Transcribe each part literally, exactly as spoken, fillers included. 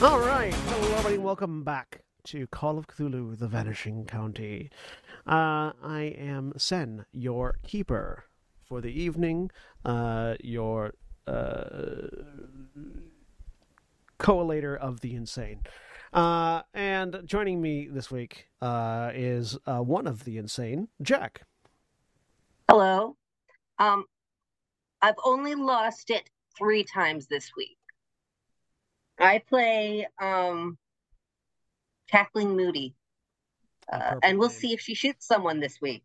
All right, hello everybody, welcome back to Call of Cthulhu, The Vanishing County. Uh, I am Sen, your keeper for the evening, uh, your uh, collator of the insane. Uh, and joining me this week uh, is uh, one of the insane, Jack. Hello. Um, I've only lost it three times this week. I play um, Kathleen Moodie, uh, and we'll see if she shoots someone this week.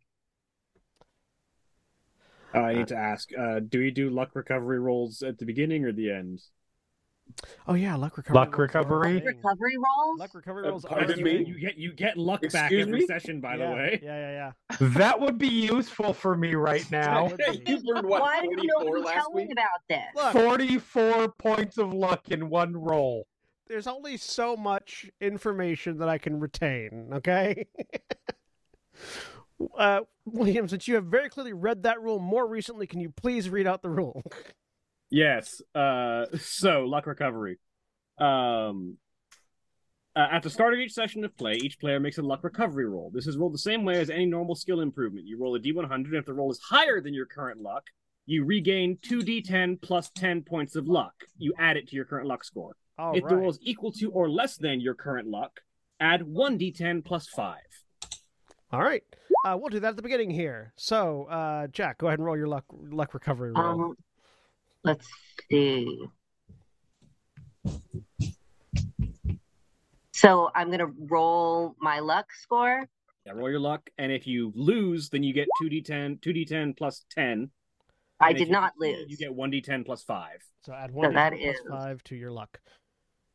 Uh, I need to ask, uh, do we do luck recovery rolls at the beginning or the end? Oh yeah, luck recovery. Luck recovery. Luck recovery rolls. Luck recovery rolls. Pardon me. You get you get luck back every session, by the way. Yeah, yeah, yeah. That would be useful for me right now. You learned what? Why did nobody tell me about this? Forty-four points of luck in one roll. There's only so much information that I can retain. Okay. uh, William, since you have very clearly read that rule more recently, can you please read out the rule? Yes, uh, so, luck recovery. Um, uh, at the start of each session of play, each player makes a luck recovery roll. This is rolled the same way as any normal skill improvement. You roll a D one hundred, and if the roll is higher than your current luck, you regain two D ten plus ten points of luck. You add it to your current luck score. All if right. the roll is equal to or less than your current luck, add one D ten plus five. All right, uh, we'll do that at the beginning here. So, uh, Jack, go ahead and roll your luck, luck recovery roll. Um... Let's see. So I'm going to roll my luck score. Yeah, roll your luck. And if you lose, then you get two D ten plus ten. I and did not you, lose. You get one D ten plus five. So add one D ten so plus five to your luck.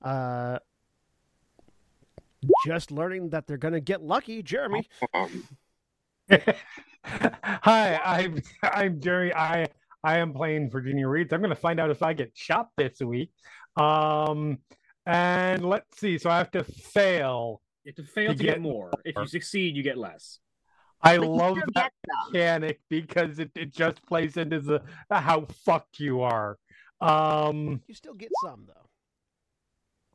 Uh, just learning that they're going to get lucky, Jeremy. Hi, I'm, I'm Jerry. I... I am playing Virginia Reeds. I'm going to find out if I get shot this week. Um, and let's see. So I have to fail. You have to fail to, to get, get more. more. If you succeed, you get less. I but love that mechanic because it, it just plays into the, the how fucked you are. Um, you still get some, though. All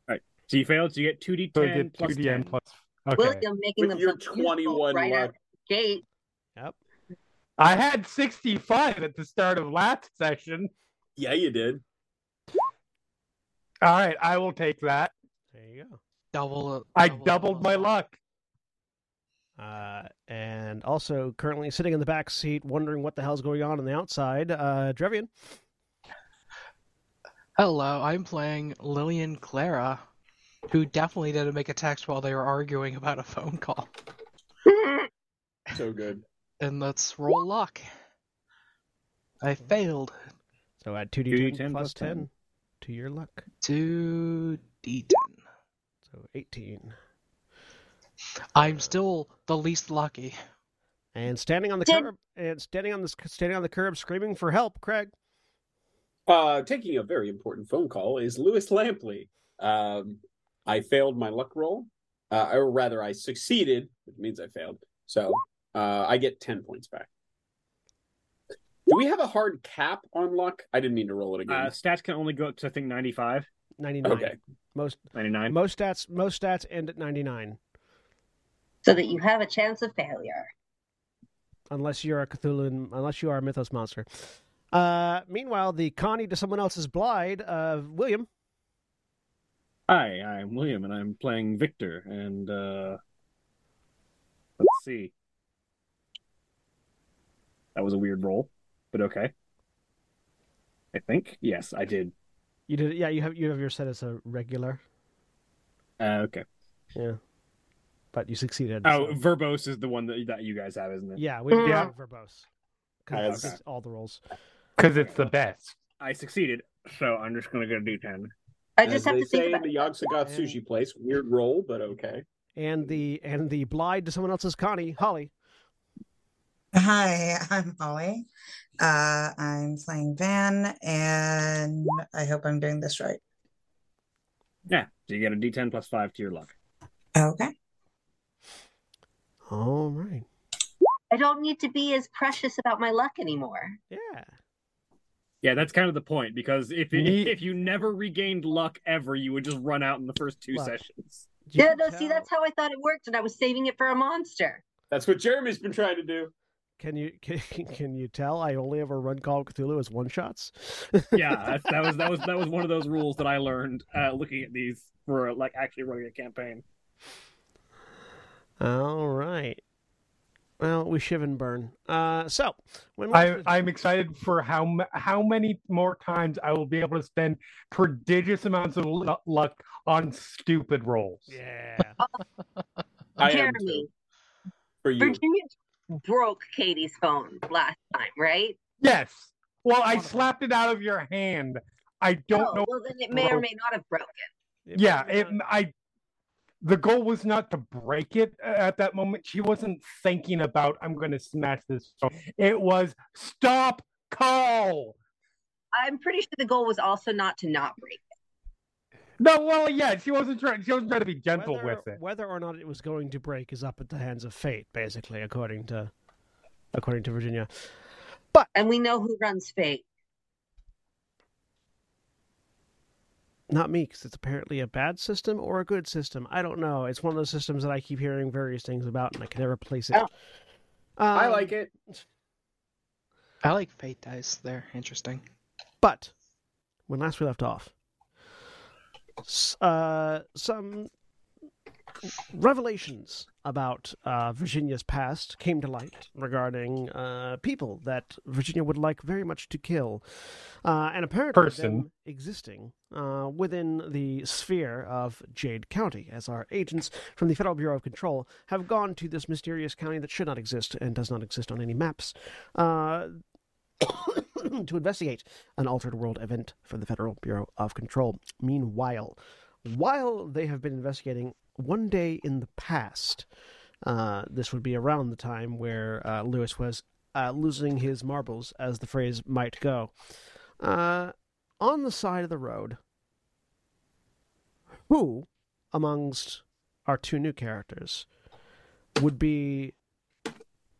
right. So you failed. So you get two D ten so you get plus two D ten ten. Plus, okay. William making them your twenty-one right out of the gate. Yep. I had sixty-five at the start of last session. Yeah, you did. All right, I will take that. There you go. Double up. I double doubled up. my luck. Uh, and also currently sitting in the back seat, wondering what the hell's going on on the outside. Uh, Drevian. Hello, I'm playing Lillian Clara, who definitely didn't make a text while they were arguing about a phone call. So good. And let's roll luck. I failed. So add two D ten plus ten to your luck. two D ten. So eighteen. I'm still the least lucky. And standing on the Did... curb, and standing on the standing on the curb, screaming for help, Craig. Uh, taking a very important phone call is Lewis Lampley. Um, I failed my luck roll, uh, or rather, I succeeded, which means I failed. So. Uh, I get ten points back. Do we have a hard cap on luck? I didn't mean to roll it again. Uh, stats can only go up to, I think, ninety-five. ninety-nine. Okay. Most, ninety-nine. Most stats, most stats end at ninety-nine. So that you have a chance of failure. Unless you're a Cthulhu, unless you are a Mythos monster. Uh, meanwhile, the Connie to someone else's Blyde, uh, William. Hi, I'm William, and I'm playing Victor. And uh, let's see. That was a weird roll, but okay. I think yes, I did. You did, yeah. You have you have your set as a regular. Uh, okay. Yeah. But you succeeded. Oh, so. Verbose is the one that, that you guys have, isn't it? Yeah, we have yeah. Verbose. Because it's all the rolls. Because it's the best. I succeeded, so I'm just going to go do ten. I just As have they to say think about the Yag Sugat sushi place. Weird roll, but okay. And the and the blind to someone else's Connie, Holly. Hi, I'm Holly. Uh, I'm playing Van, and I hope I'm doing this right. Yeah, so you get a D ten plus five to your luck. Okay. All right. I don't need to be as precious about my luck anymore. Yeah. Yeah, that's kind of the point, because if it, Me... if you never regained luck ever, you would just run out in the first two luck. sessions. Yeah, no, tell... see, that's how I thought it worked, and I was saving it for a monster. That's what Jeremy's been trying to do. Can you can, can you tell I only ever run Call of Cthulhu as one shots? Yeah, that was that was that was one of those rules that I learned uh, looking at these for like actually running a campaign. All right. Well, we shiv and burn. Uh, so when we... I, I'm excited for how how many more times I will be able to spend prodigious amounts of l- luck on stupid rolls. Yeah. I Jeremy. Am too. For you. Virginia broke Katie's phone last time, right? Yes. Well, I slapped it out of your hand. I don't oh, know. Well, then it may broke. or may not have broken. It yeah, it, not... I. The goal was not to break it at that moment. She wasn't thinking about, I'm going to smash this phone. It was, stop, call. I'm pretty sure the goal was also not to not break it. No, well, yeah, she wasn't trying, she wasn't trying to be gentle whether, with it. Whether or not it was going to break is up at the hands of fate, basically, according to according to Virginia. But And we know who runs fate. Not me, because it's apparently a bad system or a good system. I don't know. It's one of those systems that I keep hearing various things about, and I can never place it. Oh. Um, I like it. I like fate dice. They're interesting. But when last we left off, uh, some revelations about uh, Virginia's past came to light regarding uh, people that Virginia would like very much to kill. Uh, and apparently Person. them existing uh, within the sphere of Jade County, as our agents from the Federal Bureau of Control have gone to this mysterious county that should not exist and does not exist on any maps uh, to investigate an altered world event for the Federal Bureau of Control. Meanwhile, while they have been investigating one day in the past, uh, this would be around the time where uh, Lewis was uh, losing his marbles, as the phrase might go. Uh, on the side of the road, who amongst our two new characters would be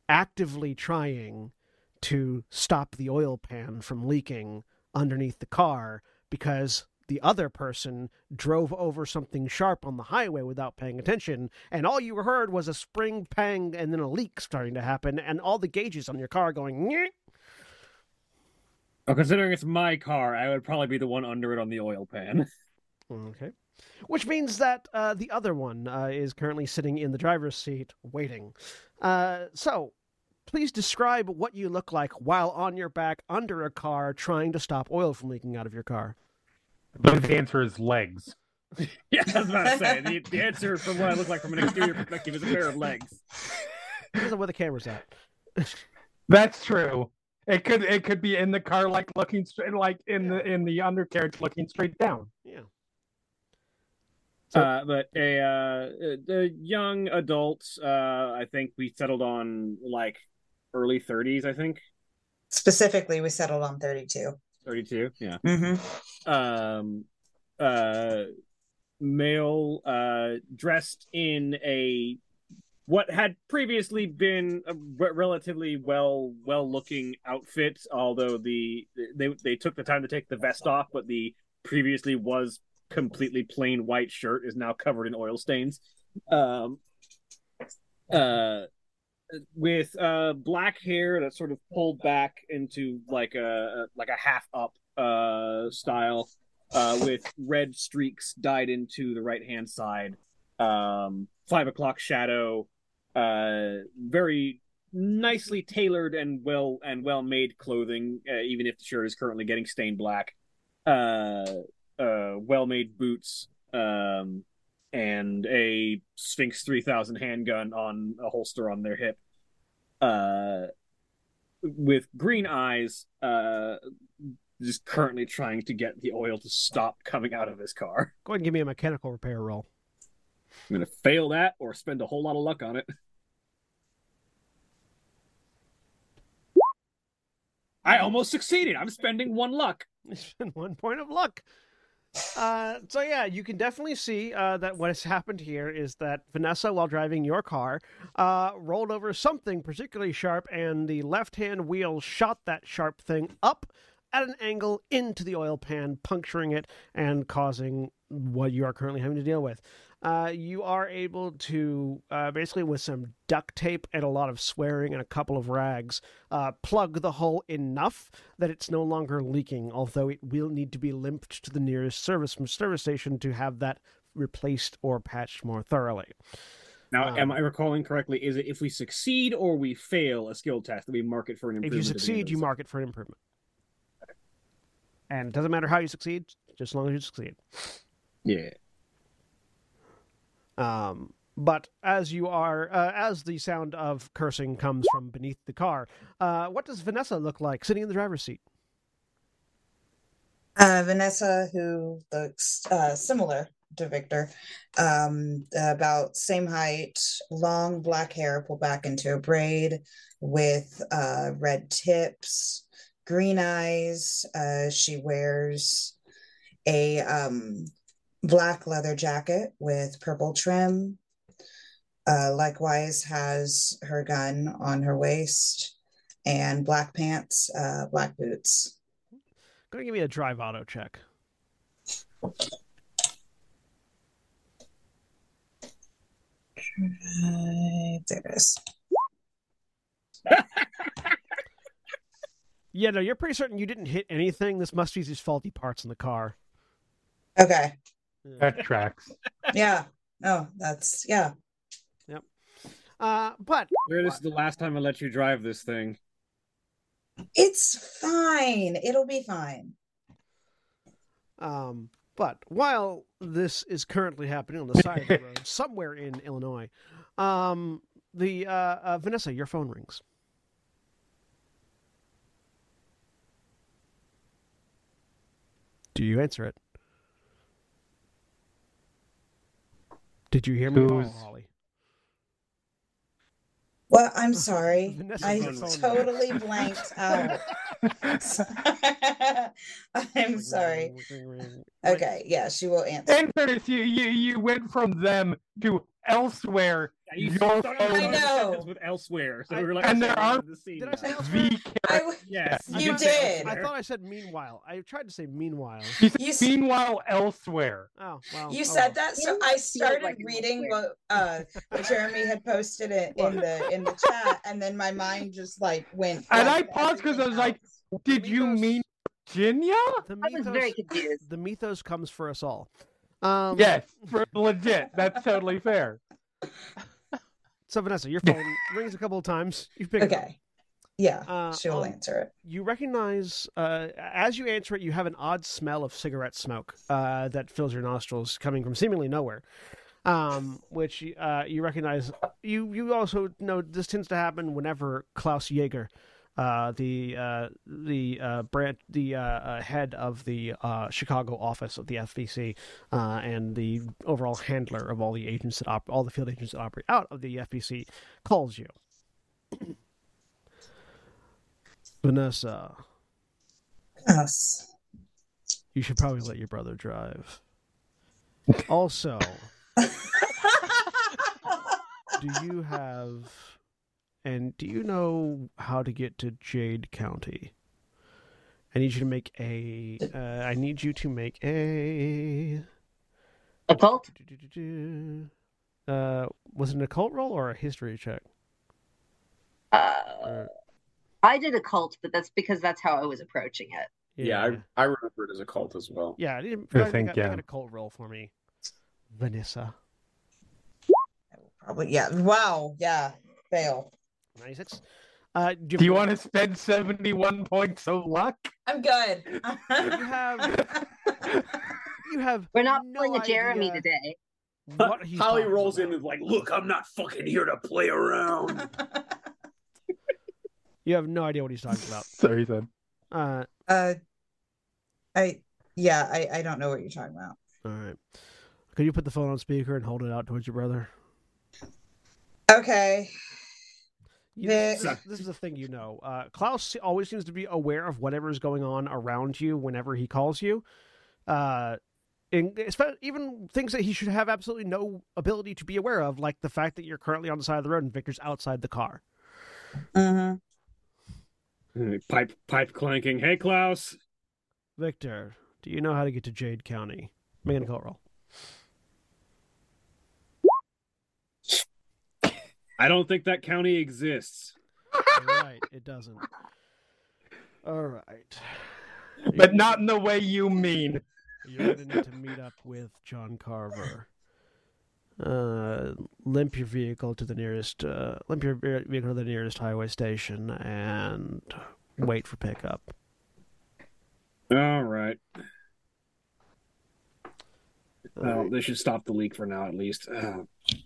actively trying to stop the oil pan from leaking underneath the car because the other person drove over something sharp on the highway without paying attention, and all you heard was a spring pang and then a leak starting to happen, and all the gauges on your car going, nyeh. Well, considering it's my car, I would probably be the one under it on the oil pan. Okay. Which means that uh, the other one uh, is currently sitting in the driver's seat, waiting. Uh, so, please describe what you look like while on your back, under a car, trying to stop oil from leaking out of your car. The answer is legs. Yeah, I was about to say. The, the answer from what I look like from an exterior perspective is a pair of legs. It doesn't where the camera's at. That's true. It could it could be in the car, like looking straight, like in the in the undercarriage, looking straight down. Yeah. So, uh, but a, uh, a young adult. Uh, I think we settled on like early thirties. I think specifically, we settled on thirty-two. thirty-two, yeah. Mm-hmm. Um, uh, male, uh, dressed in a what had previously been a re- relatively well well looking outfit, although the they they took the time to take the vest off, but the previously was completely plain white shirt is now covered in oil stains. Um, uh, with uh, black hair that sort of pulled back into like a like a half up uh, style, uh, with red streaks dyed into the right hand side. Um, five o'clock shadow, uh, very nicely tailored and well and well made clothing. Uh, even if the shirt is currently getting stained black, uh, uh, well made boots, um, and a Sphinx three thousand handgun on a holster on their hip. Uh, with green eyes, uh, just currently trying to get the oil to stop coming out of his car. Go ahead and give me a mechanical repair roll. I'm going to fail that or spend a whole lot of luck on it. I almost succeeded. I'm spending one luck. Spend one point of luck. Uh, so, yeah, you can definitely see uh, that what has happened here is that Vanessa, while driving your car, uh, rolled over something particularly sharp, and the left-hand wheel shot that sharp thing up at an angle into the oil pan, puncturing it and causing what you are currently having to deal with. Uh, you are able to, uh, basically with some duct tape and a lot of swearing and a couple of rags, uh, plug the hole enough that it's no longer leaking, although it will need to be limped to the nearest service service station to have that replaced or patched more thoroughly. Now, um, am I recalling correctly, is it if we succeed or we fail a skill test that we mark it for an improvement? If you succeed, you mark it for an improvement. Okay. And it doesn't matter how you succeed, just as long as you succeed. Yeah. Um, but as you are, uh, as the sound of cursing comes from beneath the car, uh, what does Vanessa look like sitting in the driver's seat? Uh, Vanessa, who looks, uh, similar to Victor, um, about same height, long black hair pulled back into a braid with, uh, red tips, green eyes. Uh, she wears a, um, black leather jacket with purple trim. Uh, likewise has her gun on her waist and black pants, uh, black boots. Go give me a drive auto check. There it is. Yeah, no, you're pretty certain you didn't hit anything. This must be these faulty parts in the car. Okay. That tracks. Yeah. Oh, that's, yeah. Yep. Uh, but... This is the last time I let you drive this thing. It's fine. It'll be fine. Um, but while this is currently happening on the side of the road, somewhere in Illinois, um, the, uh, uh, Vanessa, your phone rings. Do you answer it? Did you hear me? Holly? Well, I'm sorry. I totally now. blanked out. I'm sorry. Okay, yeah, she will answer. Answers, you, you, you went from them to elsewhere. Yeah, you Your phone. I know. With elsewhere. So I, we were like, and there are. The scene did now. I say elsewhere? I w- yes, you I did. I thought I said meanwhile. I tried to say meanwhile. You said you meanwhile s- elsewhere. Oh, wow. You oh. said that, so I started like reading what uh, Jeremy had posted it in the in the chat, and then my mind just like went. And I paused because I was like, "Did you mean Virginia?" The mythos, I was very confused. The mythos comes for us all. Um, yes, for legit. That's totally fair. So Vanessa, your phone rings a couple of times. You pick okay. it up. Yeah, uh, she'll um, answer it. You recognize, uh, as you answer it, you have an odd smell of cigarette smoke uh, that fills your nostrils, coming from seemingly nowhere. Um, which uh, you recognize. You you also know this tends to happen whenever Klaus Jaeger, uh, the uh, the uh, branch, the uh, head of the uh, Chicago office of the F B C, uh, and the overall handler of all the agents that op- all the field agents that operate out of the F B C, calls you. Vanessa. Yes. You should probably let your brother drive. Also, do you have, and do you know how to get to Jade County? I need you to make a, uh, I need you to make a... Occult? Uh, was it an occult roll or a history check? Uh... Or, I did a cult, but that's because that's how I was approaching it. Yeah, yeah. I, I remember it as a cult as well. Yeah, I didn't I think I yeah. got a cult roll for me, Vanessa. Probably, yeah. Wow, yeah, fail. ninety-six. Uh, do you, do you want to spend seventy-one points of luck? I'm good. you have. You have. We're not no playing a Jeremy idea. today. what he's Holly rolls about. in and is like, look, I'm not fucking here to play around. You have no idea what he's talking about. Sorry, son. Uh, uh, I, yeah, I, I don't know what you're talking about. All right. Could you put the phone on speaker and hold it out towards your brother? Okay. You, this, this is the thing you know. Uh, Klaus always seems to be aware of whatever is going on around you whenever he calls you. Uh, and even things that he should have absolutely no ability to be aware of, like the fact that you're currently on the side of the road and Victor's outside the car. Uh-huh. Pipe, pipe clanking. Hey, Klaus. Victor, do you know how to get to Jade County? Make a call roll. I don't think that county exists. Right, it doesn't. All right. But you, not in the way you mean. You're going to need to meet up with John Carver. Uh, limp your vehicle to the nearest, uh, limp your vehicle to the nearest highway station and wait for pickup. All right. Well, right. This should stop the leak for now, at least. Uh,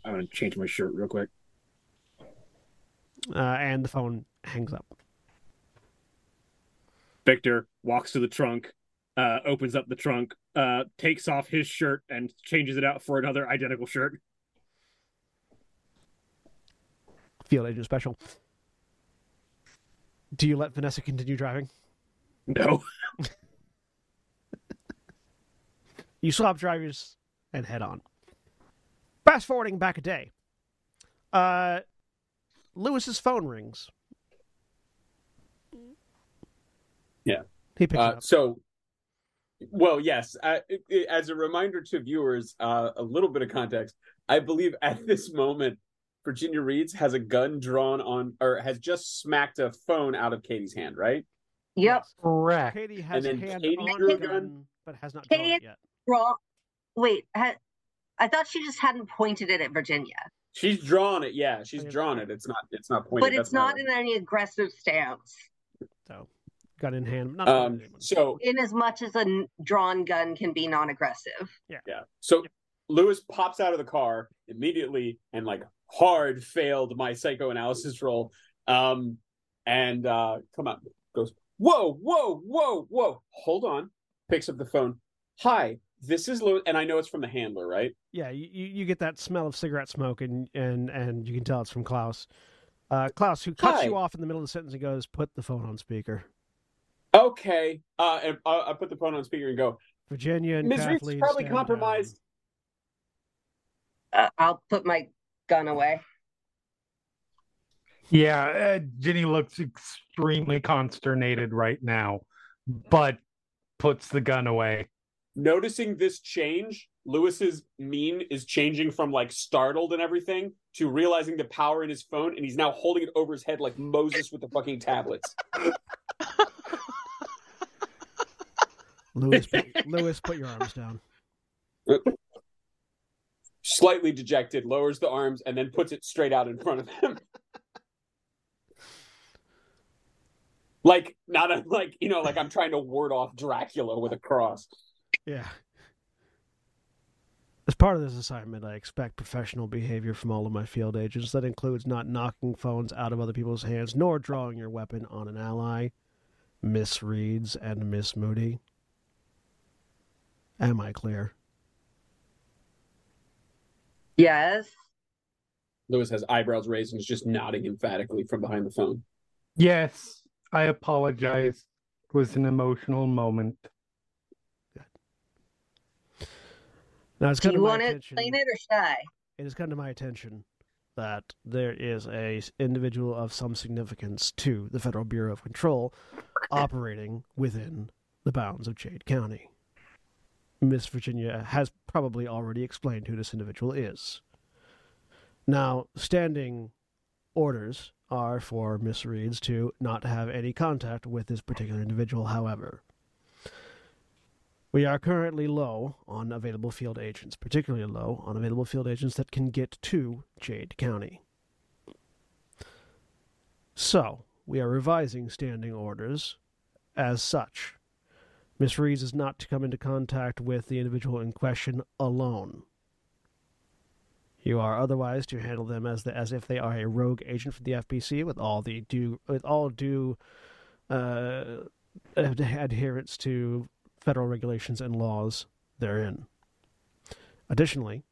I'm going to change my shirt real quick. Uh, and the phone hangs up. Victor walks to the trunk, uh, opens up the trunk, uh, takes off his shirt, and changes it out for another identical shirt. Field agent special. Do you let Vanessa continue driving? No. You swap drivers and head on. Fast forwarding back a day. Uh... Lewis's phone rings. Yeah. He picks uh, it up. So, well, yes. I, it, as a reminder to viewers, uh, a little bit of context. I believe at this moment, Virginia Reeds has a gun drawn on, or has just smacked a phone out of Katie's hand, right? Yep. Correct. Katie has a hand Katie on the gun, gun, but has not Katie drawn it yet. Draw, wait, ha, I thought she just hadn't pointed it at Virginia. She's drawn it, yeah. She's drawn it. It's not. It's not pointed. But it's That's not, not in any aggressive stance. So, gun in hand. Not um, so, in as much as a drawn gun can be non-aggressive. Yeah. Yeah. So, yeah. Lewis pops out of the car immediately and like hard failed my psychoanalysis role. Um, and uh, come on, goes. Whoa, whoa, whoa, whoa! Hold on. Picks up the phone. Hi. This is Lewis, and I know it's from the handler, right? Yeah, you, you get that smell of cigarette smoke, and, and, and you can tell it's from Klaus. Uh, Klaus, who cuts Hi. you off in the middle of the sentence and goes, put the phone on speaker. Okay. Uh, and I, I put the phone on speaker and go, Virginia and Miz Reed's probably compromised. Uh, I'll put my gun away. Yeah, uh, Ginny looks extremely consternated right now, but puts the gun away. Noticing this change, Lewis's mien is changing from like startled and everything to realizing the power in his phone, and he's now holding it over his head like Moses with the fucking tablets. Lewis, put, Lewis, put your arms down. Slightly dejected, lowers the arms and then puts it straight out in front of him. Like, not a, like, you know, like I'm trying to ward off Dracula with a cross. Yeah. As part of this assignment, I expect professional behavior from all of my field agents. That includes not knocking phones out of other people's hands, nor drawing your weapon on an ally, Miss Reeds and Miss Moodie. Am I clear? Yes. Lewis has eyebrows raised and is just nodding emphatically from behind the phone. Yes, I apologize. It was an emotional moment. Now, it's come Do you to my want attention, to explain it or should I? It has come to my attention that there is an individual of some significance to the Federal Bureau of Control operating within the bounds of Jade County. Miss Virginia has probably already explained who this individual is. Now, standing orders are for Miss Reeds to not have any contact with this particular individual, however. We are currently low on available field agents, particularly low on available field agents that can get to Jade County. So, we are revising standing orders as such. Miss Reeds is not to come into contact with the individual in question alone. You are otherwise to handle them as the, as if they are a rogue agent for the F B C with all the due with all due uh, adherence to federal regulations and laws therein. Additionally,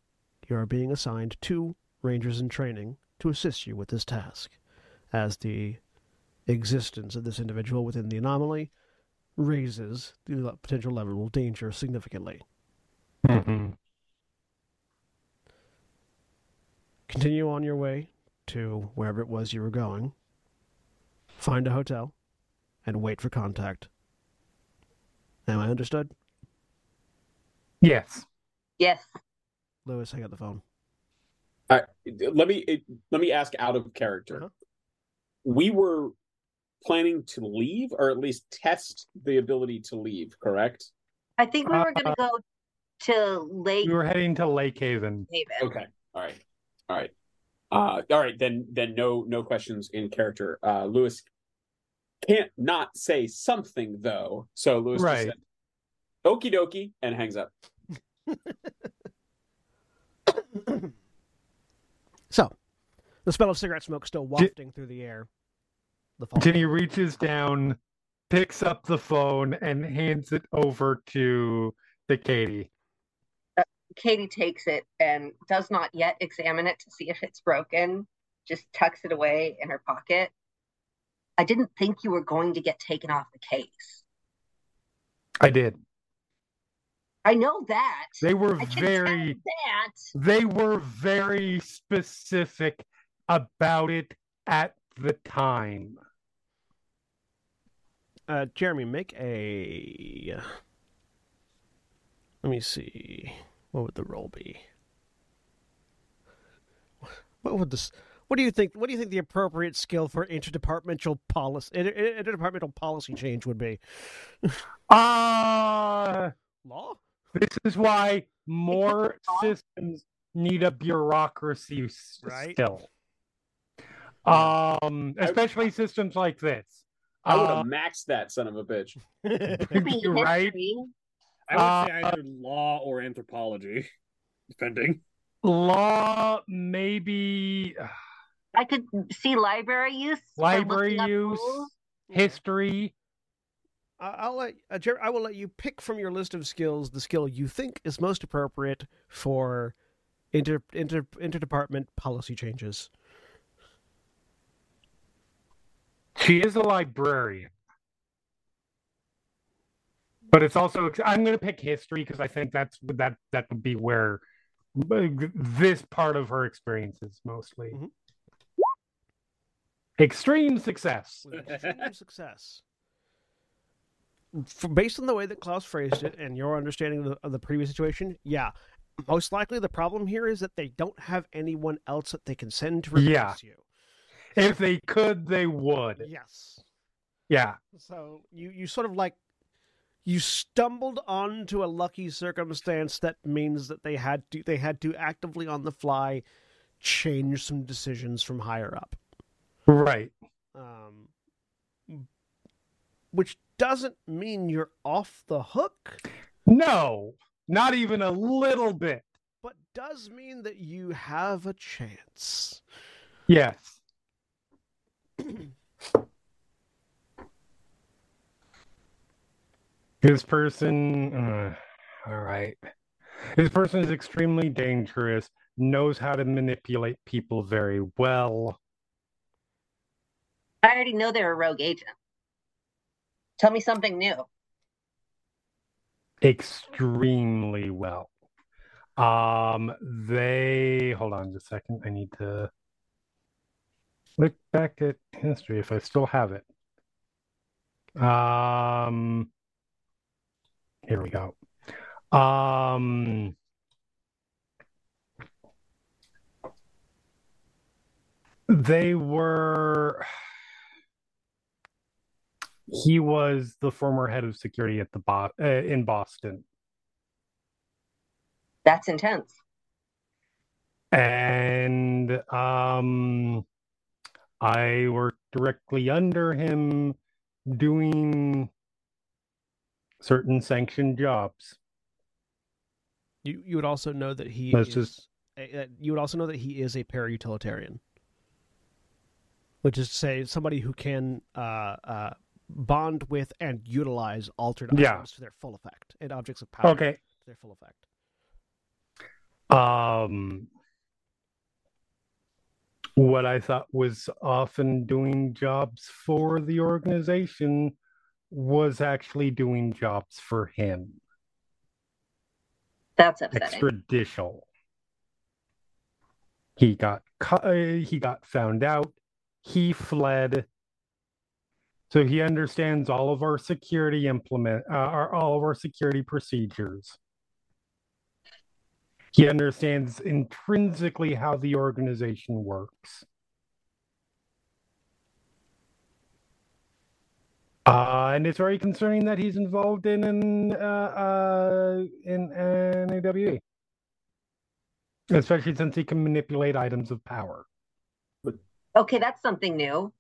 you are being assigned two rangers in training to assist you with this task, as the existence of this individual within the anomaly raises the potential level of danger significantly. Mm-hmm. Continue on your way to wherever it was you were going. Find a hotel and wait for contact. Am I understood? Yes. Yes. Lewis, hang up the phone. Uh, let me let me ask out of character. Huh? We were planning to leave, or at least test the ability to leave, correct? I think we were going to go to Lake... We were heading to Lake Haven. Haven. Okay. All right. All right. Uh, all right. Then then no no questions in character. Uh, Lewis can't not say something, though. So Lewis right. just said, okie dokie, and hangs up. So, the smell of cigarette smoke still wafting J- through the air. The Jenny reaches down, picks up the phone, and hands it over to the Katie. Uh, Katie takes it and does not yet examine it to see if it's broken. Just tucks it away in her pocket. I didn't think you were going to get taken off the case. I did. I know that. They were I very that. They were very specific about it at the time. Uh, Jeremy, make a... Let me see. What would the roll be? What would this? What do you think? What do you think the appropriate skill for interdepartmental policy inter- interdepartmental policy change would be? uh law. This is why more systems need a bureaucracy right? still. Um, especially I, systems like this. I would have uh, maxed that son of a bitch. Right? I would say either uh, law or anthropology, depending. Law, maybe. I could see library use. Library use, history. I'll let uh, Jeremy, I will let you pick from your list of skills the skill you think is most appropriate for inter inter interdepartment policy changes. She is a librarian, but it's also I'm going to pick history because I think that's that that would be where this part of her experience is mostly. Mm-hmm. Extreme success. With extreme success. Based on the way that Klaus phrased it and your understanding of the, of the previous situation, yeah, most likely the problem here is that they don't have anyone else that they can send to replace yeah. you. If they could, they would. Yes. Yeah. So you, you sort of like, you stumbled onto a lucky circumstance that means that they had to they had to actively on the fly change some decisions from higher up. Right. Um. Which doesn't mean you're off the hook. No, not even a little bit. But does mean that you have a chance. Yes. This person, uh, all right. This person is extremely dangerous, knows how to manipulate people very well. I already know they're a rogue agent. Tell me something new. Extremely well. Um, they... Hold on just a second. I need to look back at history if I still have it. Um, here we go. Um, they were... He was the former head of security at the Bo- uh, in Boston. That's intense. And um, I worked directly under him doing certain sanctioned jobs. You you would also know that he That's is just... uh, you would also know that he is a para-utilitarian, which is to say somebody who can uh, uh, bond with and utilize altered yeah. items to their full effect and objects of power okay. to their full effect. Um, what I thought was often doing jobs for the organization was actually doing jobs for him. That's upsetting. Extraditional. He got cu- he got found out. He fled. So he understands all of our security implement uh, our, all of our security procedures. He understands intrinsically how the organization works. Uh, and it's very concerning that he's involved in an uh, uh, in an A W E, especially since he can manipulate items of power. Okay, that's something new.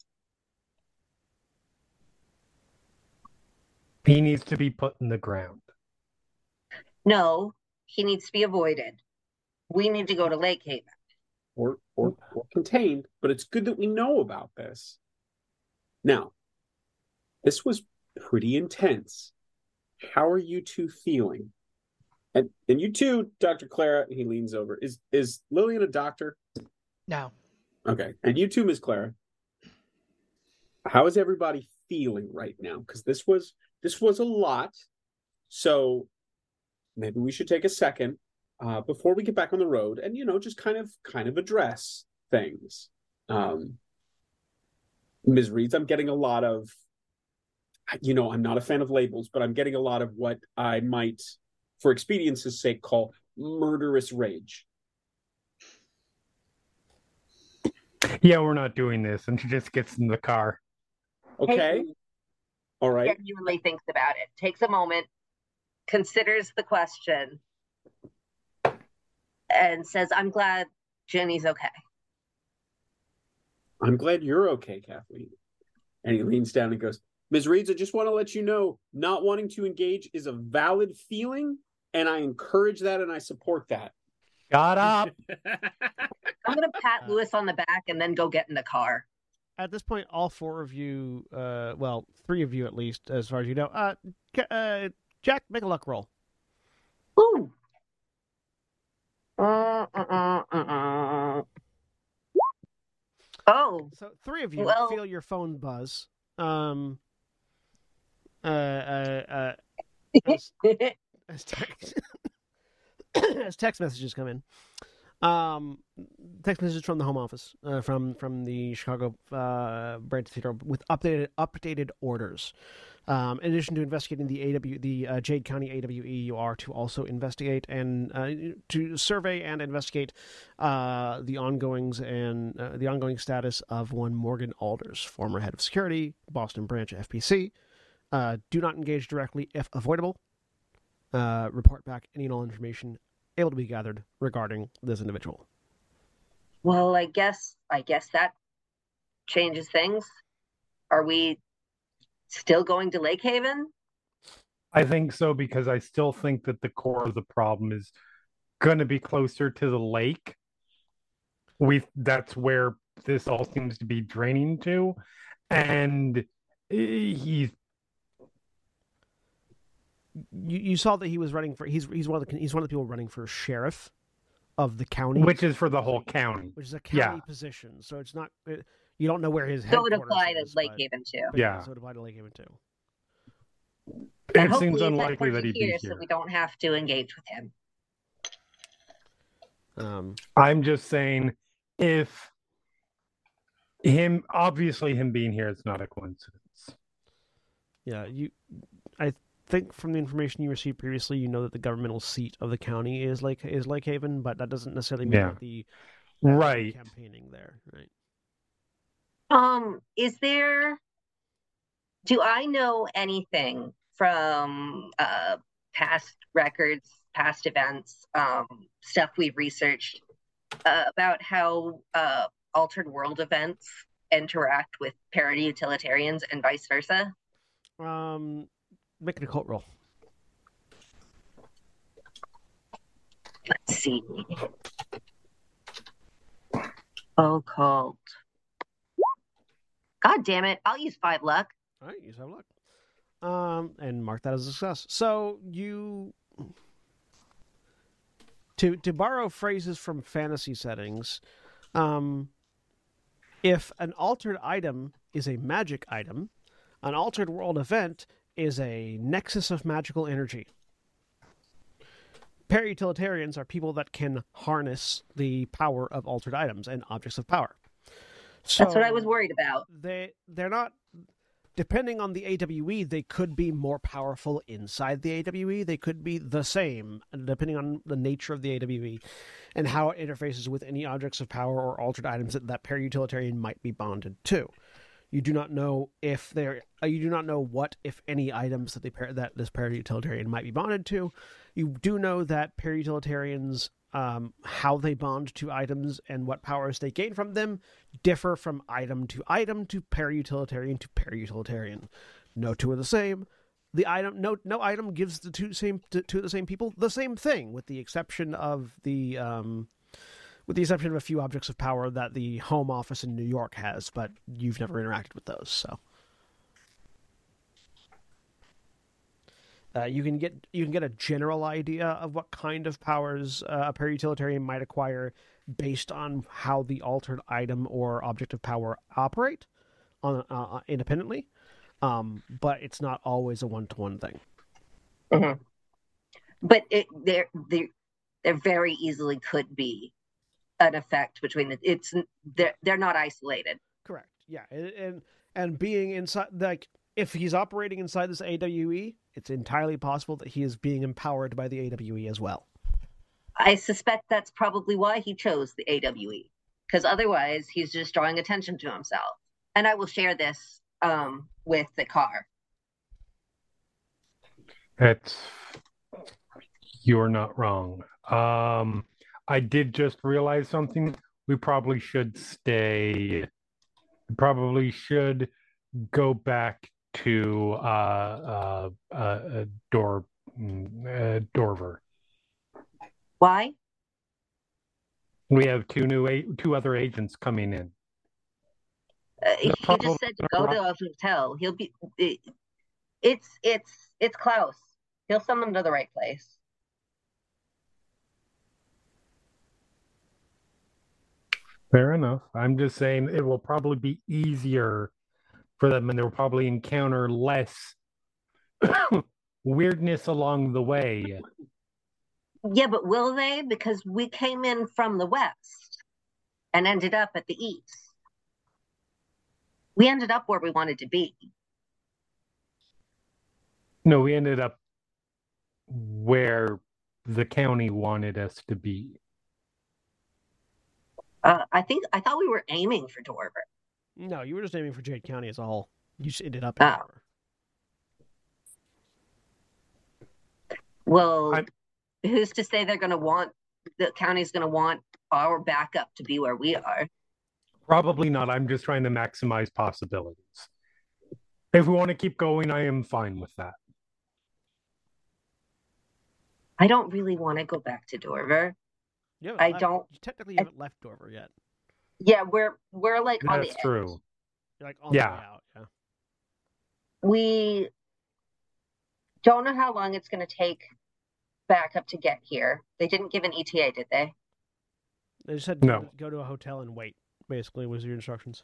He needs to be put in the ground. No, he needs to be avoided. We need to go to Lake Haven, or or, or contained. But it's good that we know about this now. This was pretty intense. How are you two feeling? And and you two, Doctor Clara, he leans over. Is is Lillian a doctor? No. Okay. And you too, Miz Clara. How is everybody feeling right now? Because this was this was a lot. So maybe we should take a second uh, before we get back on the road and, you know, just kind of kind of address things. Um, Miz Reeds, I'm getting a lot of, you know, I'm not a fan of labels, but I'm getting a lot of what I might, for expedience's sake, call murderous rage. Yeah, we're not doing this. And she just gets in the car. Okay. Hey, all right. Genuinely thinks about it. Takes a moment, considers the question, and says, I'm glad Jenny's okay. I'm glad you're okay, Kathleen. And he leans down and goes, Miz Reeds, I just want to let you know, not wanting to engage is a valid feeling, and I encourage that and I support that. Shut up! I'm going to pat Lewis on the back and then go get in the car. At this point, all four of you, uh, well, three of you at least, as far as you know, uh, uh, Jack, make a luck roll. Ooh! Uh, uh, uh, uh. Oh! So three of you well... feel your phone buzz. Um... Uh, uh, uh, as, as, text, as text messages come in, um, text messages from the home office, uh, from from the Chicago uh, branch theater with updated updated orders. Um, in addition to investigating the A W the uh, Jade County A W E, you are to also investigate and uh, to survey and investigate uh, the ongoings and uh, the ongoing status of one Morgan Alders, former head of security, Boston branch F P C. Uh, do not engage directly if avoidable. Uh, report back any and all information able to be gathered regarding this individual. Well, I guess I guess that changes things. Are we still going to Lake Haven? I think so, because I still think that the core of the problem is going to be closer to the lake. We that's where this all seems to be draining to, and he's. You, you saw that he was running for he's he's one of the he's one of the people running for sheriff of the county, which is for the whole county, which is a county yeah. position. So it's not it, you don't know where his headquarters is. So it applied to Lake Haven too. Yeah, so it applied to Lake Haven too. It seems unlikely that he'd be here, so we don't have to engage with him. Um, I'm just saying, if him obviously him being here is not a coincidence. Yeah, you, I. think from the information you received previously, you know that the governmental seat of the county is Lake is Lake Haven, but that doesn't necessarily mean yeah. that the uh, right campaigning there, right? Um, is there? Do I know anything from uh, past records, past events, um, stuff we've researched uh, about how uh, altered world events interact with parody utilitarians and vice versa? Um. Make an occult roll. Let's see. Occult. God damn it. I'll use five luck. All right, use five luck. Um, and mark that as a success. So you... To, to borrow phrases from fantasy settings, um, if an altered item is a magic item, an altered world event is a nexus of magical energy. Para-utilitarians are people that can harness the power of altered items and objects of power. So that's what I was worried about. They, they're not... Depending on the A W E, they could be more powerful inside the A W E. They could be the same, depending on the nature of the A W E and how it interfaces with any objects of power or altered items that that para-utilitarian might be bonded to. You do not know if they're. You do not know what, if any, items that they that this para-utilitarian might be bonded to. You do know that para-utilitarians, um, how they bond to items and what powers they gain from them differ from item to item, to para-utilitarian to para-utilitarian. No two are the same. The item, no, no item gives the two same two of the same people the same thing, with the exception of the, um, with the exception of a few objects of power that the home office in New York has, but you've never interacted with those, so. Uh, you can get you can get a general idea of what kind of powers uh, a para-utilitarian might acquire based on how the altered item or object of power operate on uh, independently, um, but it's not always a one-to-one thing. Mm-hmm. But it, there, there, there very easily could be an effect between the. It's they're they're not isolated. Correct. Yeah, and and, and being inside, like, if he's operating inside this A W E, it's entirely possible that he is being empowered by the A W E as well. I suspect that's probably why he chose the A W E, because otherwise he's just drawing attention to himself. And I will share this um, with the car. That's, you're not wrong. Um, I did just realize something. We probably should stay. Probably should go back to uh, uh, uh, Dor uh, Dorver. Why? We have two new a two other agents coming in. Uh, he just said to go to a hotel. He'll be. It's it's it's Klaus. He'll send them to the right place. Fair enough. I'm just saying it will probably be easier for them, and they'll probably encounter less weirdness along the way. Yeah, but will they? Because we came in from the west and ended up at the east. We ended up where we wanted to be. No, we ended up where the county wanted us to be. Uh, I think I thought we were aiming for Dorver. No, you were just aiming for Jade County as a whole. You just ended up in oh. Dorver. Well, I'm... who's to say they're going to want, the county's going to want our backup to be where we are? Probably not. I'm just trying to maximize possibilities. If we want to keep going, I am fine with that. I don't really want to go back to Dorver. Yeah, I left, don't. You technically I, haven't left Dorver yet. Yeah, we're we're like That's on the edge. True. You're like on yeah. the way out, yeah. We don't know how long it's going to take back up to get here. They didn't give an E T A, did they? They just said no. Go to a hotel and wait. Basically, was your instructions.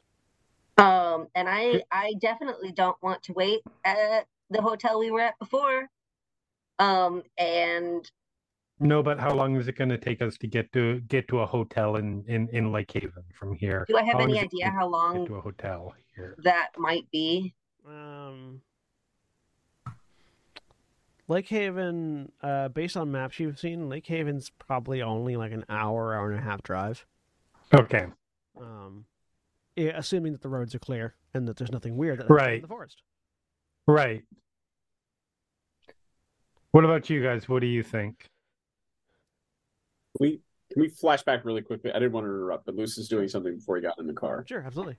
Um, and I I definitely don't want to wait at the hotel we were at before. Um, and. No, but how long is it going to take us to get to get to a hotel in, in, in Lake Haven from here? Do I have any idea how long to a hotel here that might be? Um, Lake Haven, uh, based on maps you've seen, Lake Haven's probably only like an hour, hour and a half drive. Okay. Um, assuming that the roads are clear and that there's nothing weird that happens in the forest. Right. What about you guys? What do you think? Can we, can we flash back really quickly? I didn't want to interrupt, but Lewis is doing something before he got in the car. Sure, absolutely.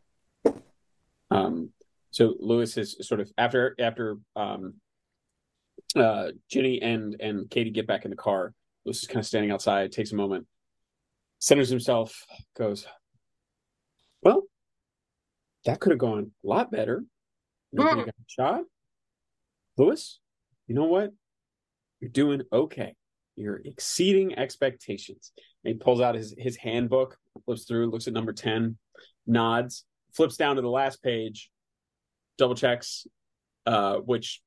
Um, so Lewis is sort of, after after um, uh, Ginny and, and Katie get back in the car, Lewis is kind of standing outside, takes a moment, centers himself, goes, well, that could have gone a lot better. Nobody mm. got shot. Lewis, you know what? You're doing okay. You're exceeding expectations. And he pulls out his, his handbook, flips through, looks at number ten, nods, flips down to the last page, double checks, uh, which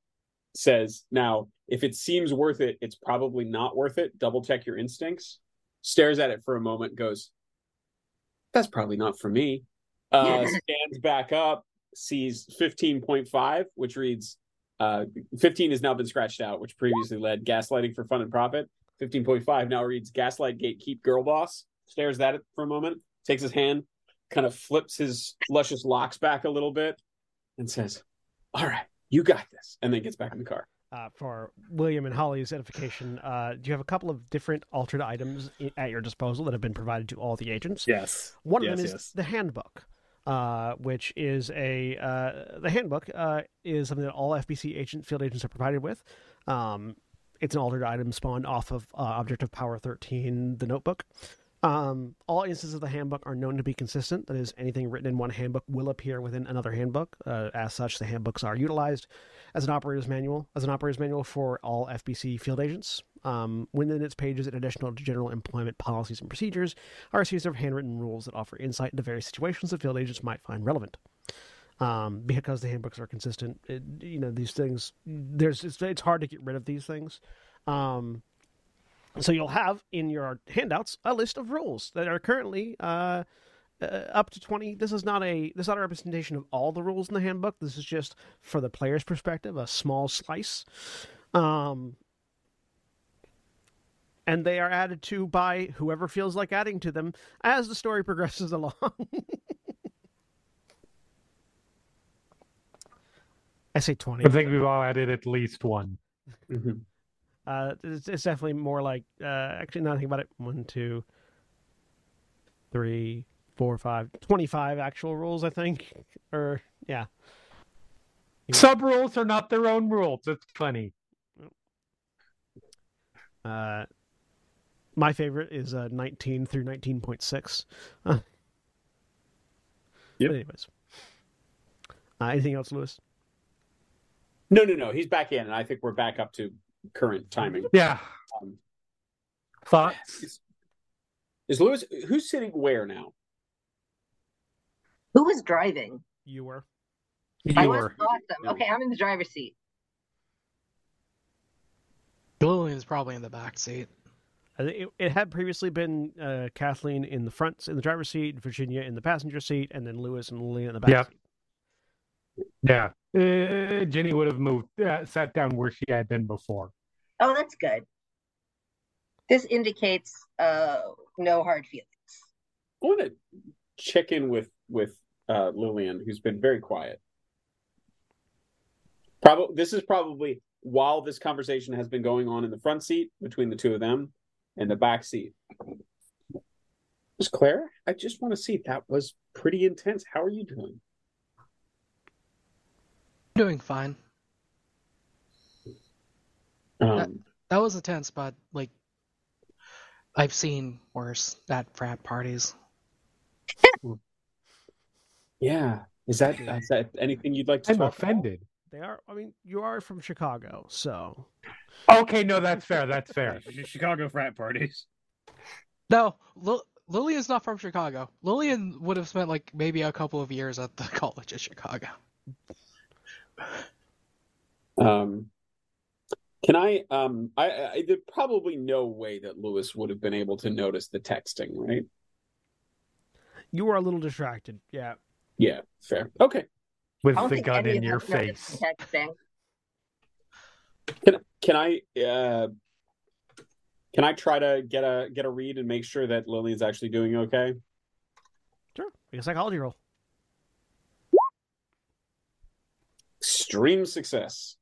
says, now, if it seems worth it, it's probably not worth it. Double check your instincts. Stares at it for a moment, goes, that's probably not for me. Uh, stands back up, sees fifteen point five, which reads, uh, fifteen has now been scratched out, which previously led gaslighting for fun and profit. fifteen point five now reads gaslight gatekeep girl boss. Stares at it for a moment, takes his hand, kind of flips his luscious locks back a little bit, and says, all right, you got this. And then gets back in the car. Uh, for William and Holly's edification, uh, do you have a couple of different altered items at your disposal that have been provided to all the agents? Yes. One yes, of them is yes. the handbook. Uh, which is a uh, the handbook uh, is something that all F B C agent field agents are provided with. Um, it's an altered item spawned off of uh, Object of Power thirteen, the notebook. Um, all instances of the handbook are known to be consistent. That is, anything written in one handbook will appear within another handbook. Uh, as such, the handbooks are utilized as an operator's manual, as an operator's manual for all F B C field agents. Um, within its pages, in addition to general employment policies and procedures, are a series of handwritten rules that offer insight into various situations that field agents might find relevant. Um, because the handbooks are consistent, it, you know, these things, there's it's, it's hard to get rid of these things. Um, so you'll have in your handouts a list of rules that are currently uh, uh, up to twenty. This is not a this is not a representation of all the rules in the handbook. This is just, for the player's perspective, a small slice. Um And they are added to by whoever feels like adding to them as the story progresses along. I say twenty. I think we've all added at least one. Mm-hmm. uh, it's, it's definitely more like, uh, actually, now I think about it, one, two, three, four, five, twenty-five actual rules, I think. Or, yeah. Sub-rules are not their own rules. It's funny. Uh, My favorite is uh, nineteen through nineteen point six. Huh. Yep. But anyways. Uh, anything else, Lewis? No, no, no. He's back in, and I think we're back up to current timing. Yeah. Um, Thoughts? Is, is Lewis... Who's sitting where now? Who was driving? You were. You I were. Was awesome. No. Okay, I'm in the driver's seat. Lillian's probably in the back seat. It, it had previously been uh, Kathleen in the front, in the driver's seat, Virginia in the passenger seat, and then Lewis and Lillian in the back yeah. seat. Yeah. Uh, Jenny would have moved, uh, sat down where she had been before. Oh, that's good. This indicates uh, no hard feelings. I want to check in with, with uh, Lillian, who's been very quiet. Probably, this is probably while this conversation has been going on in the front seat between the two of them. In the back seat. Miss Claire, I just want to see. That was pretty intense. How are you doing? Doing fine. Um, that, that was intense, but like I've seen worse at frat parties. Yeah. Is that, is that anything you'd like to I'm talk offended. About? They are. I mean, you are from Chicago, so. Okay, no, that's fair. That's fair. Chicago frat parties. No, L- Lillian's not from Chicago. Lillian would have spent like maybe a couple of years at the College of Chicago. Um, can I? Um, I, I there's probably no way that Lewis would have been able to notice the texting, right? You were a little distracted. Yeah. Yeah. Fair. Okay. With the gun in your face. Can, can I uh, can I try to get a get a read and make sure that Lillian's actually doing okay? Sure. Make a psychology roll. Extreme success.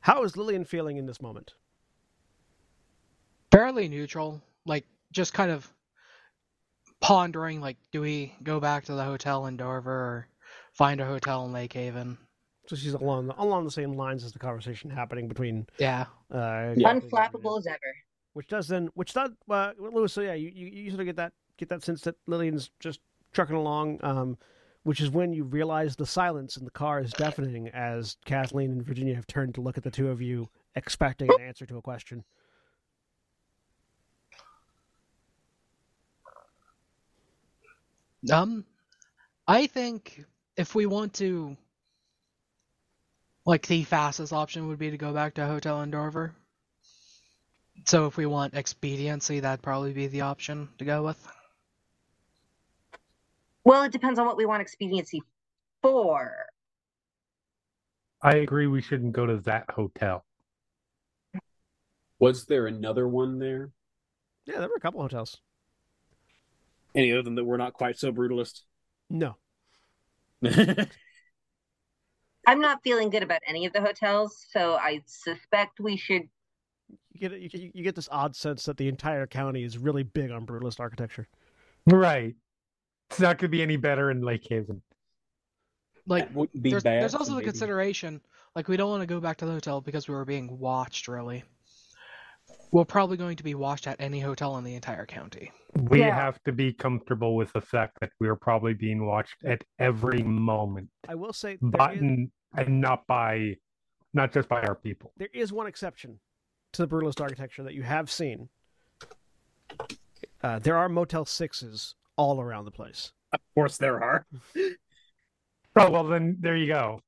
How is Lillian feeling in this moment? Fairly neutral. Like, just kind of pondering, like, do we go back to the hotel in Dorver or find a hotel in Lake Haven? So she's along the, along the same lines as the conversation happening between yeah, uh, yeah. unflappable as ever. Which doesn't, which not, uh, Lewis. So yeah, you, you you sort of get that get that sense that Lillian's just trucking along, um, which is when you realize the silence in the car is deafening as Kathleen and Virginia have turned to look at the two of you, expecting an answer to a question. Um, I think if we want to, like, the fastest option would be to go back to a hotel in Dorver. So if we want expediency, that'd probably be the option to go with. Well, it depends on what we want expediency for. I agree we shouldn't go to that hotel. Was there another one there? Yeah, there were a couple hotels. Any of them that were not quite so brutalist? No. I'm not feeling good about any of the hotels, so I suspect we should... You get, you, you get this odd sense that the entire county is really big on brutalist architecture. Right. It's not going to be any better in Lake Haven. Like, be there's, bad there's also the maybe. consideration, like, we don't want to go back to the hotel because we were being watched, really. We're probably going to be watched at any hotel in the entire county. We yeah. have to be comfortable with the fact that we are probably being watched at every moment. I will say... But, is... And not by... Not just by our people. There is one exception to the brutalist architecture that you have seen. Uh, there are Motel sixes all around the place. Of course there are. Oh, well, then there you go.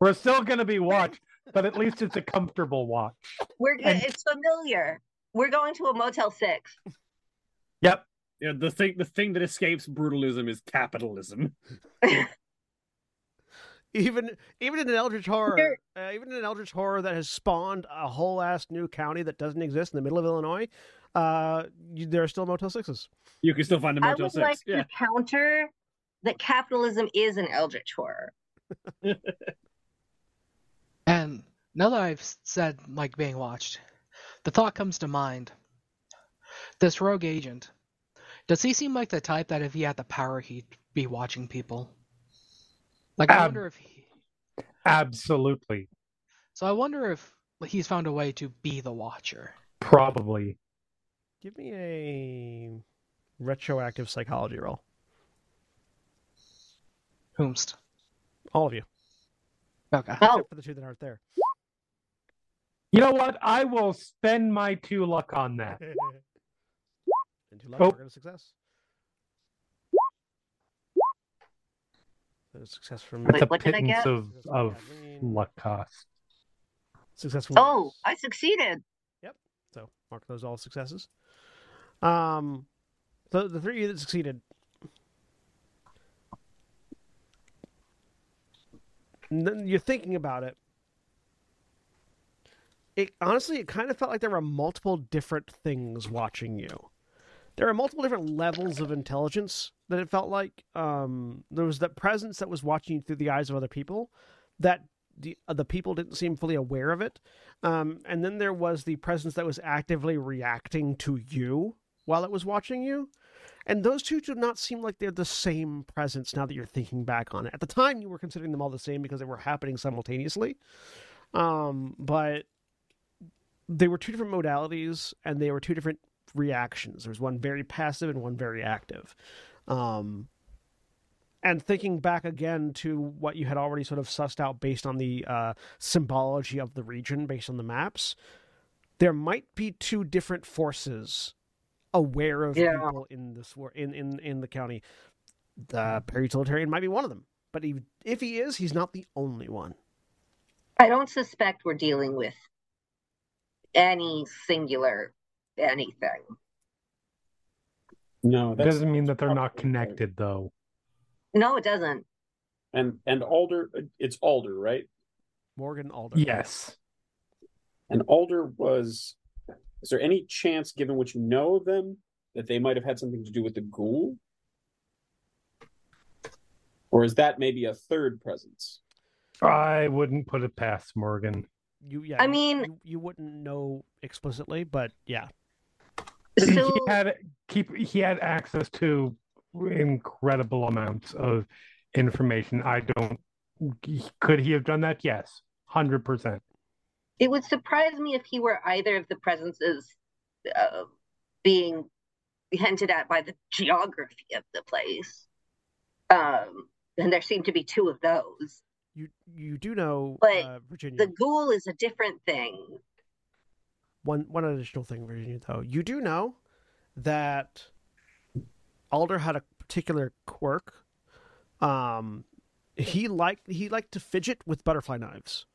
We're still going to be watched. But at least it's a comfortable watch. We're and... It's familiar. We're going to a Motel six. Yep. Yeah, the thing the thing that escapes brutalism is capitalism. even even in an Eldritch Horror, uh, even in an Eldritch Horror that has spawned a whole ass new county that doesn't exist in the middle of Illinois, uh, you, there are still Motel sixes. You can still find a Motel six. I would like yeah. to counter that capitalism is an Eldritch Horror. And now that I've said, like, being watched, the thought comes to mind. This rogue agent, does he seem like the type that if he had the power, he'd be watching people? Like, I Ab- wonder if he... Absolutely. So I wonder if he's found a way to be the watcher. Probably. Give me a retroactive psychology roll. Whomst? All of you. Okay. Oh. Except for the two that aren't there. You know what? I will spend my two luck on that. And two luck, oh. We're going to success. So success from That's a pittance of, of luck cost. Success from Oh, those. I succeeded. Yep. So mark those all successes. Um, the, the three of you that succeeded. You're thinking about it. It honestly, it kind of felt like there were multiple different things watching you. There are multiple different levels of intelligence that it felt like. Um, there was that presence that was watching you through the eyes of other people, that the the people didn't seem fully aware of it. Um, and then there was the presence that was actively reacting to you while it was watching you. And those two do not seem like they're the same presence now that you're thinking back on it. At the time, you were considering them all the same because they were happening simultaneously. Um, but they were two different modalities, and they were two different reactions. There was one very passive and one very active. Um, and thinking back again to what you had already sort of sussed out based on the uh, symbology of the region, based on the maps, there might be two different forces aware of yeah. people in this war in, in, in the county. The para-utilitarian might be one of them, but he, if he is, he's not the only one. I don't suspect we're dealing with any singular anything. No, that doesn't mean that they're not connected, though. No, it doesn't. And and Alder, it's Alder, right? Morgan Alder. Yes. And Alder was. Is there any chance, given what you know of them, that they might have had something to do with the ghoul? Or is that maybe a third presence? I wouldn't put it past Morgan. You, yeah, I mean... You, you wouldn't know explicitly, but yeah. So... He had, keep, he had access to incredible amounts of information. I don't... Could he have done that? Yes, one hundred percent. It would surprise me if he were either of the presences uh, being hinted at by the geography of the place. Um, and there seem to be two of those. You you do know, but uh, Virginia, the ghoul is a different thing. One one additional thing, Virginia, though, you do know that Alder had a particular quirk. Um, he liked he liked to fidget with butterfly knives.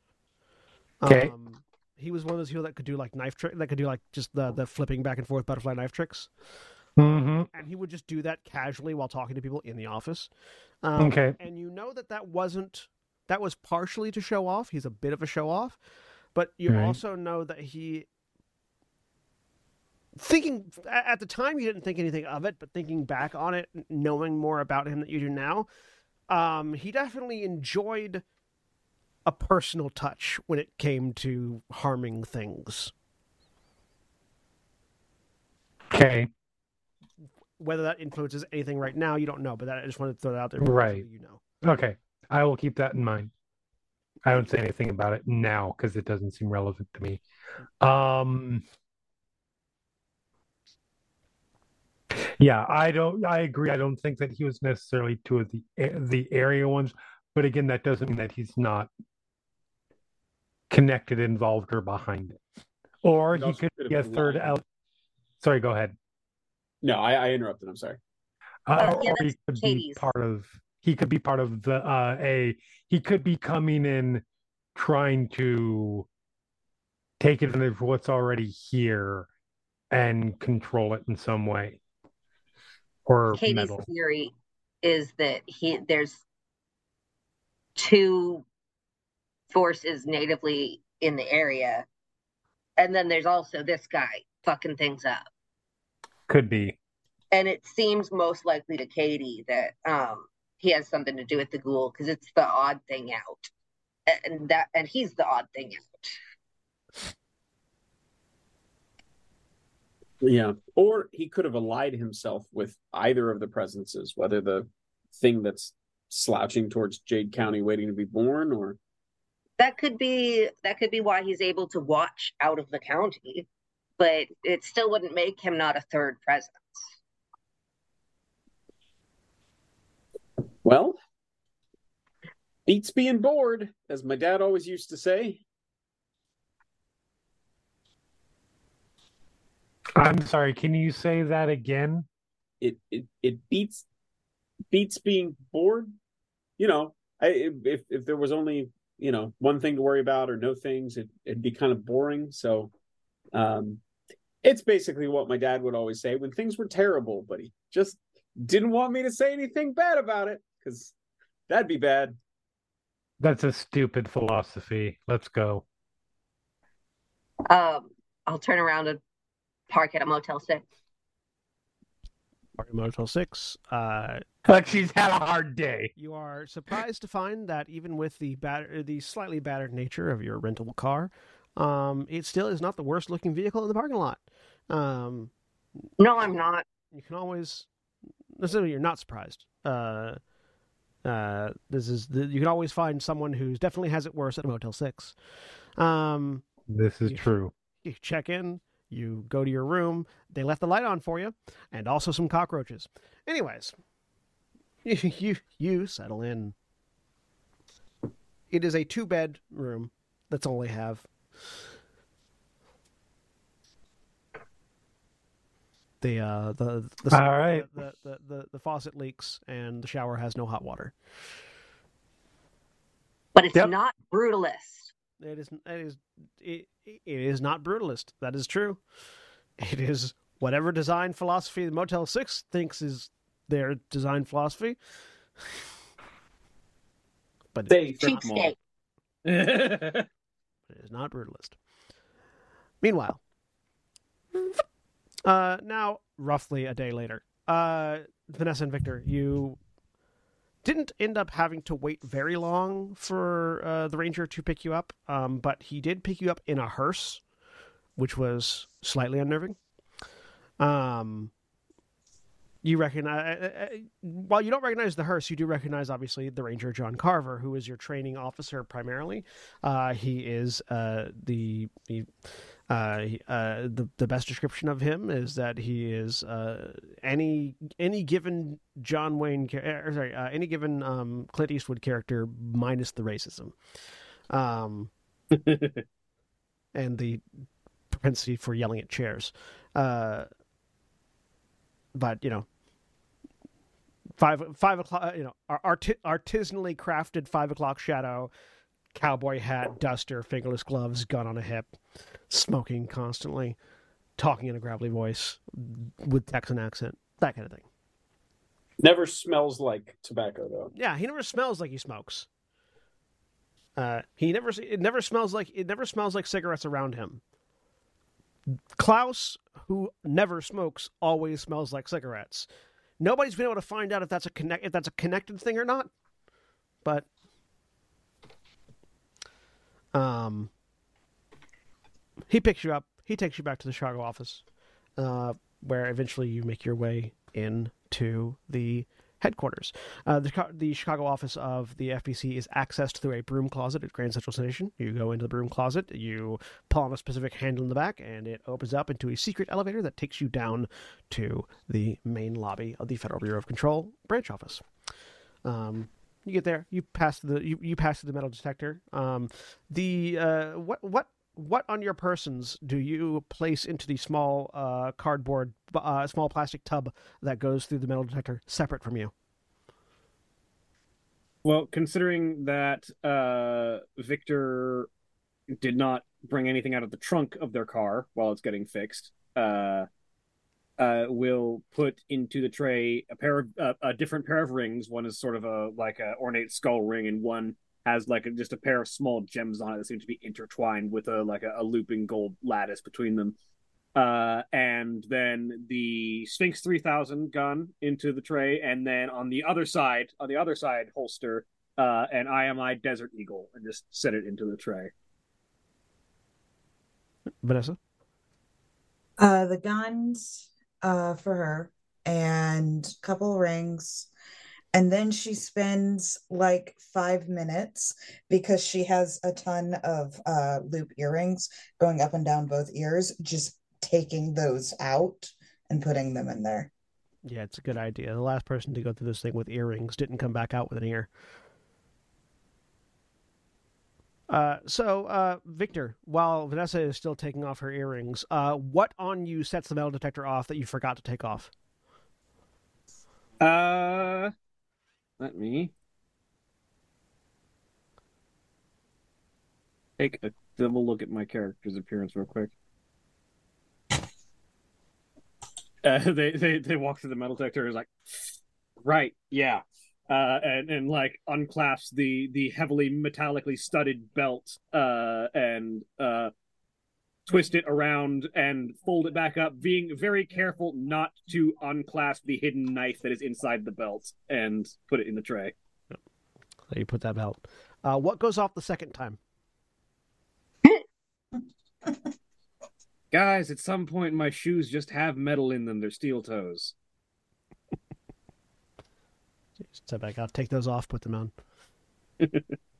Okay. Um, he was one of those people that could do like knife trick, that could do like just the the flipping back and forth butterfly knife tricks. Mm-hmm. And he would just do that casually while talking to people in the office. Um, okay. And you know that that wasn't, that was partially to show off. He's a bit of a show off. But you right. also know that he, thinking, at the time you didn't think anything of it, but thinking back on it, knowing more about him that you do now, um, he definitely enjoyed a personal touch when it came to harming things. Okay. Whether that influences anything right now, you don't know, but that, I just wanted to throw that out there. Right. So you know. Okay. I will keep that in mind. I don't say anything about it now because it doesn't seem relevant to me. Um, yeah, I don't, I agree. I don't think that he was necessarily two of the, the area ones, but again, that doesn't mean that he's not connected, involved, or behind it. Or it he could be a third element. Sorry, go ahead. No, I, I interrupted. I'm sorry. Uh, oh, yeah, or he could Katie's. be part of. He could be part of the uh, a. He could be coming in, trying to take advantage of what's already here, and control it in some way. Or Katie's meddle. Theory is that he there's two forces natively in the area, and then there's also this guy fucking things up. Could be. And it seems most likely to Katie that um, he has something to do with the ghoul because it's the odd thing out. And that, and he's the odd thing out. Yeah. Or he could have allied himself with either of the presences, whether the thing that's slouching towards Jade County waiting to be born, or... That could be, that could be why he's able to watch out of the county. But it still wouldn't make him not a third presence. Well, beats being bored, as my dad always used to say. I'm sorry, can you say that again? It it, it beats beats being bored. You know, I, if if there was only, you know, one thing to worry about or no things, it, it'd be kind of boring. So, um. It's basically what my dad would always say when things were terrible, but he just didn't want me to say anything bad about it because that'd be bad. That's a stupid philosophy. Let's go. Um, I'll turn around and park at a Motel six. Park at Motel six. Uh, like she's had a hard day. You are surprised to find that even with the batter- the slightly battered nature of your rental car, um, it still is not the worst looking vehicle in the parking lot. Um, no, I'm not. You can always, you're not surprised. Uh, uh, this is, the, you can always find someone who definitely has it worse at a Motel six. Um, this is you, true. You check in, you go to your room, they left the light on for you, and also some cockroaches. Anyways, you, you settle in. It is a two bed room. That's all they have. The uh the the, all right. the, the, the, the faucet leaks and the shower has no hot water. But it's yep. not brutalist. It is it is it, it is not brutalist. That is true. It is whatever design philosophy the Motel six thinks is their design philosophy. But they cheapskate. It is not brutalist. Meanwhile, uh, now roughly a day later, uh, Vanessa and Victor, you didn't end up having to wait very long for uh, the ranger to pick you up, um, but he did pick you up in a hearse, which was slightly unnerving. Um, you recognize, uh, uh, while you don't recognize the hearse, you do recognize, obviously, the Ranger John Carver, who is your training officer primarily. Uh, he is uh, the the, uh, uh, the the best description of him is that he is uh, any any given John Wayne, or sorry, uh, any given um, Clint Eastwood character minus the racism, um, and the propensity for yelling at chairs. Uh, But, you know, five five o'clock, you know, art, artisanally crafted five o'clock shadow, cowboy hat, duster, fingerless gloves, gun on a hip, smoking constantly, talking in a gravelly voice with Texan accent, that kind of thing. Never smells like tobacco, though. Yeah, he never smells like he smokes. Uh, he never it never smells like it never smells like cigarettes around him. Klaus, who never smokes, always smells like cigarettes. Nobody's been able to find out if that's a connect if that's a connected thing or not. But um, he picks you up. He takes you back to the Chicago office, uh, where eventually you make your way into the headquarters. Uh, the, the Chicago office of the F B C is accessed through a broom closet at Grand Central Station. You go into the broom closet, you pull on a specific handle in the back, and it opens up into a secret elevator that takes you down to the main lobby of the Federal Bureau of Control branch office. Um, you get there, you pass the you, you pass the metal detector. Um, the uh, what what what on your persons do you place into the small uh, cardboard, uh, small plastic tub that goes through the metal detector separate from you? Well, considering that uh, Victor did not bring anything out of the trunk of their car while it's getting fixed, uh, uh, we'll put into the tray a pair of uh, a different pair of rings. One is sort of a like an ornate skull ring, and one has like a, just a pair of small gems on it that seem to be intertwined with a like a, a looping gold lattice between them. Uh, and then the Sphinx three thousand gun into the tray, and then on the other side, on the other side holster, uh, an I M I Desert Eagle, and just set it into the tray. Vanessa? Uh, the guns uh, for her, and a couple rings. And then she spends like five minutes because she has a ton of uh, loop earrings going up and down both ears, just taking those out and putting them in there. Yeah, it's a good idea. The last person to go through this thing with earrings didn't come back out with an ear. Uh, so, uh, Victor, while Vanessa is still taking off her earrings, uh, what on you sets the metal detector off that you forgot to take off? Uh... Let me take a double look at my character's appearance real quick. Uh, they, they they walk through the metal detector and is like, right, yeah. Uh, and, and like unclasps the, the heavily metallically studded belt uh, and uh, twist it around and fold it back up, being very careful not to unclasp the hidden knife that is inside the belt and put it in the tray. Yep. So you put that belt. Uh, what goes off the second time? Guys, at some point my shoes just have metal in them. They're steel toes. Step back out, take those off, put them on.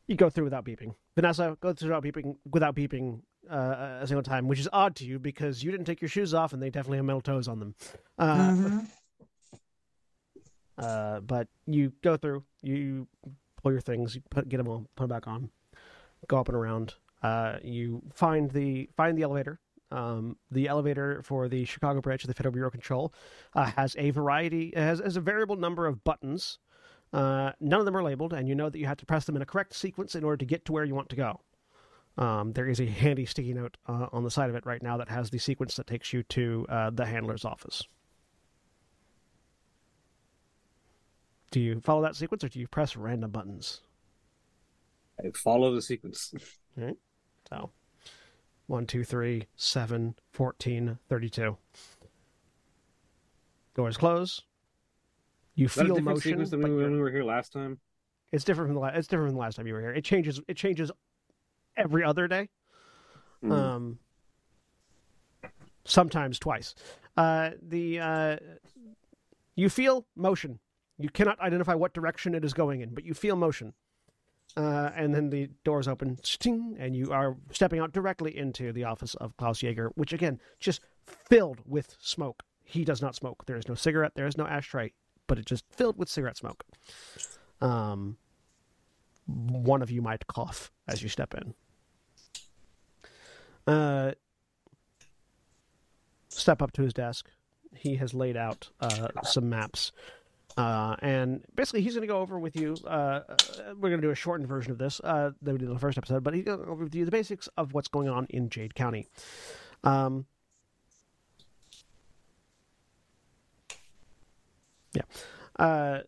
You go through without beeping. Vanessa, go through without beeping, without beeping. Uh, a single time, which is odd to you because you didn't take your shoes off and they definitely have metal toes on them. Uh, mm-hmm. uh, but you go through, you pull your things, you put, get them all, put them back on, go up and around. Uh, you find the find the elevator. Um, the elevator for the Chicago branch of the Federal Bureau of Control uh, has a variety, has, has a variable number of buttons. Uh, none of them are labeled, and you know that you have to press them in a correct sequence in order to get to where you want to go. Um, there is a handy sticky note uh, on the side of it right now that has the sequence that takes you to uh, the handler's office. Do you follow that sequence, or do you press random buttons? I follow the sequence. All right. So, one, two, three, seven, fourteen, thirty-two. Doors close. You feel motion. Is that a different sequence than when we were here last time? It's different from the la- it's different from the last time you were here. It changes. It changes. Every other day, mm. um, sometimes twice. Uh, the uh, You feel motion. You cannot identify what direction it is going in, but you feel motion. Uh, and then the doors open, and you are stepping out directly into the office of Klaus Jaeger, which, again, just filled with smoke. He does not smoke. There is no cigarette. There is no ashtray, but it's just filled with cigarette smoke. Um, one of you might cough as you step in. Uh, step up to his desk. He has laid out uh, some maps. Uh, and basically, he's going to go over with you. Uh, we're going to do a shortened version of this. Uh, that we did in the first episode, but he's going to go over with you the basics of what's going on in Jade County. Um, yeah. Uh,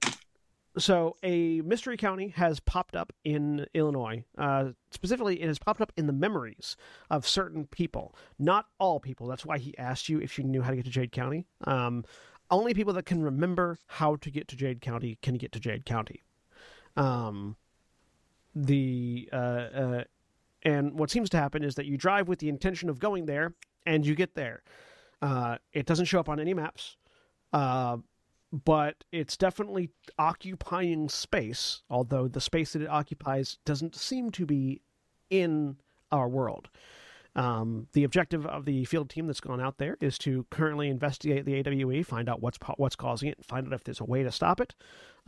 so a mystery county has popped up in Illinois. Uh, specifically, it has popped up in the memories of certain people. Not all people. That's why he asked you if you knew how to get to Jade County. Um, Only people that can remember how to get to Jade County can get to Jade County. Um, the uh, uh, and what seems to happen is that you drive with the intention of going there, and you get there. Uh, it doesn't show up on any maps, uh, but it's definitely occupying space, although the space that it occupies doesn't seem to be in our world. Um, the objective of the field team that's gone out there is to currently investigate the A W E, find out what's what's causing it, find out if there's a way to stop it,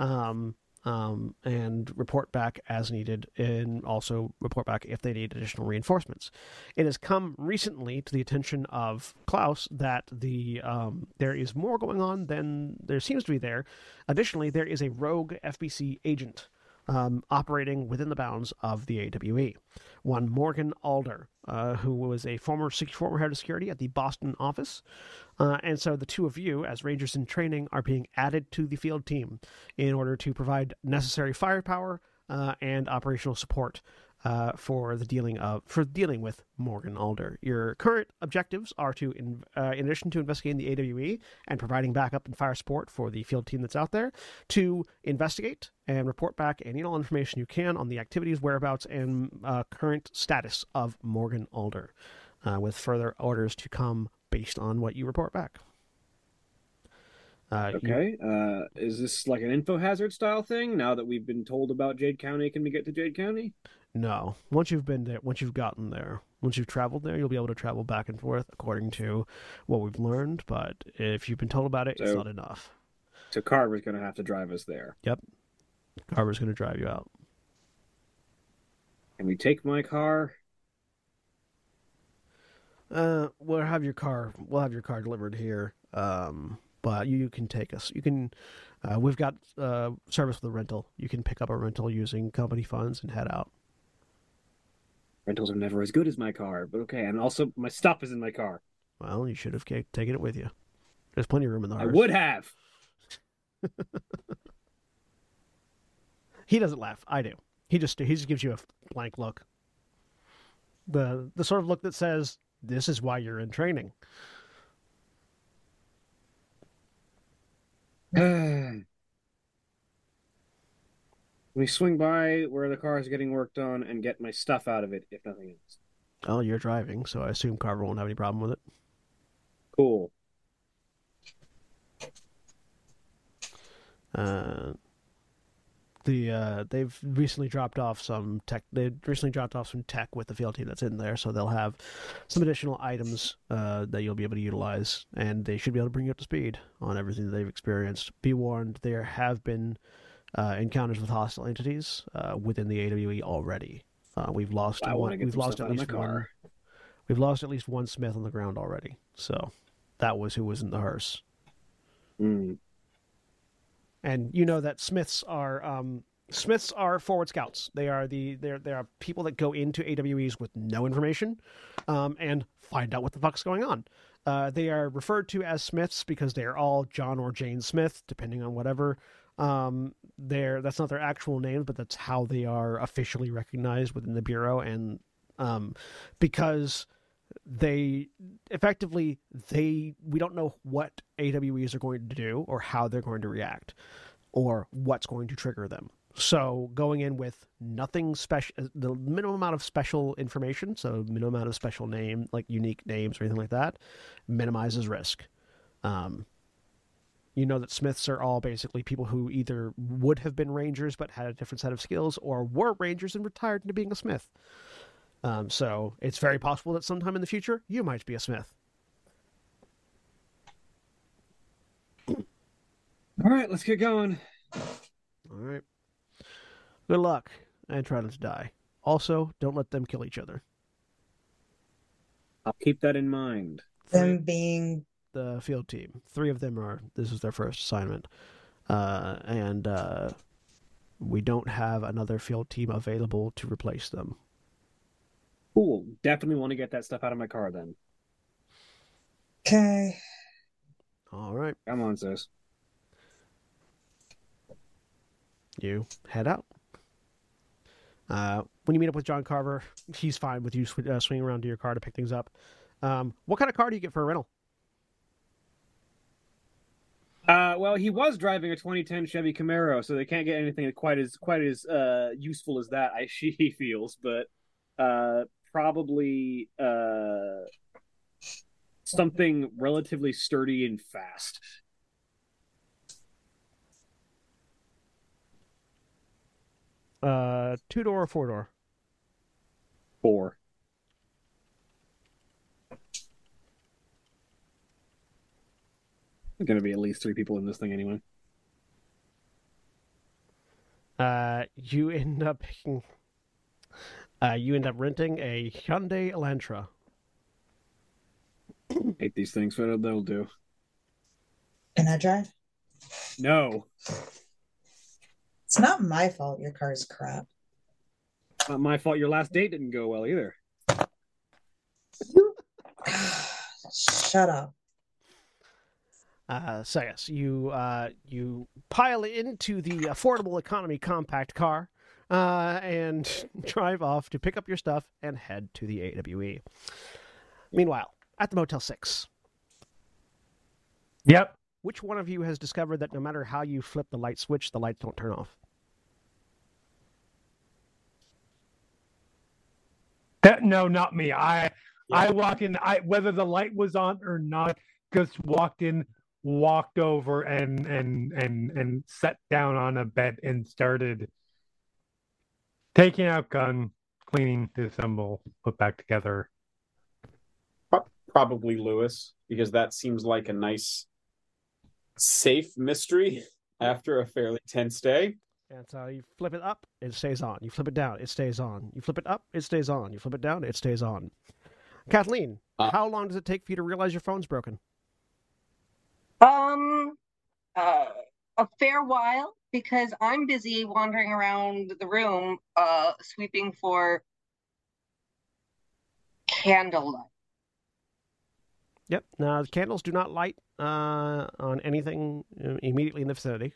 um, um, and report back as needed, and also report back if they need additional reinforcements. It has come recently to the attention of Klaus that the um, there is more going on than there seems to be there. Additionally, there is a rogue F B C agent Um, operating within the bounds of the A W E. One Morgan Alder, uh, who was a former, former head of security at the Boston office. Uh, and so the two of you, as Rangers in training, are being added to the field team in order to provide necessary firepower uh, and operational support uh, for the dealing of for dealing with Morgan Alder. Your current objectives are to, in, uh, in addition to investigating the A W E and providing backup and fire support for the field team that's out there, to investigate and report back any and all information you can on the activities, whereabouts, and uh, current status of Morgan Alder, uh, with further orders to come based on what you report back. Uh, okay. You... Uh, is this like an info hazard style thing? Now that we've been told about Jade County, can we get to Jade County? No. Once you've been there, once you've gotten there, once you've traveled there, you'll be able to travel back and forth according to what we've learned. But if you've been told about it, so, it's not enough. So Carver's going to have to drive us there. Yep. Carver's going to drive you out. Can we take my car? Uh, we'll have your car. We'll have your car delivered here. Um, but you, you can take us. You can. Uh, we've got uh service with a rental. You can pick up a rental using company funds and head out. Rentals are never as good as my car, but okay. And also, my stuff is in my car. Well, you should have taken it with you. There's plenty of room in the hearse. I would have. He doesn't laugh. I do. He just he just gives you a blank look. The the sort of look that says, "This is why you're in training." We swing by where the car is getting worked on and get my stuff out of it, if nothing else. Oh, you're driving, so I assume Carver won't have any problem with it. Cool. Uh, the uh, they've recently dropped off some tech. They recently dropped off some tech with the field team that's in there, so they'll have some additional items uh, that you'll be able to utilize, and they should be able to bring you up to speed on everything that they've experienced. Be warned, there have been Uh, encounters with hostile entities uh, within the A W E already. Uh, we've lost. I one, we've lost at least one. We've lost at least one Smith on the ground already. So that was who was in the hearse. Mm. And you know that Smiths are um, Smiths are forward scouts. They are the there. There are people that go into A W Es with no information um, and find out what the fuck's going on. Uh, they are referred to as Smiths because they are all John or Jane Smith, depending on whatever. Um, they're, that's not their actual name, but that's how they are officially recognized within the Bureau. And, um, because they effectively, they, we don't know what A W Es are going to do or how they're going to react or what's going to trigger them. So going in with nothing special, the minimum amount of special information. So minimum amount of special name, like unique names or anything like that, minimizes risk. Um, you know that Smiths are all basically people who either would have been Rangers but had a different set of skills, or were Rangers and retired into being a Smith. Um, so it's very possible that sometime in the future, you might be a Smith. All right, let's get going. All right. Good luck, and try not to die. Also, don't let them kill each other. I'll keep that in mind. Them being... the field team. Three of them are... this is their first assignment. Uh, and uh, we don't have another field team available to replace them. Cool. Definitely want to get that stuff out of my car, then. Okay. All right. Come on, sis. You head out. Uh, when you meet up with John Carver, he's fine with you sw uh, swinging around to your car to pick things up. Um, what kind of car do you get for a rental? Uh, well, he was driving a twenty ten Chevy Camaro, so they can't get anything quite as quite as uh, useful as that. I she feels, but uh, probably uh, something relatively sturdy and fast. Uh, two door or four door? Four. There's going to be at least three people in this thing anyway. Uh, you end up picking, uh, you end up renting a Hyundai Elantra. Hate these things, but they'll do. Can I drive? No. It's not my fault your car's crap. It's not my fault your last date didn't go well either. Shut up. Uh, so yes, you uh, you pile into the affordable economy compact car uh, and drive off to pick up your stuff and head to the A W E. Meanwhile, at the Motel six. Yep. Which one of you has discovered that no matter how you flip the light switch, the lights don't turn off? That, no, not me. I yeah. I walk in. I whether the light was on or not, just walked in, walked over, and and and and sat down on a bed and started taking out gun, cleaning, disassemble, put back together. Probably Lewis, because that seems like a nice, safe mystery after a fairly tense day. And so you flip it up, it stays on. You flip it down, it stays on. You flip it up, it stays on. You flip it down, it stays on. Kathleen, uh, how long does it take for you to realize your phone's broken? Um, uh, a fair while, because I'm busy wandering around the room, uh, sweeping for candlelight. Yep. Now, the candles do not light uh, on anything immediately in the vicinity.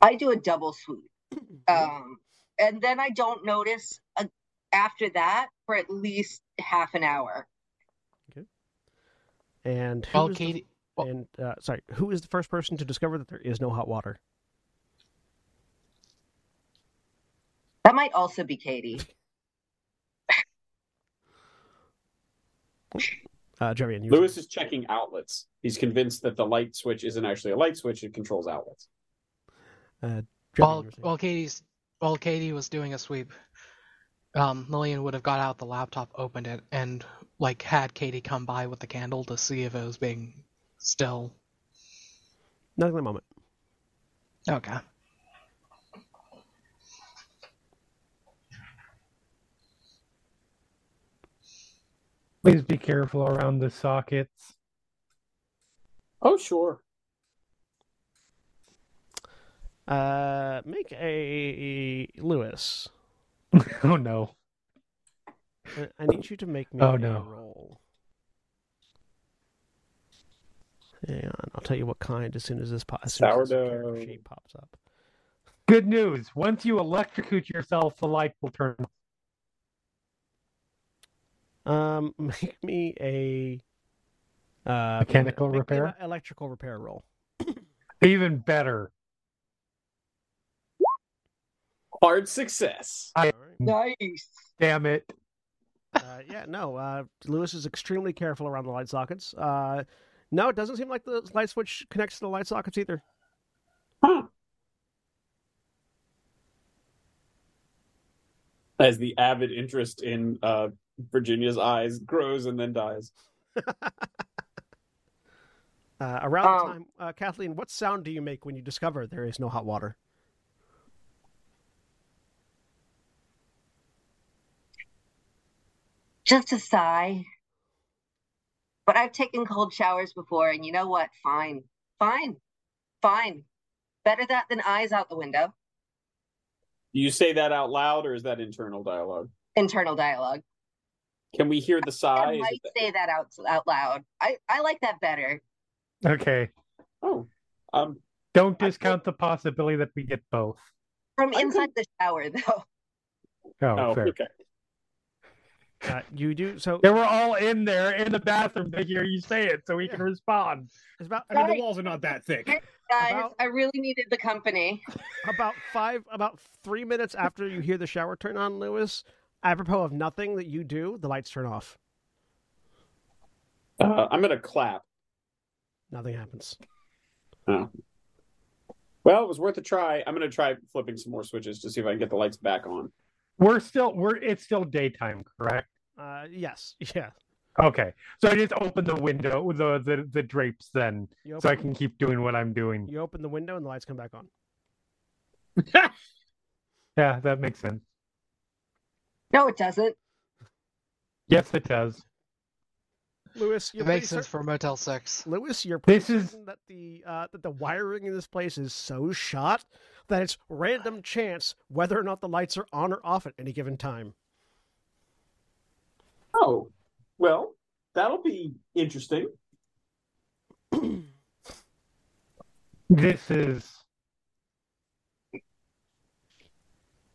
I do a double sweep. Um, and then I don't notice uh, after that for at least half an hour. Okay. And who, well, Katie, the, well, and, uh, sorry, who is the first person to discover that there is no hot water? That might also be Katie. Uh, Jeremy, you Lewis is checking outlets. He's convinced that the light switch isn't actually a light switch. It controls outlets. Uh, while, while, Katie's, while Katie was doing a sweep, um, Lillian would have got out the laptop, opened it, and like had Katie come by with the candle to see if it was being still. Not at the moment. Okay. Please be careful around the sockets. Oh, sure. Uh, make a... Lewis. Oh, no. I need you to make me oh, a no. roll. Hang on, I'll tell you what kind as soon as this, as soon as this sheet pops up. Good news. Once you electrocute yourself, the light will turn off. Um, make me a uh, mechanical make, repair, make electrical repair roll. Even better. Hard success. I, right. Nice. Damn it. Uh, yeah, no. Uh, Lewis is extremely careful around the light sockets. Uh, No, it doesn't seem like the light switch connects to the light sockets either. Huh. As the avid interest in uh, Virginia's eyes grows and then dies. uh, around um, the time, uh, Kathleen, what sound do you make when you discover there is no hot water? Just a sigh. But I've taken cold showers before, and you know what? Fine. Fine. Fine. Better that than eyes out the window. Do you say that out loud, or is that internal dialogue? Internal dialogue. Can we hear the sigh? I might that... say that out out loud. I, I like that better. Okay. Oh. Um, Don't discount could... the possibility that we get both. From inside could... the shower, though. Oh, oh fair. Okay. Uh, you do so. They were all in there in the bathroom. They hear you say it, so we yeah. can respond. It's about. I mean, Sorry. the walls are not that thick. Guys, about, I really needed the company. About five, about three minutes after you hear the shower turn on, Lewis, apropos of nothing that you do, the lights turn off. Uh, I'm gonna clap. Nothing happens. Oh. Well, it was worth a try. I'm gonna try flipping some more switches to see if I can get the lights back on. We're still, we're, it's still daytime, correct? Uh, yes, yeah. Okay, so I just open the window, the the, the drapes then, open, so I can keep doing what I'm doing. You open the window and the lights come back on. Yeah, that makes sense. No, it doesn't. Yes, it does. Lewis, it makes sense certain... for Motel six. Lewis, you're pretty certain is... that the uh, that the wiring in this place is so shot that it's random chance whether or not the lights are on or off at any given time. Oh, well, that'll be interesting. This is...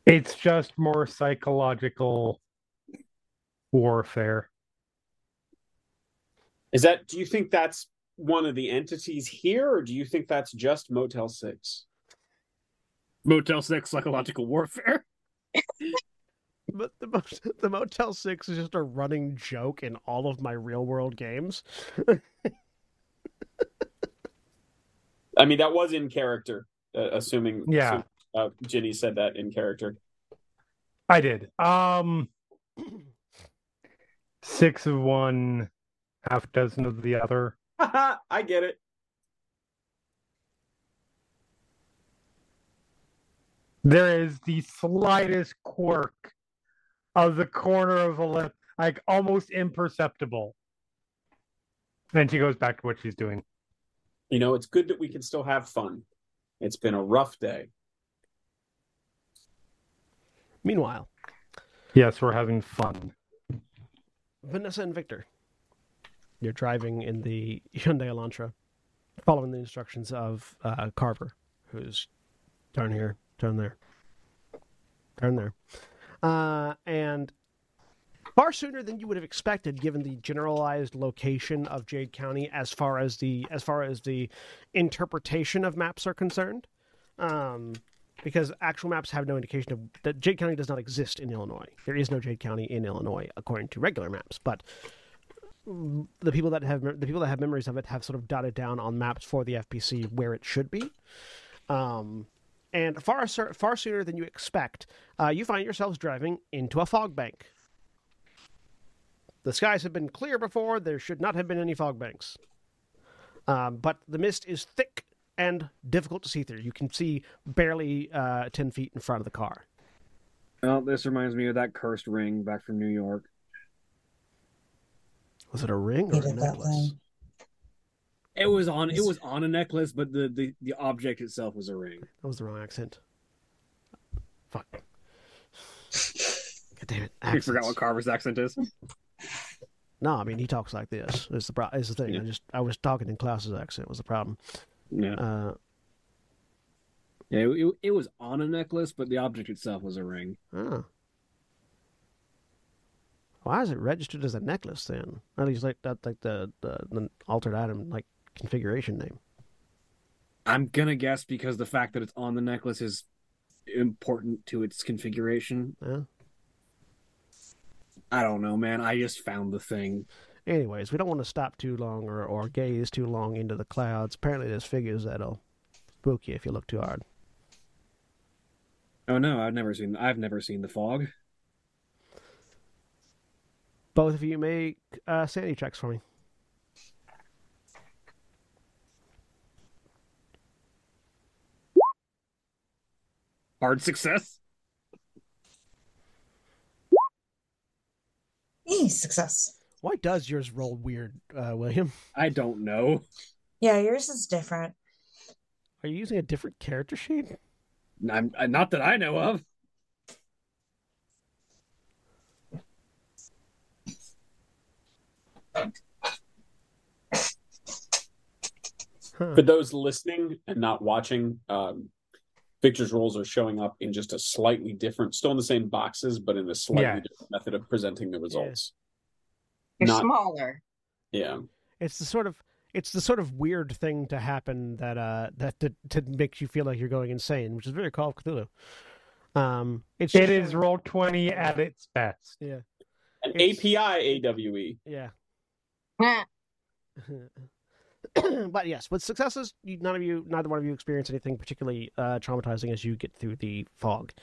It's just more psychological warfare. Is that, do you think that's one of the entities here, or do you think that's just Motel six? Motel six psychological warfare? But the, the Motel six is just a running joke in all of my real world games. I mean, that was in character, uh, assuming, yeah. assuming uh, Ginny said that in character. I did. Um, six of one... half dozen of the other. I get it. There is the slightest quirk of the corner of a lip, like almost imperceptible. Then she goes back to what she's doing. You know, it's good that we can still have fun. It's been a rough day. Meanwhile. Yes, we're having fun. Vanessa and Victor. You're driving in the Hyundai Elantra, following the instructions of uh, Carver, who's turn here, turn there, turn there. Uh, and far sooner than you would have expected, given the generalized location of Jade County as far as the as far as the interpretation of maps are concerned, um, because actual maps have no indication of that Jade County does not exist in Illinois. There is no Jade County in Illinois according to regular maps, but. The people that have the people that have memories of it have sort of dotted down on maps for the F P C where it should be, um, and far far sooner than you expect, uh, you find yourselves driving into a fog bank. The skies have been clear before; there should not have been any fog banks, uh, but the mist is thick and difficult to see through. You can see barely uh, ten feet in front of the car. Well, this reminds me of that cursed ring back from New York. Was it a ring or a necklace? It was on it was on a necklace, but the, the, the object itself was a ring. That was the wrong accent. Fuck. God damn it. Accents. You forgot what Carver's accent is? No, I mean he talks like this. It's the pro it's the thing. Yeah. I just I was talking in Klaus's accent was the problem. Yeah. Uh, yeah, it, it, it was on a necklace, but the object itself was a ring. Oh. Why is it registered as a necklace then? At least like that, like the, the the altered item like configuration name. I'm gonna guess because the fact that it's on the necklace is important to its configuration. Yeah. I don't know, man. I just found the thing. Anyways, we don't want to stop too long or, or gaze too long into the clouds. Apparently there's figures that'll spook you if you look too hard. Oh no, I've never seen I've never seen the fog. Both of you make uh, sanity checks for me. Hard success. Hey, success. Why does yours roll weird, uh, William? I don't know. Yeah, yours is different. Are you using a different character sheet? I'm, I'm not that I know of. Huh. For those listening and not watching, um, Victor's rolls are showing up in just a slightly different, still in the same boxes, but in a slightly yeah. different method of presenting the results. Yeah. They're Not, smaller. Yeah, it's the sort of it's the sort of weird thing to happen that uh that to, to make you feel like you're going insane, which is very Call of Cthulhu. Um, it's it just, is roll twenty at its best. Yeah, an it's, A P I A W E. Yeah. But yes, with successes, you, none of you, neither one of you, experience anything particularly uh, traumatizing as you get through the fog.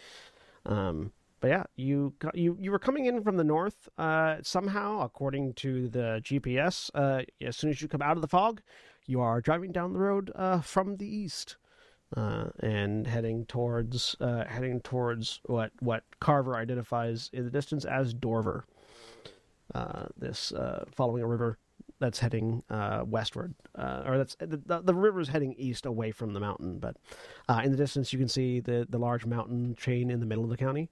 Um. But yeah, you you you were coming in from the north. Uh, somehow, according to the G P S, uh, as soon as you come out of the fog, you are driving down the road uh, from the east uh, and heading towards uh, heading towards what what Carver identifies in the distance as Dorver. Uh, this uh, following a river that's heading uh, westward, uh, or that's the, the river is heading east away from the mountain. But uh, in the distance, you can see the the large mountain chain in the middle of the county.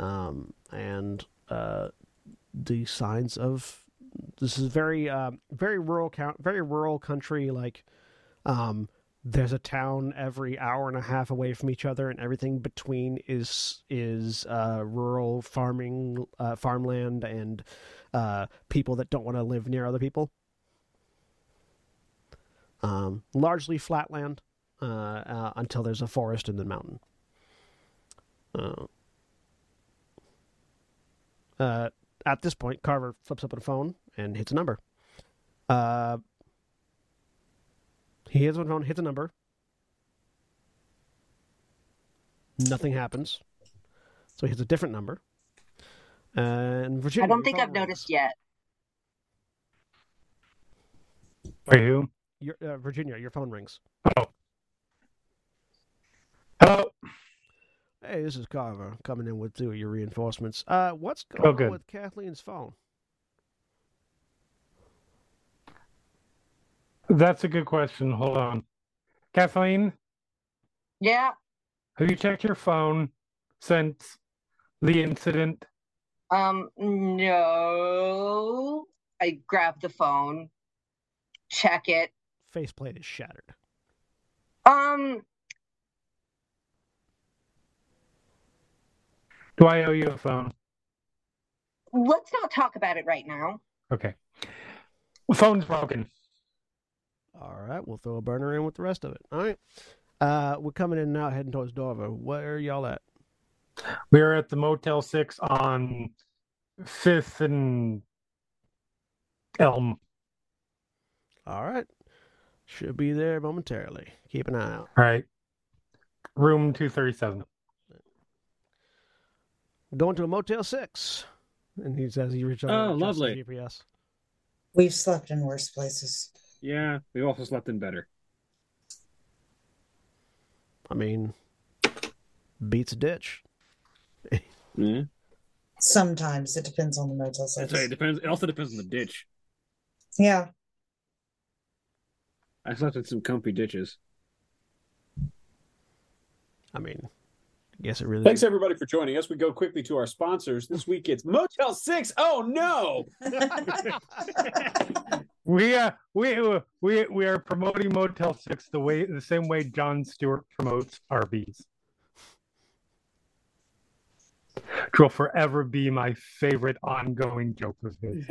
Um, and, uh, the signs of, this is very, um, uh, very rural count, very rural country. Like, um, there's a town every hour and a half away from each other, and everything between is, is, uh, rural farming, uh, farmland and, uh, people that don't want to live near other people. Um, largely flat land, uh, uh until there's a forest in the mountain. Uh, Uh, at this point, Carver flips up on a phone and hits a number. Uh, he hits one phone, hits a number. Nothing happens. So he hits a different number. And Virginia, I don't think I've noticed yet. Are you? Your, uh, Virginia, your phone rings. Oh. Hello? Hey, this is Carver coming in with two of your reinforcements. Uh, what's going oh, on with Kathleen's phone? That's a good question. Hold on. Kathleen? Yeah? Have you checked your phone since the incident? Um, no. I grabbed the phone. Check it. Faceplate is shattered. Um... Do I owe you a phone? Let's not talk about it right now. Okay. Well, phone's broken. All right. We'll throw a burner in with the rest of it. All right. Uh, we're coming in now, heading towards Dorver. Where are y'all at? We're at the Motel six on fifth and Elm. All right. Should be there momentarily. Keep an eye out. All right. Room two thirty-seven. Going to a Motel six. And he says he reached out. Oh, lovely. G P S. We've slept in worse places. Yeah, we've also slept in better. I mean, beats a ditch. Yeah. Sometimes. It depends on the motel six. That's right. It depends. It also depends on the ditch. Yeah. I slept in some comfy ditches. I mean... Yes, it really Thanks, is. Everybody, for joining us. We go quickly to our sponsors. This week, it's Motel six. Oh, no! we, uh, we, we, we are promoting Motel six the way the same way Jon Stewart promotes Arby's. Which will forever be my favorite ongoing joke of his.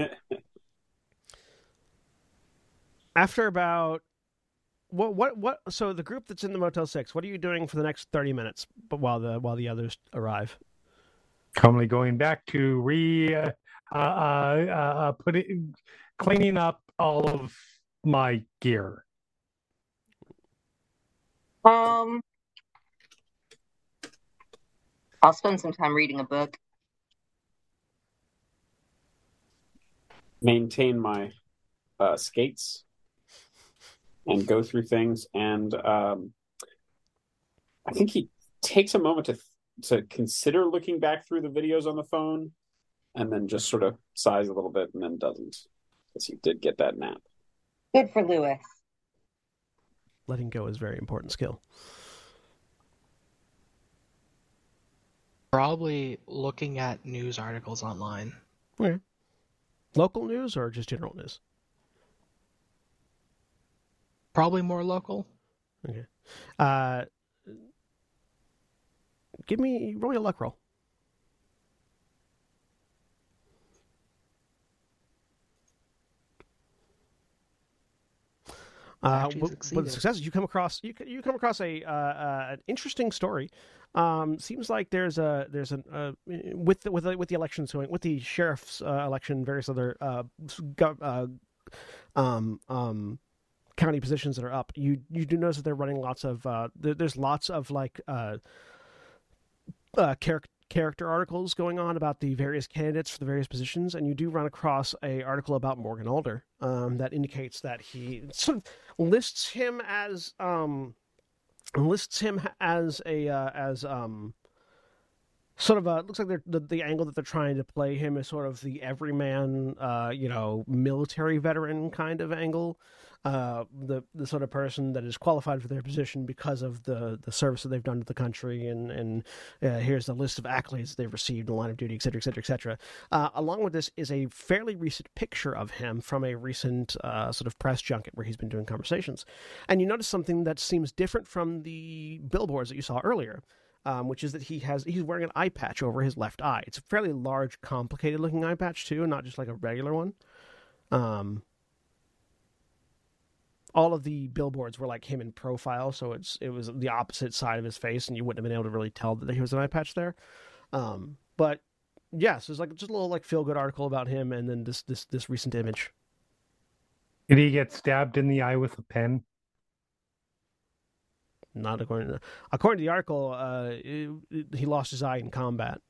After about... What what what? So the group that's in the Motel six. What are you doing for the next thirty minutes? But while the while the others arrive, calmly going back to re uh, uh, uh, uh, putting cleaning up all of my gear. Um, I'll spend some time reading a book. Maintain my uh, skates and go through things. And um, I think he takes a moment to to consider looking back through the videos on the phone, and then just sort of sighs a little bit, and then doesn't, because he did get that nap. Good for Lewis. Letting go is a very important skill. Probably looking at news articles online. Okay. Local news or just general news? Probably more local. Okay. Uh, give me, roll your luck roll. Uh, with, with success, you come across you you come across a uh, uh, an interesting story. Um, seems like there's a there's an uh, with the, with the, with the elections going with the sheriff's uh, election, various other uh, uh, um, um, county positions that are up. You you do notice that they're running lots of uh, there, there's lots of like uh, uh, character. character articles going on about the various candidates for the various positions, and you do run across a article about Morgan Alder um, that indicates that he sort of lists him as um, lists him as a uh, as um, sort of a looks like the the angle that they're trying to play him is sort of the everyman uh, you know military veteran kind of angle, uh, the the sort of person that is qualified for their position because of the the service that they've done to the country, and and uh, here's the list of accolades they've received in the line of duty, et cetera, et cetera, et cetera. Uh, along with this is a fairly recent picture of him from a recent uh, sort of press junket where he's been doing conversations, and you notice something that seems different from the billboards that you saw earlier. Um, which is that he has he's wearing an eye patch over his left eye. It's a fairly large, complicated-looking eye patch, too, not just like a regular one. Um, all of the billboards were like him in profile, so it's it was the opposite side of his face, and you wouldn't have been able to really tell that he was an eye patch there. Um, but, yes, yeah, so there's like just a little like feel-good article about him, and then this this this recent image. Did he get stabbed in the eye with a pen? Not according to according to the article, uh, it, it, he lost his eye in combat.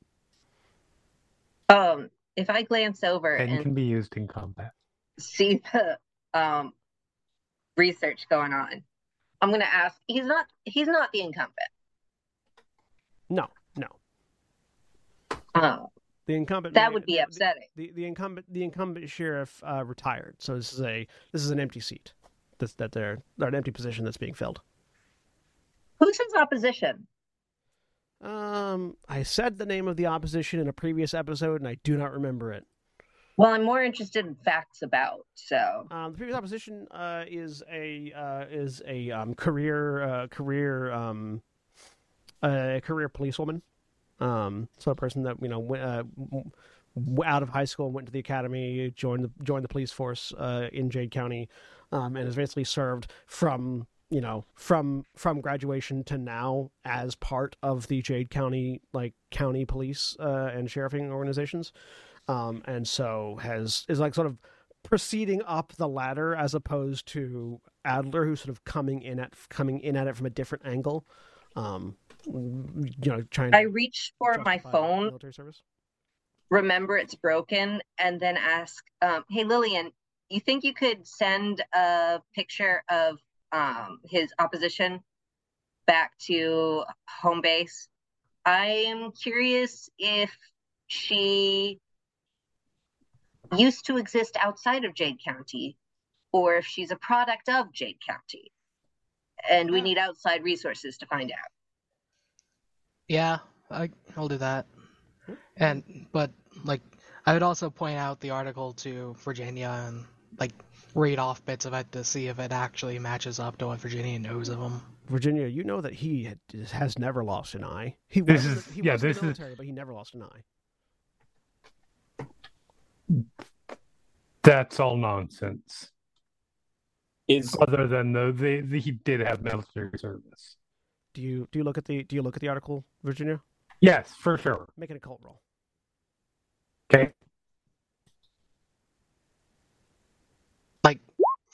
Um, if I glance over and, and can be used in combat, see the um research going on, I'm going to ask. He's not. He's not the incumbent. No, no. Oh, the incumbent. That would be upsetting. The, the, the incumbent. The incumbent sheriff uh, retired, so this is a this is an empty seat. That's that they're, they're an empty position that's being filled. Who's his opposition? Um, I said the name of the opposition in a previous episode, and I do not remember it. Well, I'm more interested in facts about. So um, the previous opposition uh, is a uh, is a um, career uh, career um, a career policewoman. Um, so a person that you know went, uh, out of high school, went to the academy, joined the joined the police force uh, in Jade County, um, and has basically served from. you know, from, from graduation to now as part of the Jade County, like county police, uh, and sheriffing organizations. Um, and so has, is like sort of proceeding up the ladder as opposed to Adler, who's sort of coming in at, coming in at it from a different angle. Um, you know, trying to I reach for my phone, military service. Remember it's broken, and then ask, um, hey, Lillian, you think you could send a picture of Um, his opposition back to home base? I am curious if she used to exist outside of Jade County or if she's a product of Jade County. And we need outside resources to find out. Yeah, I, I'll do that. And but like I would also point out the article to Virginia and like read off bits of it to see if it actually matches up to what Virginia knows of him. Virginia, you know that he has never lost an eye. He was, this is, he yeah, was this in the military, is... but he never lost an eye. That's all nonsense. Is other than though the, the, he did have military service. Do you do you look at the do you look at the article, Virginia? Yes, for sure. Make an occult roll. Okay.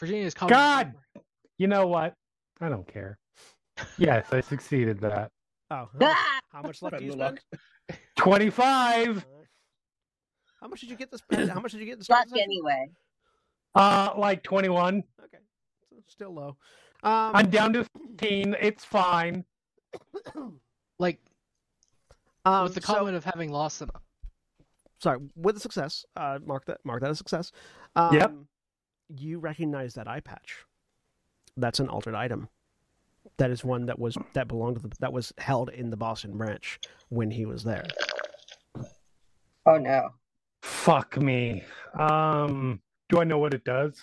Virginia's coming. God! You know what? I don't care. Yes, I succeeded that. Oh. How much luck do you spend? twenty-five! How much did you get this? How much did you get this? Luck anyway. Uh, like twenty-one. Okay. So still low. Um, I'm down to fifteen. It's fine. Like, um, with the comment so, of having lost them. Sorry, with a success, uh, mark that mark that as success. Um, yep. You recognize that eye patch. That's an altered item. That is one that was that belonged to the, that was held in the Boston branch when he was there. Oh no! Fuck me. Um, do I know what it does?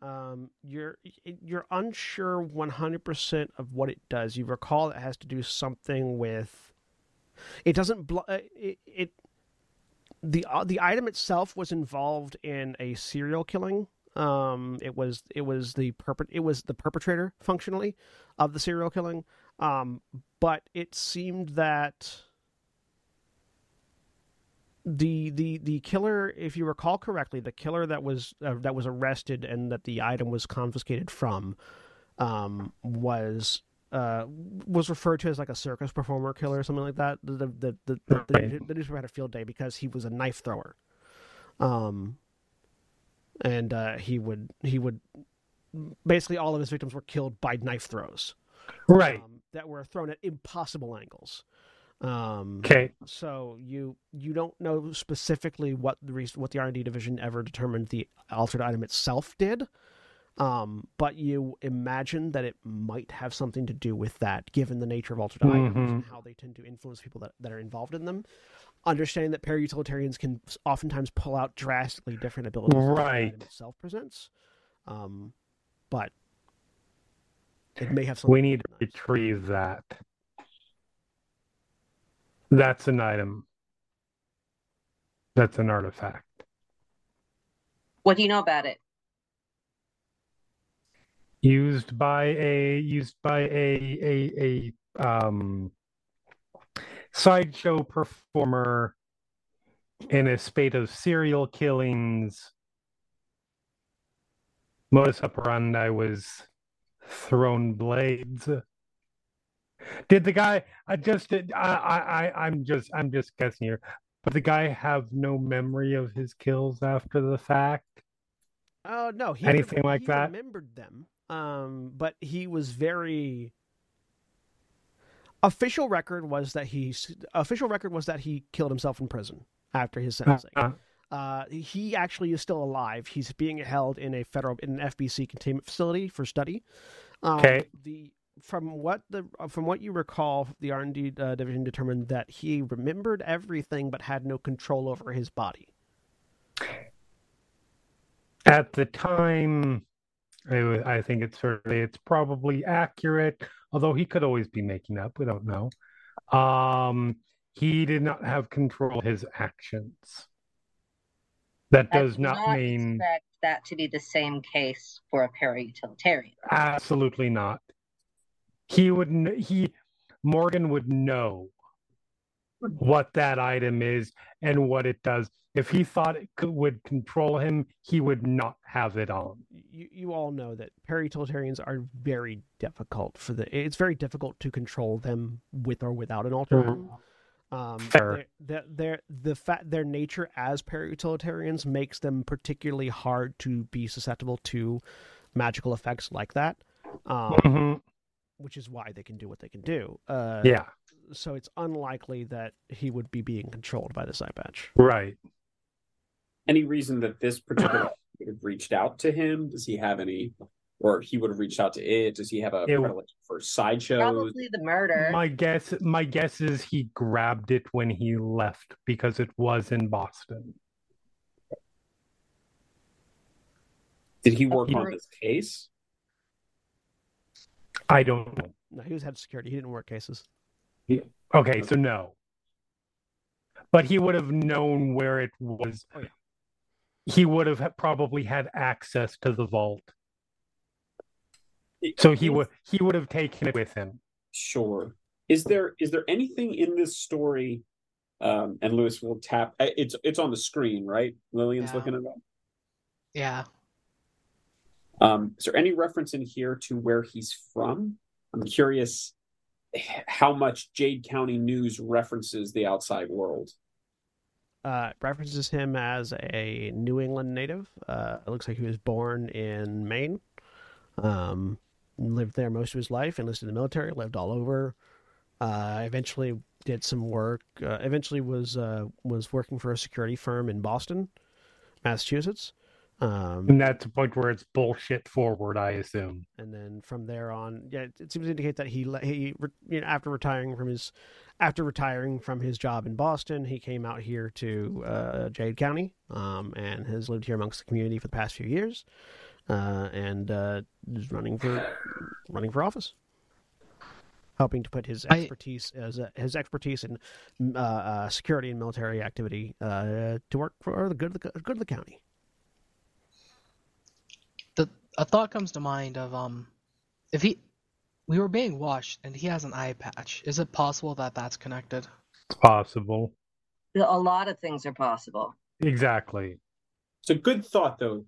Um, you're you're unsure one hundred percent of what it does. You recall it has to do something with. It doesn't. Bl it, it the the item itself was involved in a serial killing. Um, it was it was the perpet it was the perpetrator functionally of the serial killing. Um, but it seemed that. The, the the killer, if you recall correctly, the killer that was uh, that was arrested and that the item was confiscated from, um, was uh, was referred to as like a circus performer killer or something like that. The the the the, the, the newspaper had a field day because he was a knife thrower, um, and uh, he would he would basically all of his victims were killed by knife throws, right? Um, that were thrown at impossible angles. Um, okay. So you you don't know specifically what the what the R and D division ever determined the altered item itself did, um, but you imagine that it might have something to do with that, given the nature of altered mm-hmm. items and how they tend to influence people that, that are involved in them. Understanding that para-utilitarians can oftentimes pull out drastically different abilities right. that the item itself presents, um, but it may have something. We need to retrieve that. That's an item. That's an artifact. What do you know about it? Used by a used by a a a um sideshow performer in a spate of serial killings. Modus operandi was thrown blades. Did the guy? I just. I. I. I'm just. I'm just guessing here. But the guy have no memory of his kills after the fact. Oh uh, no, he anything remember, like he that. Remembered them, um, but he was very. Official record was that he. Official record was that he killed himself in prison after his sentencing. Uh, uh. Uh, he actually is still alive. He's being held in a federal in an F B C containment facility for study. Um, okay. The. From what the from what you recall, the R and D uh, division determined that he remembered everything but had no control over his body. At the time, I, I think it's certainly it's probably accurate. Although he could always be making up, we don't know. Um, he did not have control of his actions. That I does not, not mean expect that to be the same case for a para-utilitarian. Absolutely not. He would, he, Morgan would know what that item is and what it does. If he thought it could, would control him, he would not have it on. You, you all know that para-utilitarians are very difficult for the, it's very difficult to control them with or without an alter item. Um, Fair. They're, they're, the fact their nature as para-utilitarians makes them particularly hard to be susceptible to magical effects like that. Um, mm-hmm. Which is why they can do what they can do. Uh, yeah. So it's unlikely that he would be being controlled by this eye patch. Right. Any reason that this particular would have reached out to him? Does he have any, or he would have reached out to it? Does he have a predilection for sideshows? Probably the murder. My guess, my guess is he grabbed it when he left because it was in Boston. Did he work he, on this case? I don't know. No, he was head of security. He didn't work cases. Yeah. Okay, so no. But he would have known where it was. Oh, yeah. He would have probably had access to the vault. It, so he would he would have taken it with him. Sure. Is there is there anything in this story? Um, and Lewis will tap. It's it's on the screen, right? Lillian's yeah. looking at it. Yeah. Um, is there any reference in here to where he's from? I'm curious how much Jade County news references the outside world. Uh, it references him as a New England native. Uh, it looks like he was born in Maine. Um, lived there most of his life, enlisted in the military, lived all over. Uh, eventually did some work. Uh, eventually was uh, was working for a security firm in Boston, Massachusetts. Um, and that's a point where it's bullshit forward, I assume. And then from there on, yeah, it, it seems to indicate that he he you know, after retiring from his after retiring from his job in Boston, he came out here to uh, Jade County, um, and has lived here amongst the community for the past few years, uh, and uh, is running for running for office, helping to put his expertise I... as a, his expertise in uh, uh, security and military activity uh, to work for the good of the, good of the county. A thought comes to mind of um, if he, we were being watched, and he has an eye patch. Is it possible that that's connected? It's possible. A lot of things are possible. Exactly. It's a good thought, though.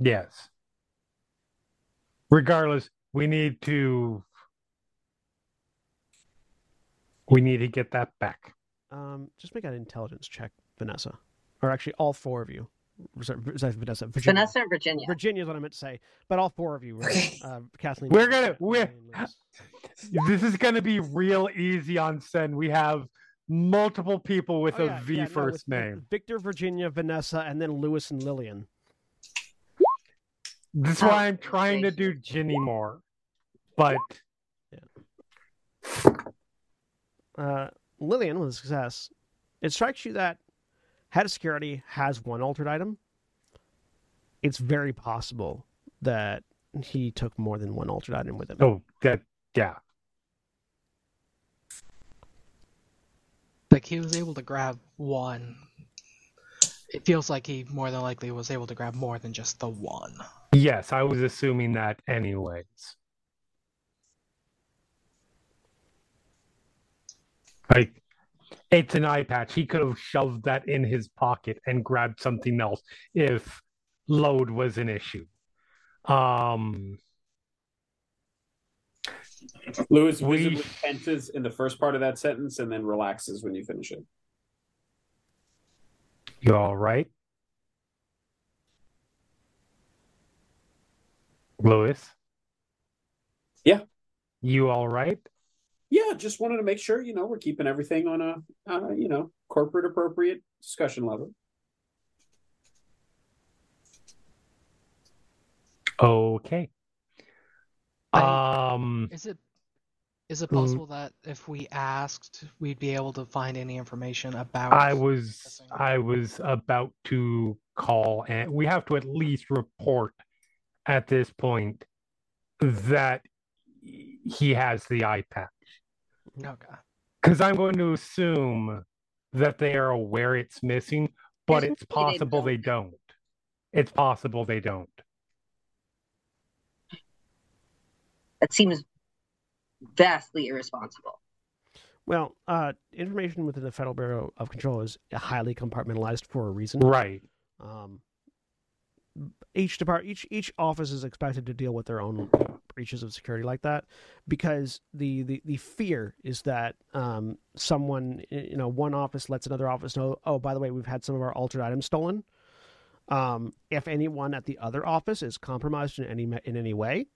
Yes. Regardless, we need to. We need to get that back. Um, just make an intelligence check, Vanessa, or actually, all four of you. Vanessa, Virginia. Vanessa and Virginia. Virginia is what I meant to say, but all four of you, right? uh, Kathleen. We're gonna. We're, this is gonna be real easy on Sen. We have multiple people with oh, a yeah, V yeah, first no, with, name: Victor, Virginia, Vanessa, and then Lewis and Lillian. This is why I'm trying to do Ginny more, but yeah. uh, Lillian was a success. It strikes you that head of security has one altered item. It's very possible that he took more than one altered item with him. Oh, that, yeah. Like, he was able to grab one. It feels like he more than likely was able to grab more than just the one. Yes, I was assuming that anyways. I... It's an eye patch. He could have shoved that in his pocket and grabbed something else if load was an issue. Um, Lewis visibly we... tenses in the first part of that sentence and then relaxes when you finish it. You all right? Lewis? Yeah. You all right? Yeah, just wanted to make sure, you know, we're keeping everything on a, uh, you know, corporate appropriate discussion level. Okay. I, um, is it is it possible mm-hmm. that if we asked, we'd be able to find any information about? I was I was about to call, and we have to at least report at this point that he has the eye patch. Okay. Because I'm going to assume that they are aware it's missing, but it's possible they don't. It's possible they don't. That seems vastly irresponsible. Well, uh, information within the Federal Bureau of Control is highly compartmentalized for a reason. Right. Um, each depart, each each office is expected to deal with their own breaches of security like that, because the, the, the fear is that um, someone, you know, one office lets another office know, oh, by the way, we've had some of our altered items stolen. Um, if anyone at the other office is compromised in any in any way,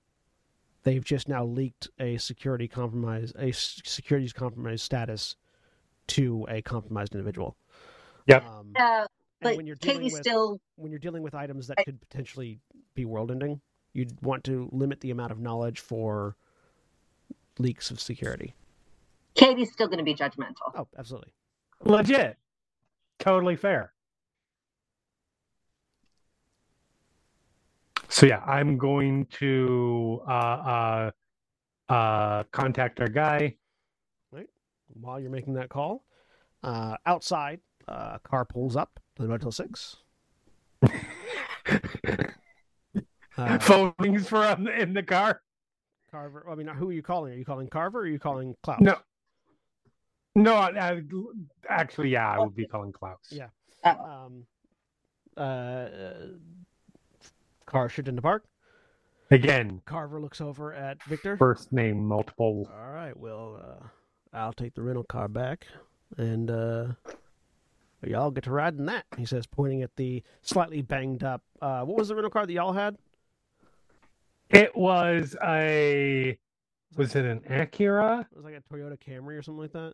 they've just now leaked a security compromise, a securities compromise status to a compromised individual. Yep. Um, uh, but when you're dealing can you with, still... when you're dealing with items that I... could potentially be world-ending, you'd want to limit the amount of knowledge for leaks of security. Katie's still going to be judgmental. Oh, absolutely. Legit. Totally fair. So yeah, I'm going to uh, uh, uh, contact our guy. Right. While you're making that call, uh, outside, a uh, car pulls up to the Motel six. Uh, Phonings for um, in the car. Carver. I mean, who are you calling? Are you calling Carver or are you calling Klaus? No. No, I, I, actually, yeah, I would be calling Klaus. Yeah. Um. Uh. Car shipped in the park. Again. Carver looks over at Victor. First name multiple. All right, well, uh, I'll take the rental car back, and uh, y'all get to ride in that, he says, pointing at the slightly banged up. Uh, what was the rental car that y'all had? It was a... Was it an Acura? It was like a Toyota Camry or something like that.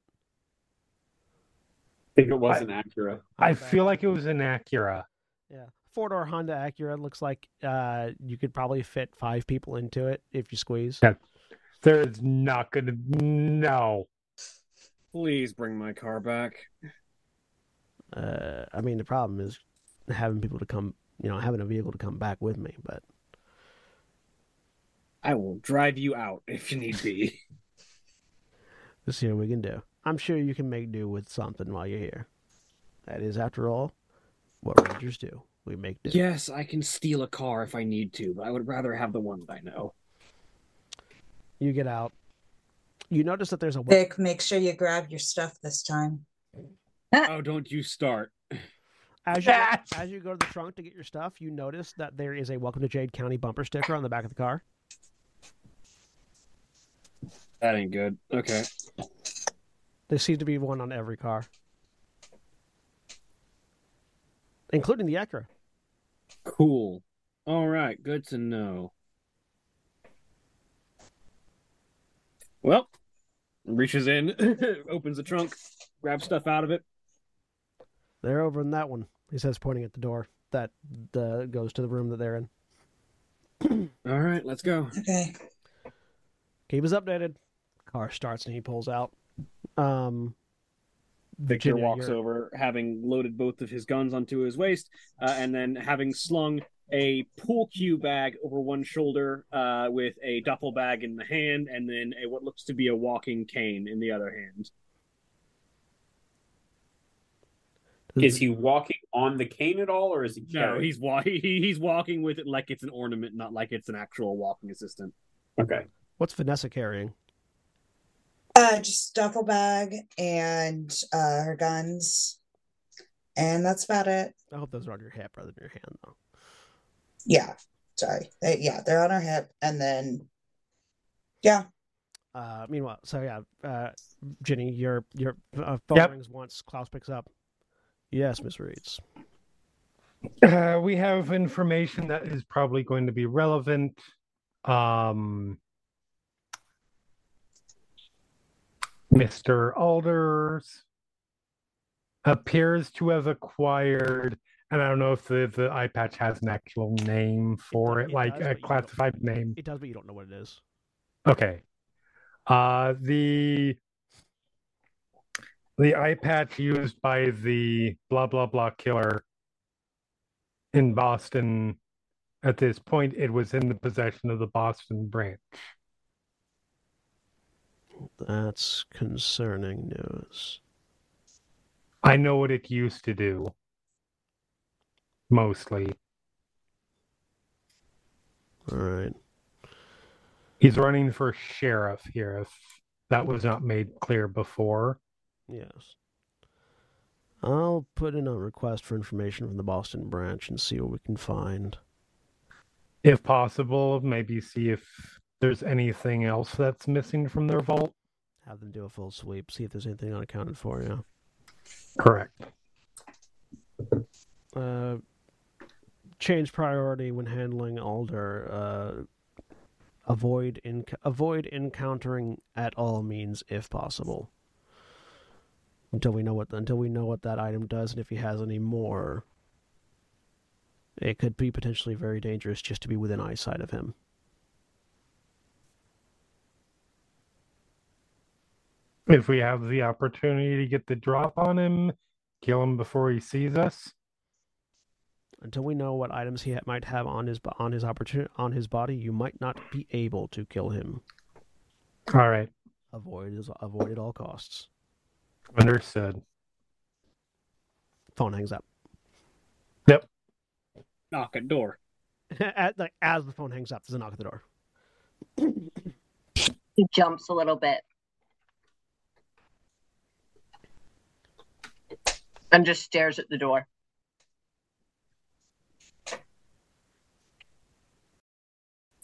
I think it was I, an Acura. I feel like it was an Acura. Yeah. Four-door Honda Acura looks like uh, you could probably fit five people into it if you squeeze. Yeah. There's not going to... No. Please bring my car back. Uh, I mean, the problem is having people to come... You know, having a vehicle to come back with me, but... I will drive you out if you need be. Let's see what we can do. I'm sure you can make do with something while you're here. That is, after all, what Rangers do. We make do. Yes, I can steal a car if I need to, but I would rather have the one that I know. You get out. You notice that there's a... Vic, make sure you grab your stuff this time. Oh, don't you start. As you, as you go to the trunk to get your stuff, you notice that there is a Welcome to Jade County bumper sticker on the back of the car. That ain't good. Okay. There seems to be one on every car. Including the Acura. Cool. All right. Good to know. Well, reaches in, opens the trunk, grabs stuff out of it. They're over in that one, he says, pointing at the door that uh, goes to the room that they're in. All right. Let's go. Okay. Keep us updated. Car starts and he pulls out. Um, Victor Virginia, walks you're... over, having loaded both of his guns onto his waist, uh, and then having slung a pool cue bag over one shoulder uh, with a duffel bag in the hand, and then a, what looks to be a walking cane in the other hand. Is he walking on the cane at all, or is he carrying? No, he's, wa- he, he's walking with it like it's an ornament, not like it's an actual walking assistant. Okay. What's Vanessa carrying? Uh, just duffel bag and uh, her guns, and that's about it. I hope those are on your hip rather than your hand, though. Yeah, sorry. They, yeah, they're on her hip, and then yeah. Uh, meanwhile, so yeah, uh, Ginny, your your uh, phone yep. rings once. Klaus picks up. Yes, Miss Reeds. Uh, we have information that is probably going to be relevant. Um. Mister Alders appears to have acquired, and I don't know if the, the eye patch has an actual name for it, it, it like does, a classified name. It does, but you don't know what it is. Okay. Uh, the the eye patch used by the blah, blah, blah killer in Boston, at this point, it was in the possession of the Boston branch. That's concerning news. I know what it used to do. Mostly. All right. He's running for sheriff here, if that was not made clear before. Yes. I'll put in a request for information from the Boston branch and see what we can find. If possible, maybe see if there's anything else that's missing from their vault. Have them do a full sweep, see if there's anything unaccounted for. Yeah, correct. Uh, change priority when handling Alder. Uh, avoid in avoid encountering at all means, if possible, until we know what until we know what that item does, and if he has any more, it could be potentially very dangerous just to be within eyesight of him. If we have the opportunity to get the drop on him, kill him before he sees us. Until we know what items he ha- might have on his on his opportunity on his body, you might not be able to kill him. All right. Avoid avoid at all costs. Understood. Phone hangs up. Yep. Knock at door. As, like, as the phone hangs up, there's a knock at the door. He jumps a little bit. And just stares at the door.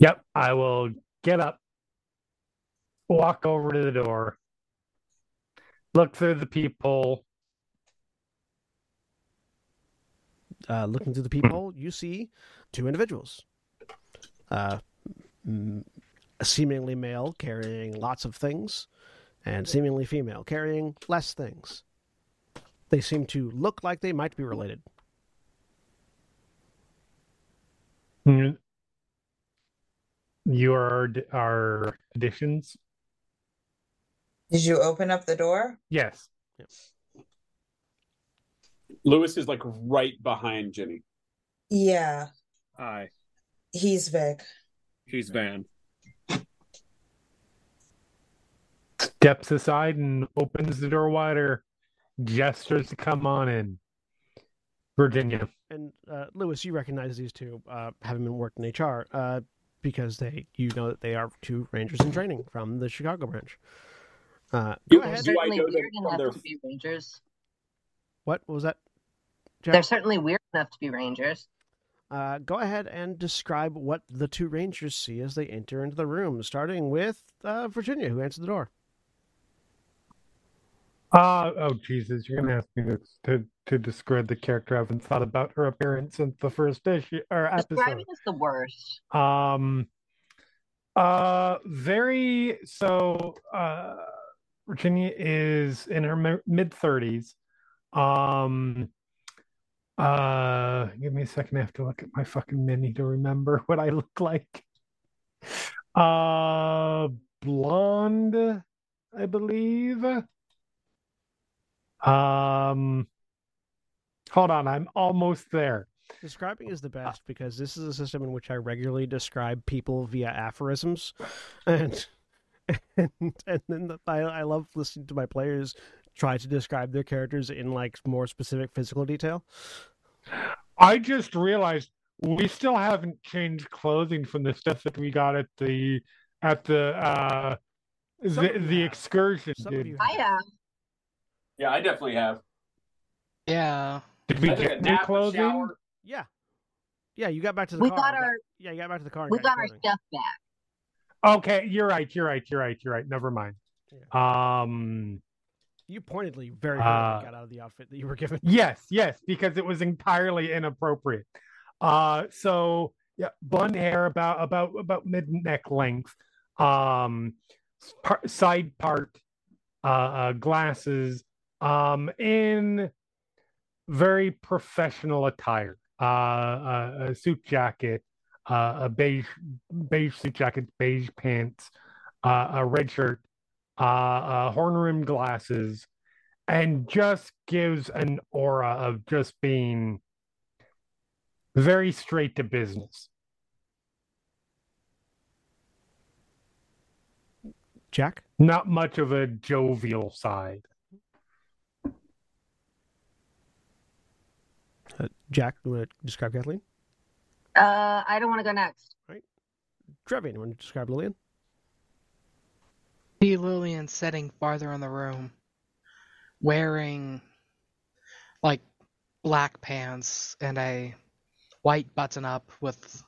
Yep. I will get up, walk over to the door, look through the peephole. Uh, looking through the peephole, you see two individuals. Uh, seemingly male, carrying lots of things, and seemingly female, carrying less things. They seem to look like they might be related. You are our additions. Did you open up the door? Yes. Yep. Lewis is like right behind Jenny. Yeah. Hi. He's Vic. He's Van. Steps aside and opens the door wider. Gestures to come on in. Virginia. And uh, Lewis, you recognize these two, uh, having been worked in H R, uh, because they, you know that they are two Rangers in training from the Chicago branch. Uh, do, go ahead. Do I know them from their... be Rangers. What? What was that, Jack? They're certainly weird enough to be Rangers. Uh, go ahead and describe what the two Rangers see as they enter into the room, starting with uh, Virginia, who answered the door. Uh, oh, Jesus, you're going to ask me to, to, to describe the character. I haven't thought about her appearance since the first issue, or episode. Describing is the worst. Um, uh, very, so, uh, Virginia is in her mid-thirties. Um, uh, give me a second, I have to look at my fucking mini to remember what I look like. Uh, blonde, I believe. Um, hold on, I'm almost there. Describing is the best because this is a system in which I regularly describe people via aphorisms, and and and then the, I I love listening to my players try to describe their characters in like more specific physical detail. I just realized we still haven't changed clothing from the stuff that we got at the at the uh the, the excursion. Dude. I am. Yeah, I definitely have. Yeah. Did we get new clothing? Shower. Yeah. Yeah, you got back to the we car. We got our... Yeah, you got back to the car. We got, got our stuff back. Okay, you're right, you're right, you're right, you're right. Never mind. Yeah. Um, you pointedly very uh, got out of the outfit that you were given. Yes, yes, because it was entirely inappropriate. Uh, so, yeah, blonde hair about about, about mid-neck length. Um, part, side part uh, uh, glasses. Um, in very professional attire, uh, a, a suit jacket, uh, a beige beige suit jacket, beige pants, uh, a red shirt, uh, uh, horn-rimmed glasses, and just gives an aura of just being very straight to business. Jack? Not much of a jovial side. Uh, Jack, you want to describe Kathleen? Uh, I don't want to go next. All right. Drevian, you want to describe Lillian? See Lillian sitting farther in the room, wearing, like, black pants and a white button-up with,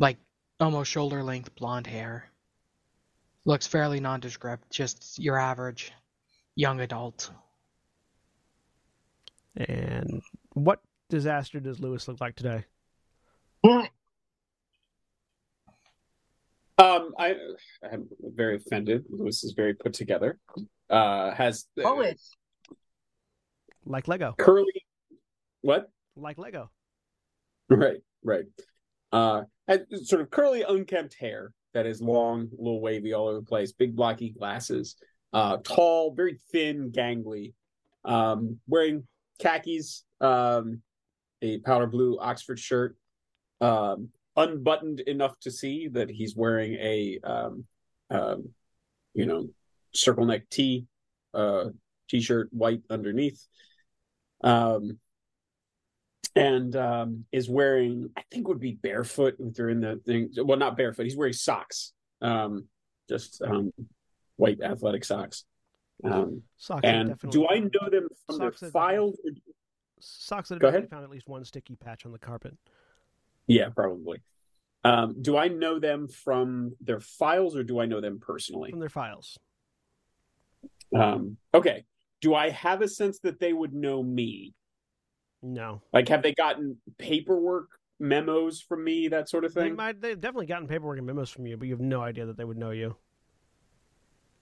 like, almost shoulder-length blonde hair. Looks fairly nondescript, just your average young adult. And... what disaster does Lewis look like today? Um, I, I'm very offended. Lewis is very put together. Uh, has always uh, like Lego curly. What? Like Lego. Right, right. Uh, has sort of curly, unkempt hair that is long, a little wavy all over the place. Big blocky glasses. Uh, tall, very thin, gangly. Um, wearing khakis. Um, a powder blue Oxford shirt, um, unbuttoned enough to see that he's wearing a, um, um, you know, circle neck tee, uh, t-shirt, white underneath, um, and um, is wearing, I think would be barefoot if they're in the thing. Well, not barefoot. He's wearing socks, um, just um, white athletic socks. Um, socks and definitely. Do I know them from socks their file? Socks that have found at least one sticky patch on the carpet. Yeah, probably. Um, do I know them from their files, or do I know them personally? From their files. Um, okay. Do I have a sense that they would know me? No. Like, have they gotten paperwork, memos from me, that sort of thing? They might, they've definitely gotten paperwork and memos from you, but you have no idea that they would know you.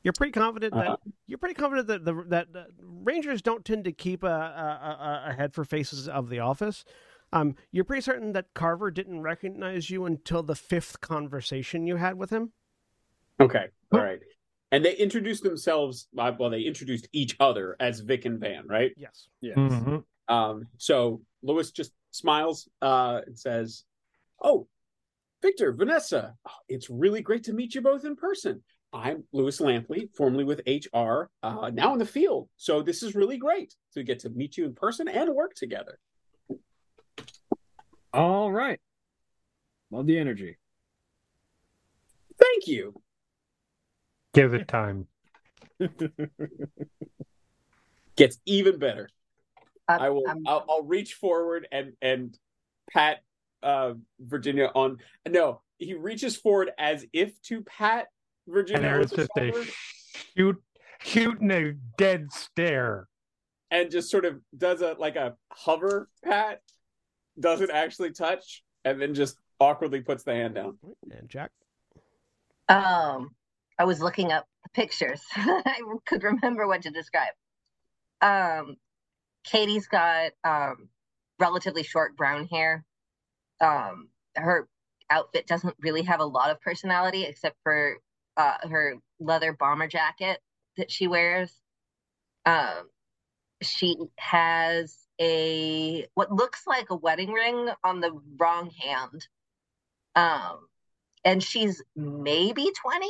You're pretty confident that uh-huh. you're pretty confident that the that uh, Rangers don't tend to keep a, a, a head for faces of the office. Um, you're pretty certain that Carver didn't recognize you until the fifth conversation you had with him. Okay, all right. And they introduced themselves. Well, they introduced each other as Vic and Van, right? Yes. Yes. Mm-hmm. Um, so Lewis just smiles uh, and says, "Oh, Victor, Vanessa, it's really great to meet you both in person. I'm Lewis Lampley, formerly with H R, uh, now in the field. So this is really great to get to meet you in person and work together." All right. Love the energy. Thank you. Give it time. Gets even better. Uh, I will. I'll, I'll reach forward and and pat uh, Virginia on. No, he reaches forward as if to pat Virginia. And it was just a shoot, shooting a dead stare, and just sort of does a like a hover pat. Doesn't actually touch, and then just awkwardly puts the hand down. And Jack, um, I was looking up the pictures. I could remember what to describe. Um, Katie's got um relatively short brown hair. Um, her outfit doesn't really have a lot of personality, except for uh her leather bomber jacket that she wears. Um, she has a what looks like a wedding ring on the wrong hand, um and she's maybe twenty.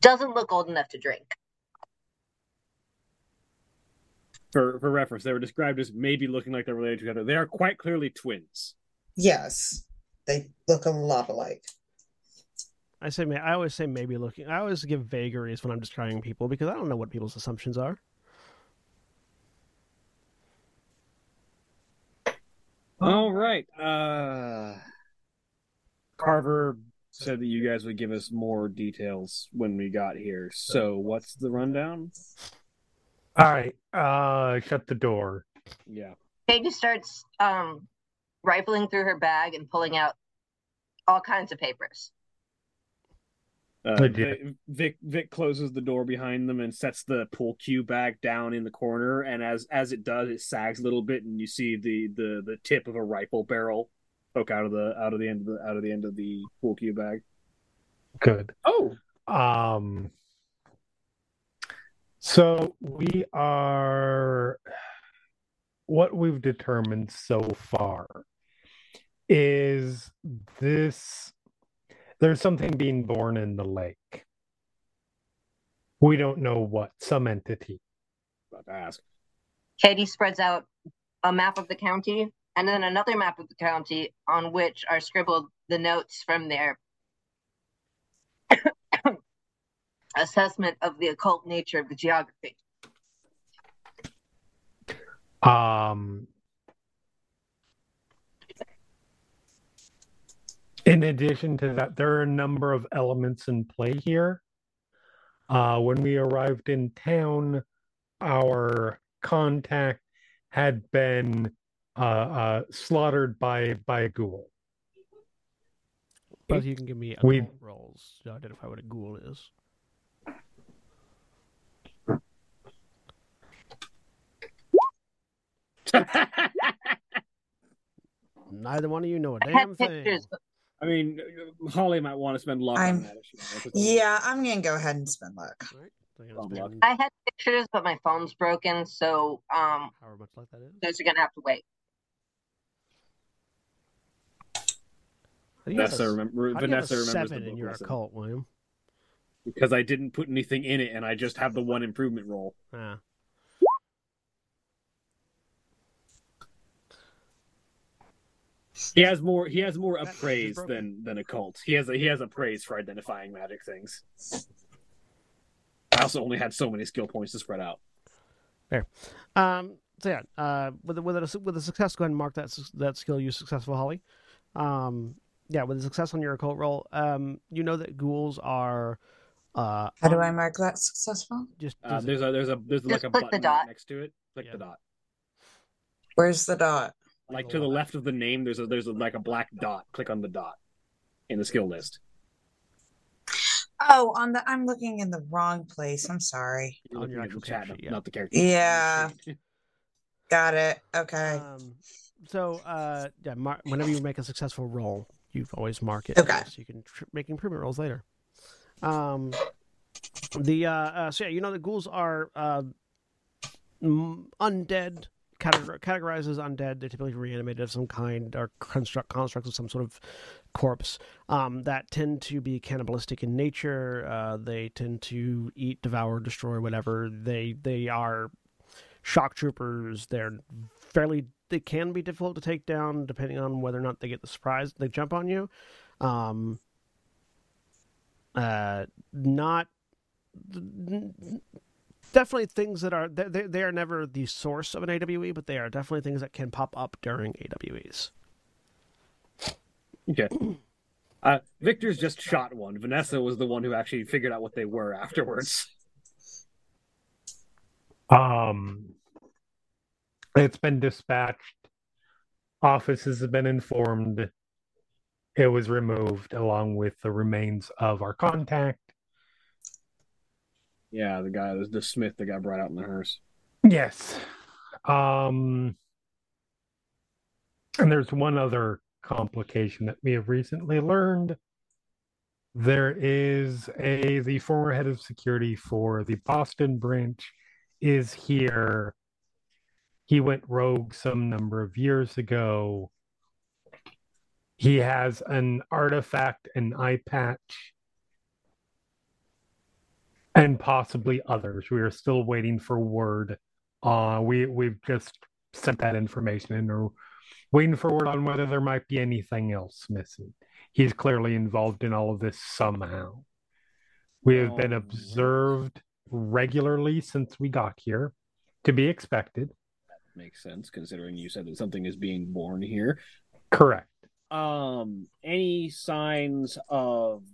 Doesn't look old enough to drink. For for reference, they were described as maybe looking like they're related to each other. They are quite clearly twins. Yes, they look a lot alike. I say, I always say maybe looking. I always give vagaries when I'm describing people because I don't know what people's assumptions are. All right. Uh, Carver said that you guys would give us more details when we got here. So what's the rundown? All right. Uh, shut the door. Yeah. Katie starts um, rifling through her bag and pulling out all kinds of papers. Uh, Vic, Vic Vic closes the door behind them and sets the pool cue back down in the corner, and as as it does, it sags a little bit, and you see the, the, the tip of a rifle barrel poke out of the out of the end of the out of the end of the pool cue bag. Good. Oh. Um. So we are. What we've determined so far is this. There's something being born in the lake. We don't know what. Some entity. About to ask. Katie spreads out a map of the county and then another map of the county on which are scribbled the notes from their assessment of the occult nature of the geography. Um. In addition to that, there are a number of elements in play here. Uh, when we arrived in town, our contact had been uh, uh, slaughtered by, by a ghoul. But you can give me we, rolls to identify what a ghoul is. Neither one of you know a damn thing. I mean, Holly might want to spend luck I'm, on that. If she yeah, I'm going to go ahead and spend luck. Right. luck. I had pictures, but my phone's broken, so um, however much luck that is. Those are going to have to wait. Vanessa, a, remember, Vanessa remembers seven the book in your occult, William. Because I didn't put anything in it, and I just have the one improvement roll. Yeah. He has more. He has more appraise than than occult. He has a, he has appraise for identifying magic things. I also only had so many skill points to spread out. Fair. Um, so yeah, uh, with with a, with a success, go ahead and mark that that skill you successful, Holly. Um, yeah, with a success on your occult roll, um, you know that ghouls are. Uh, How do I mark that successful? Just uh, there's a there's a there's like a button right next to it. Click yeah. the dot. Where's the dot? Like to the left of the name, there's a there's a, like a black dot. Click on the dot in the skill list. Oh, on the I'm looking in the wrong place. I'm sorry. You're looking at the chat, yeah. not the character. Yeah. Got it. Okay. Um, so, uh, yeah, mar- whenever you make a successful roll, you always mark it. Okay. So you can tr- make improvement rolls later. Um, the uh, uh, so yeah, you know the ghouls are uh, m- undead. Categor- categorized as undead, they're typically reanimated of some kind, or construct constructs of some sort of corpse um, that tend to be cannibalistic in nature. Uh, they tend to eat, devour, destroy, whatever. They they are shock troopers. They're fairly they can be difficult to take down, depending on whether or not they get the surprise. They jump on you. Um, uh, not. Definitely things that are they they are never the source of an A W E, but they are definitely things that can pop up during A W Es. Okay, uh, Victor's just shot one. Vanessa was the one who actually figured out what they were afterwards. Um, it's been dispatched. Offices have been informed. It was removed along with the remains of our contact. Yeah, the guy, the Smith that got brought out in the hearse. Yes. Um, and there's one other complication that we have recently learned. There is a, the former head of security for the Boston branch is here. He went rogue some number of years ago. He has an artifact, an eye patch. And possibly others. We are still waiting for word. Uh, we, we've just sent that information and are waiting for word on whether there might be anything else missing. He's clearly involved in all of this somehow. We have been observed regularly since we got here, to be expected. That makes sense, considering you said that something is being born here. Correct. Um, any signs of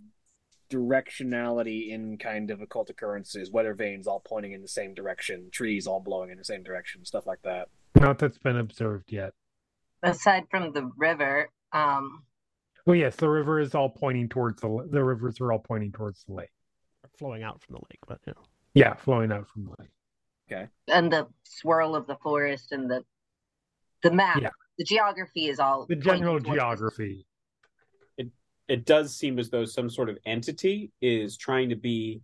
directionality in kind of occult occurrences, weather vanes all pointing in the same direction, trees all blowing in the same direction, stuff like that? Not that's been observed yet. Aside from the river. Um... Oh yes, the river is all pointing towards the the rivers are all pointing towards the lake. Flowing out from the lake, but yeah. Yeah, flowing out from the lake. Okay. And the swirl of the forest and the the map. Yeah. The geography is all the general geography. It does seem as though some sort of entity is trying to be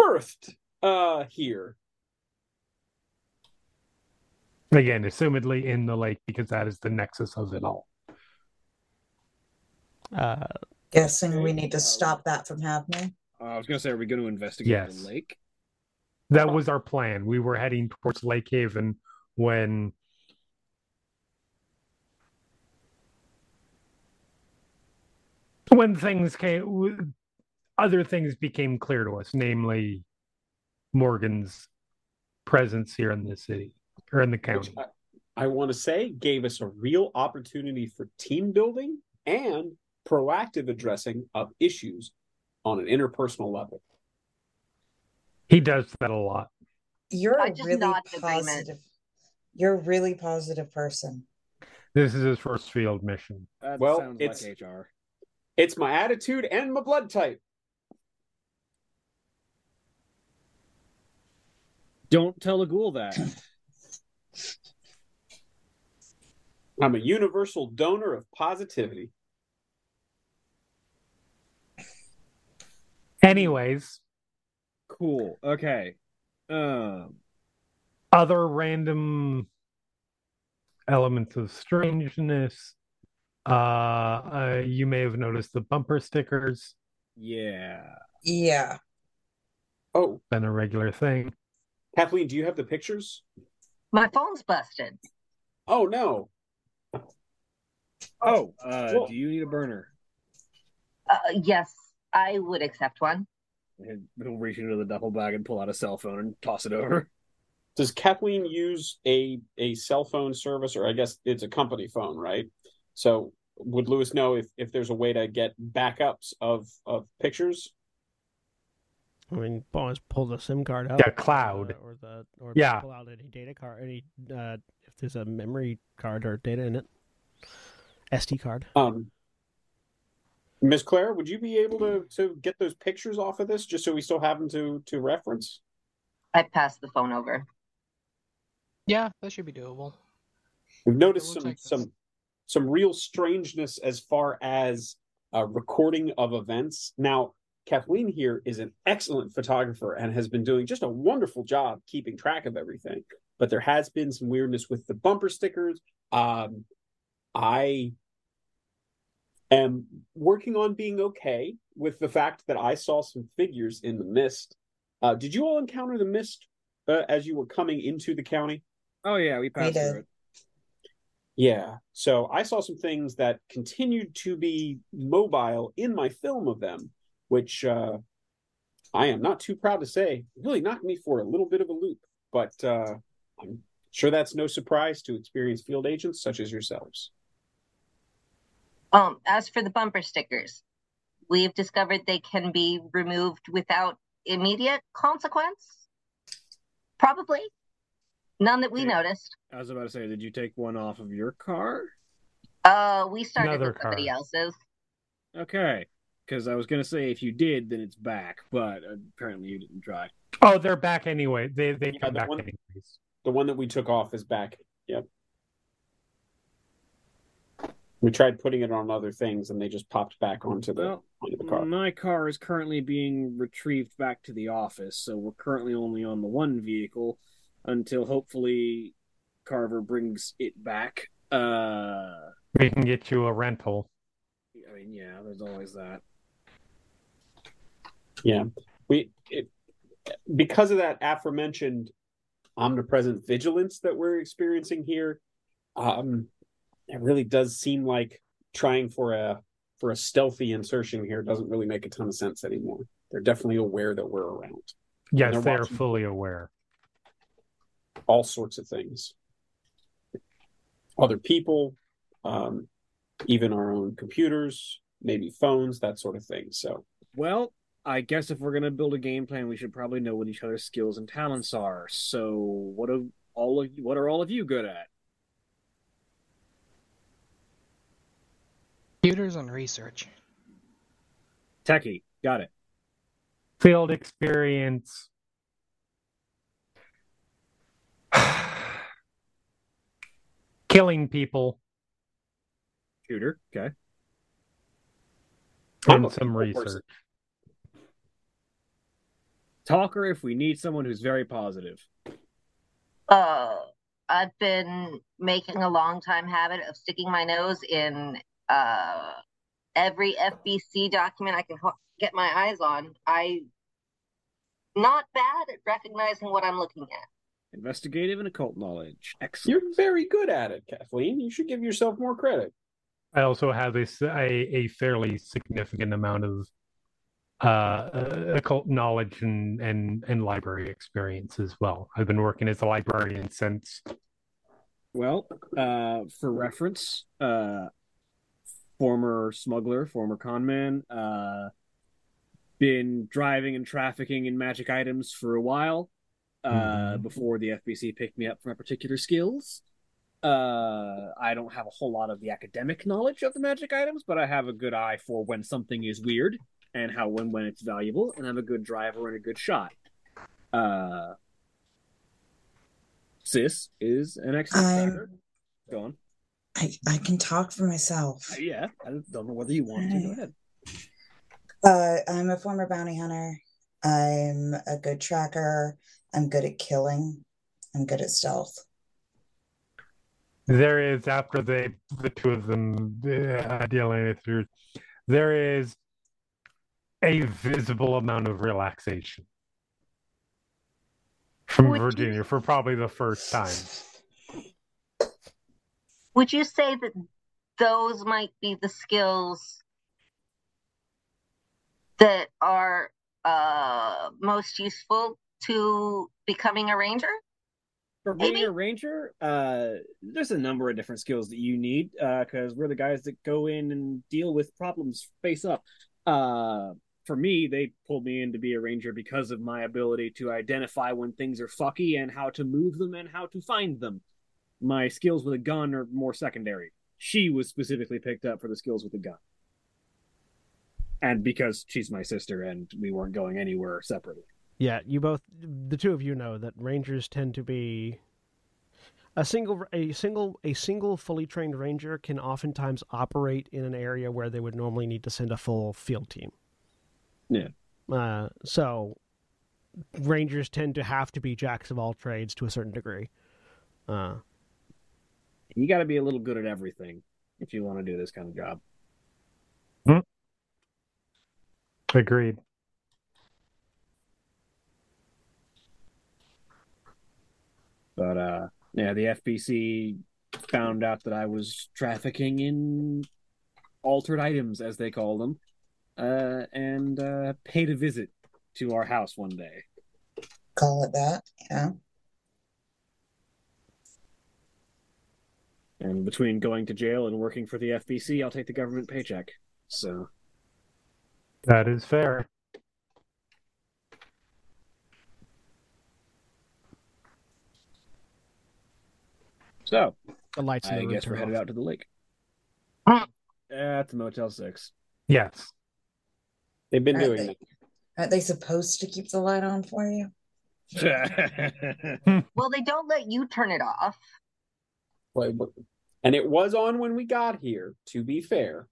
birthed uh, here. Again, assumedly in the lake, because that is the nexus of it all. Uh, Guessing we need to stop that from happening? Uh, I was going to say, are we going to investigate yes. the lake? That was our plan. We were heading towards Lake Haven when... When things came, other things became clear to us, namely Morgan's presence here in the city, or in the county. Which I, I want to say gave us a real opportunity for team building and proactive addressing of issues on an interpersonal level. He does that a lot. You're a really positive, you're a really positive person. This is his first field mission. That well, sounds it's, like H R. It's my attitude and my blood type. Don't tell a ghoul that. I'm a universal donor of positivity. Anyways. Cool. Okay. Um, other random elements of strangeness. Uh, uh, you may have noticed the bumper stickers. Yeah. Yeah. Oh. Been a regular thing. Kathleen, do you have the pictures? My phone's busted. Oh, no. Oh, uh, cool. Do you need a burner? Uh, yes, I would accept one. And he'll reach into the duffel bag and pull out a cell phone and toss it over. Does Kathleen use a, a cell phone service, or I guess it's a company phone, right? So would Lewis know if, if there's a way to get backups of, of pictures? I mean, Bowen's pulled a SIM card out. Yeah, cloud. Uh, or the, or yeah. Pull out any data card, any, uh, if there's a memory card or data in it. S D card. Um, Miss Claire, would you be able to, to get those pictures off of this just so we still have them to, to reference? I'd pass the phone over. Yeah, that should be doable. We've noticed some like some some real strangeness as far as uh, recording of events. Now, Kathleen here is an excellent photographer and has been doing just a wonderful job keeping track of everything. But there has been some weirdness with the bumper stickers. Um, I am working on being okay with the fact that I saw some figures in the mist. Uh, did you all encounter the mist uh, as you were coming into the county? Oh, yeah, we passed through it. Yeah, so I saw some things that continued to be mobile in my film of them, which uh, I am not too proud to say really knocked me for a little bit of a loop. But uh, I'm sure that's no surprise to experienced field agents such as yourselves. Um, as for the bumper stickers, we've discovered they can be removed without immediate consequence. Probably. None that we okay. noticed. I was about to say, did you take one off of your car? Uh, we started Another with somebody car. else's. Okay, because I was going to say if you did, then it's back, but apparently you didn't try. Oh, they're back anyway. They they yeah, come the back one, anyways. The one that we took off is back. Yep. We tried putting it on other things, and they just popped back onto the, well, onto the car. My car is currently being retrieved back to the office, so we're currently only on the one vehicle. Until hopefully Carver brings it back. Uh, we can get you a rental. I mean, yeah, there's always that. Yeah. we it, Because of that aforementioned omnipresent vigilance that we're experiencing here, um, it really does seem like trying for a, for a stealthy insertion here doesn't really make a ton of sense anymore. They're definitely aware that we're around. Yes, they are fully aware. All sorts of things. Other people, um, even our own computers, maybe phones, that sort of thing. So, well, I guess if we're going to build a game plan, we should probably know what each other's skills and talents are. So what are all of you, what are all of you good at? Computers and research. Techie. Got it. Field experience. Killing people. Shooter, okay. And some research. Talker, if we need someone who's very positive. Uh, I've been making a long time habit of sticking my nose in uh, every F B C document I can get my eyes on. I'm not bad at recognizing what I'm looking at. Investigative and occult knowledge. Excellent. You're very good at it, Kathleen. You should give yourself more credit. I also have a, a, a fairly significant amount of uh, occult knowledge and, and, and library experience as well. I've been working as a librarian since. Well, uh, for reference, uh, former smuggler, former con man, uh, been driving and trafficking in magic items for a while. Uh, before the F B C picked me up for my particular skills. Uh, I don't have a whole lot of the academic knowledge of the magic items, but I have a good eye for when something is weird and how when, when it's valuable, and I'm a good driver and a good shot. Uh, Sis is an excellent um, driver. Go on. I, I can talk for myself. Uh, yeah, I don't know whether you want to. Go ahead. Uh, I'm a former bounty hunter. I'm a good tracker. I'm good at killing. I'm good at stealth. There is, after they, the two of them uh, dealing with you, there is a visible amount of relaxation from would Virginia you, for probably the first time. Would you say that those might be the skills that are uh, most useful to becoming a ranger? For being a ranger, uh, there's a number of different skills that you need because uh, we're the guys that go in and deal with problems face up. Uh, for me, they pulled me in to be a ranger because of my ability to identify when things are fucky and how to move them and how to find them. My skills with a gun are more secondary. She was specifically picked up for the skills with a gun. And because she's my sister and we weren't going anywhere separately. Yeah, you both, the two of you know that rangers tend to be a single, a single, a single fully trained ranger can oftentimes operate in an area where they would normally need to send a full field team. Yeah. Uh, so rangers tend to have to be jacks of all trades to a certain degree. Uh, you got to be a little good at everything if you want to do this kind of job. Agreed. But, uh, yeah, the F B C found out that I was trafficking in altered items, as they call them, uh, and uh, paid a visit to our house one day. Call it that, yeah. And between going to jail and working for the F B C, I'll take the government paycheck, so... That is fair. So, the lights I guess we're off. Headed out to the lake. Ah. At the Motel six. Yes. They've been aren't doing they, it. Aren't they supposed to keep the light on for you? Well, they don't let you turn it off. And it was on when we got here, to be fair.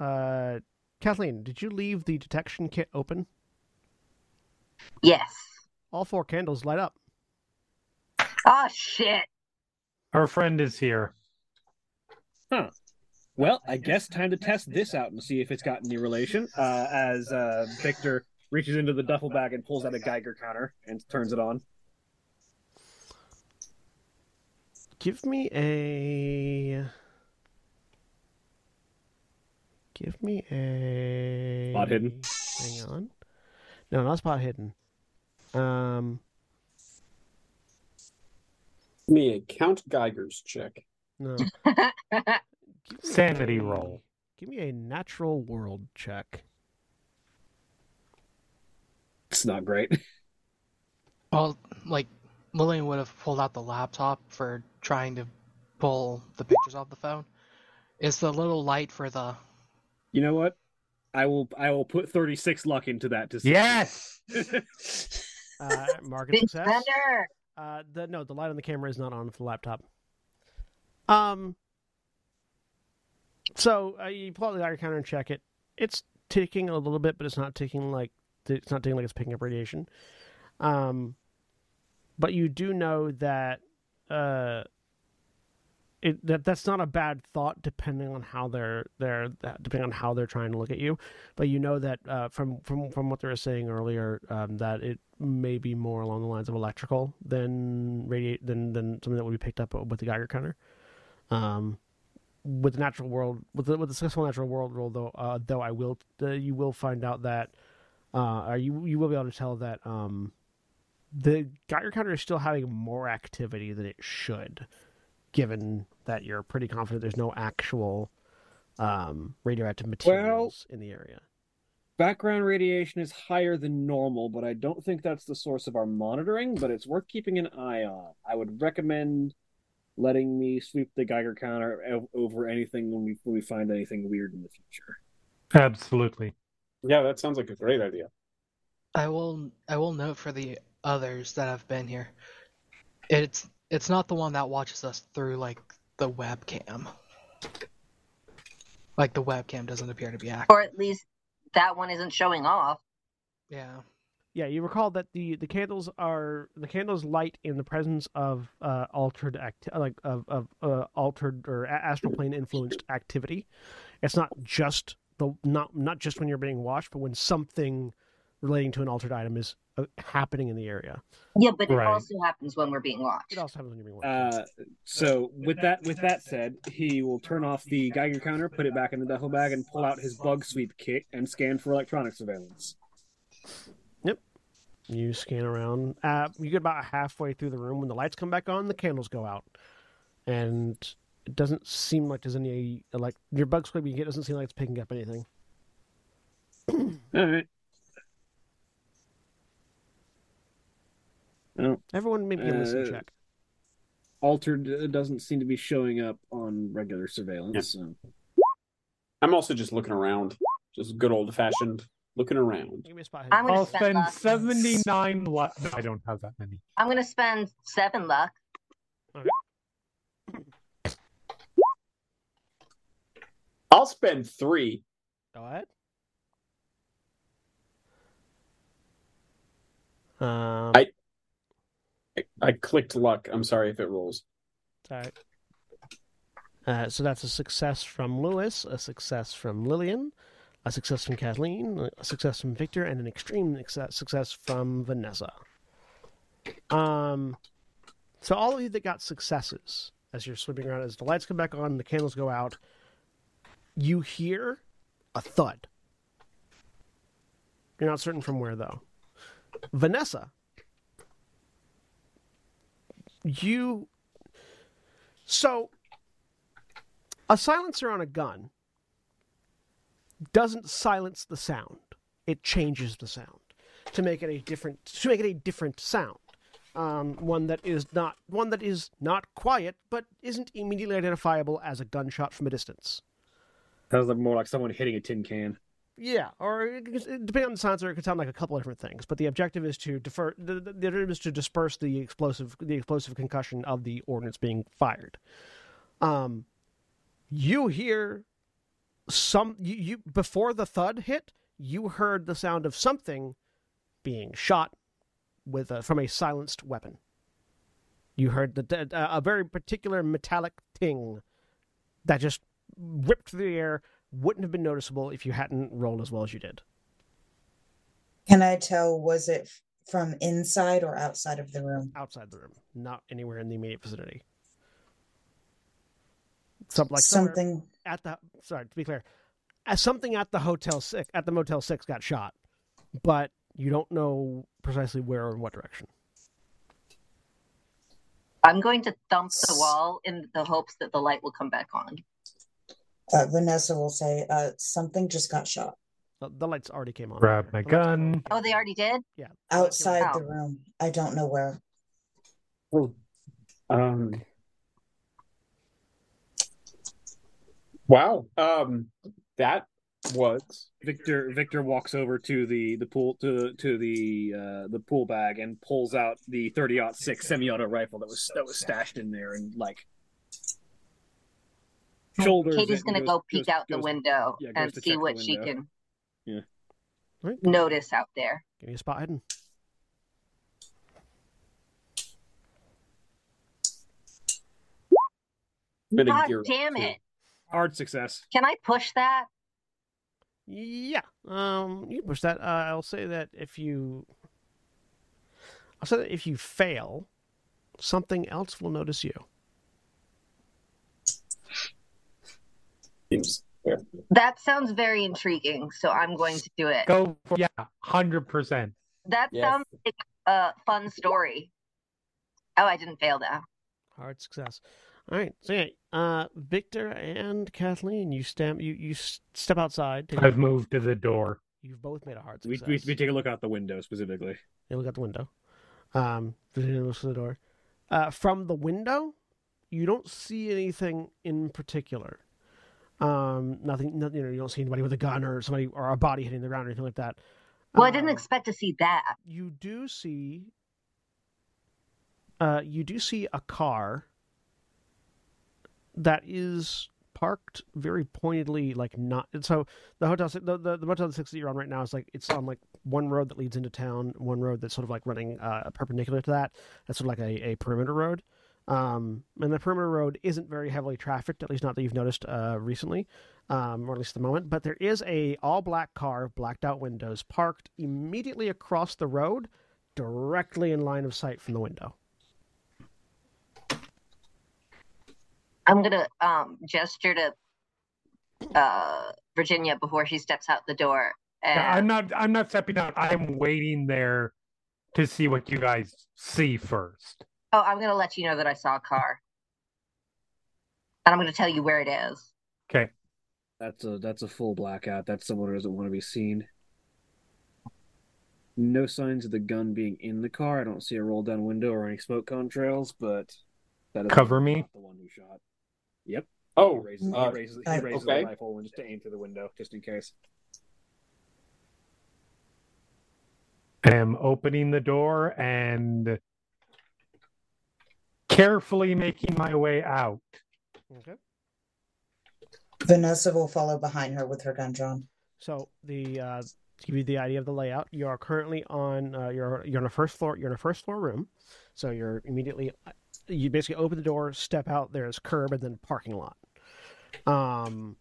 Uh... Kathleen, did you leave the detection kit open? Yes. All four candles light up. Ah, oh, shit. Our friend is here. Huh. Well, I guess time to test this out and see if it's got any relation. Uh, as uh, Victor reaches into the duffel bag and pulls out a Geiger counter and turns it on. Give me a... Give me a... Spot hidden. Hang on. No, not spot hidden. Um... Give me a Count Geiger's check. No. Sanity a... roll. Give me a natural world check. It's not great. Well, like, Lillian would have pulled out the laptop for trying to pull the pictures off the phone. It's the little light for the... You know what? I will I will put thirty-six luck into that to see. Yes. uh market success. Uh the no, the light on the camera is not on for the laptop. Um So uh, you pull out the Geiger counter and check it. It's ticking a little bit, but it's not ticking like it's not ticking like it's picking up radiation. Um but you do know that uh It, that that's not a bad thought, depending on how they're they're depending on how they're trying to look at you. But you know that uh, from from from what they were saying earlier, um, that it may be more along the lines of electrical than radiate than than something that would be picked up with the Geiger counter. Um, with the natural world, with the, with the successful natural world rule, though, uh, though I will uh, you will find out that, uh, or you you will be able to tell that um, the Geiger counter is still having more activity than it should. Given that you're pretty confident there's no actual um, radioactive materials well, in the area. Background radiation is higher than normal, but I don't think that's the source of our monitoring, but it's worth keeping an eye on. I would recommend letting me sweep the Geiger counter over anything when we, when we find anything weird in the future. Absolutely. Yeah, that sounds like a great idea. I will, I will note for the others that have been here, it's... It's not the one that watches us through, like, the webcam. Like, the webcam doesn't appear to be active. Or at least that one isn't showing off. Yeah. Yeah, you recall that the, the candles are... The candles light in the presence of uh, altered... Acti- like, of, of uh, altered or astral plane-influenced activity. It's not just the not not just when you're being watched, but when something relating to an altered item is... happening in the area. Yeah, but it right. also happens when we're being watched. It also happens when you're being watched. Uh, so with that with that said, he will turn off the Geiger counter, put it back in the duffel bag, and pull out his bug sweep kit and scan for electronic surveillance. Yep. You scan around. Uh, you get about halfway through the room. When the lights come back on, the candles go out. And it doesn't seem like there's any... like your bug squib you get doesn't seem like it's picking up anything. All right. No. Everyone made me a listen uh, check. Altered doesn't seem to be showing up on regular surveillance. Yeah. So. I'm also just looking around. Just good old-fashioned looking around. I'm I'll spend, spend seventy-nine luck. No, I don't have that many. I'm going to spend seven luck. Right. I'll spend three. Go ahead. Um... I... I clicked luck. I'm sorry if it rolls. All right. Uh, so that's a success from Lewis, a success from Lillian, a success from Kathleen, a success from Victor, and an extreme success from Vanessa. Um, so all of you that got successes as you're swimming around, as the lights come back on and the candles go out, you hear a thud. You're not certain from where, though. Vanessa... You, so a silencer on a gun doesn't silence the sound. It changes the sound to make it a different, to make it a different sound. Um, one that is not, one that is not quiet, but isn't immediately identifiable as a gunshot from a distance. Sounds more like someone hitting a tin can. Yeah, or depending on the silencer, it could sound like a couple of different things. But the objective is to defer. The, the, the objective is to disperse the explosive, the explosive concussion of the ordnance being fired. Um, you hear some. You, you before the thud hit, you heard the sound of something being shot with a, from a silenced weapon. You heard the uh, a very particular metallic ting that just ripped through the air. Wouldn't have been noticeable if you hadn't rolled as well as you did. Can I tell, was it from inside or outside of the room? Outside the room. Not anywhere in the immediate vicinity. Something like something at the, sorry, to be clear, as something at the hotel six, at the Motel six got shot, but you don't know precisely where or in what direction. I'm going to thump the wall in the hopes that the light will come back on. Uh, Vanessa will say, uh, something just got shot. The, the lights already came on. Grab my gun. Oh, they already did? Yeah. Outside wow. the room. I don't know where. Ooh. Um. Wow. Um. That was... Victor Victor walks over to the, the pool to to the uh, the pool bag and pulls out the thirty aught six semi-auto rifle that was that was stashed in there and like shoulders. Katie's going to go peek goes, out the goes, window yeah, and see what she can yeah. right. notice out there. Give me a spot hidden. God damn it. Hard success. Can I push that? Yeah. Um, you can push that. Uh, I'll say that if you... I'll say that if you fail, something else will notice you. That sounds very intriguing, so I'm going to do it. Go for, yeah, one hundred percent. That yes. sounds like a fun story. Oh, I didn't fail, though. Hard success. All right, so yeah, uh, Victor and Kathleen, you, stamp, you, you step outside. I've moved to the door. You've both made a hard success. We, we, we take a look out the window, specifically. They look out the window. Um, Virginia looks to the door. Uh, from the window, you don't see anything in particular. Um, nothing, nothing, you know, you don't see anybody with a gun or somebody or a body hitting the ground or anything like that. Well, uh, I didn't expect to see that. You do see, uh, you do see a car that is parked very pointedly, like not. And so the hotel, the, the, the Motel six that you're on right now is like, it's on like one road that leads into town, one road that's sort of like running, uh, perpendicular to that. That's sort of like a, a perimeter road. Um, and the perimeter road isn't very heavily trafficked, at least not that you've noticed uh, recently, um, or at least at the moment. But there is a all-black car, blacked-out windows, parked immediately across the road, directly in line of sight from the window. I'm going to um, gesture to uh, Virginia before she steps out the door. And... I'm not. I'm not stepping out. I'm waiting there to see what you guys see first. Oh, I'm going to let you know that I saw a car. And I'm going to tell you where it is. Okay. That's a that's a full blackout. That's someone who doesn't want to be seen. No signs of the gun being in the car. I don't see a roll-down window or any smoke contrails, but... that is Cover me? The one who shot. Yep. Oh, he raises, uh, he raises, he raises okay. the rifle and just to aim through the window, just in case. I am opening the door and carefully making my way out. Okay. Vanessa will follow behind her with her gun drawn. So the uh, to give you the idea of the layout, you are currently on uh, you're you're on a first floor you're in a first floor room, so you're immediately you basically open the door, step out. There's curb and then parking lot. Um,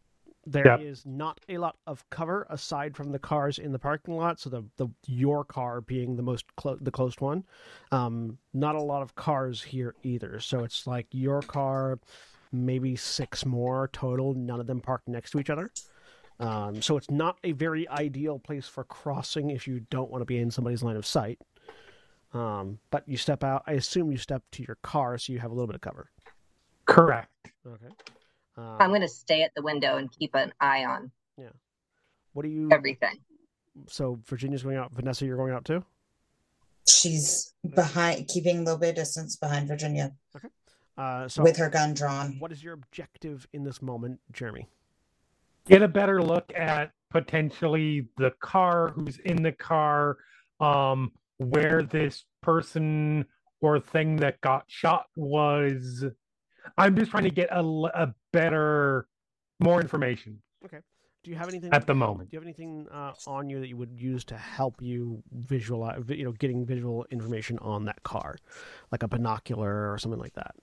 there yep. is not a lot of cover aside from the cars in the parking lot. So the the your car being the most clo- the closest one. Um, not a lot of cars here either. So it's like your car. Maybe six more total, none of them parked next to each other. Um, so it's not a very ideal place for crossing if you don't want to be in somebody's line of sight. Um, but you step out. I assume you step to your car, so you have a little bit of cover. Correct. Okay. Um, I'm going to stay at the window and keep an eye on. Yeah. What do you... everything. So Virginia's going out. Vanessa, you're going out too? She's behind, keeping a little bit of distance behind Virginia. Okay. Uh, so with her gun drawn. What is your objective in this moment, Jeremy? Get a better look at potentially the car, who's in the car, um, where this person or thing that got shot was. I'm just trying to get a, a better, more information. Okay. Do you have anything at the moment? Do you have anything uh, on you that you would use to help you visualize, you know, getting visual information on that car, like a binocular or something like that?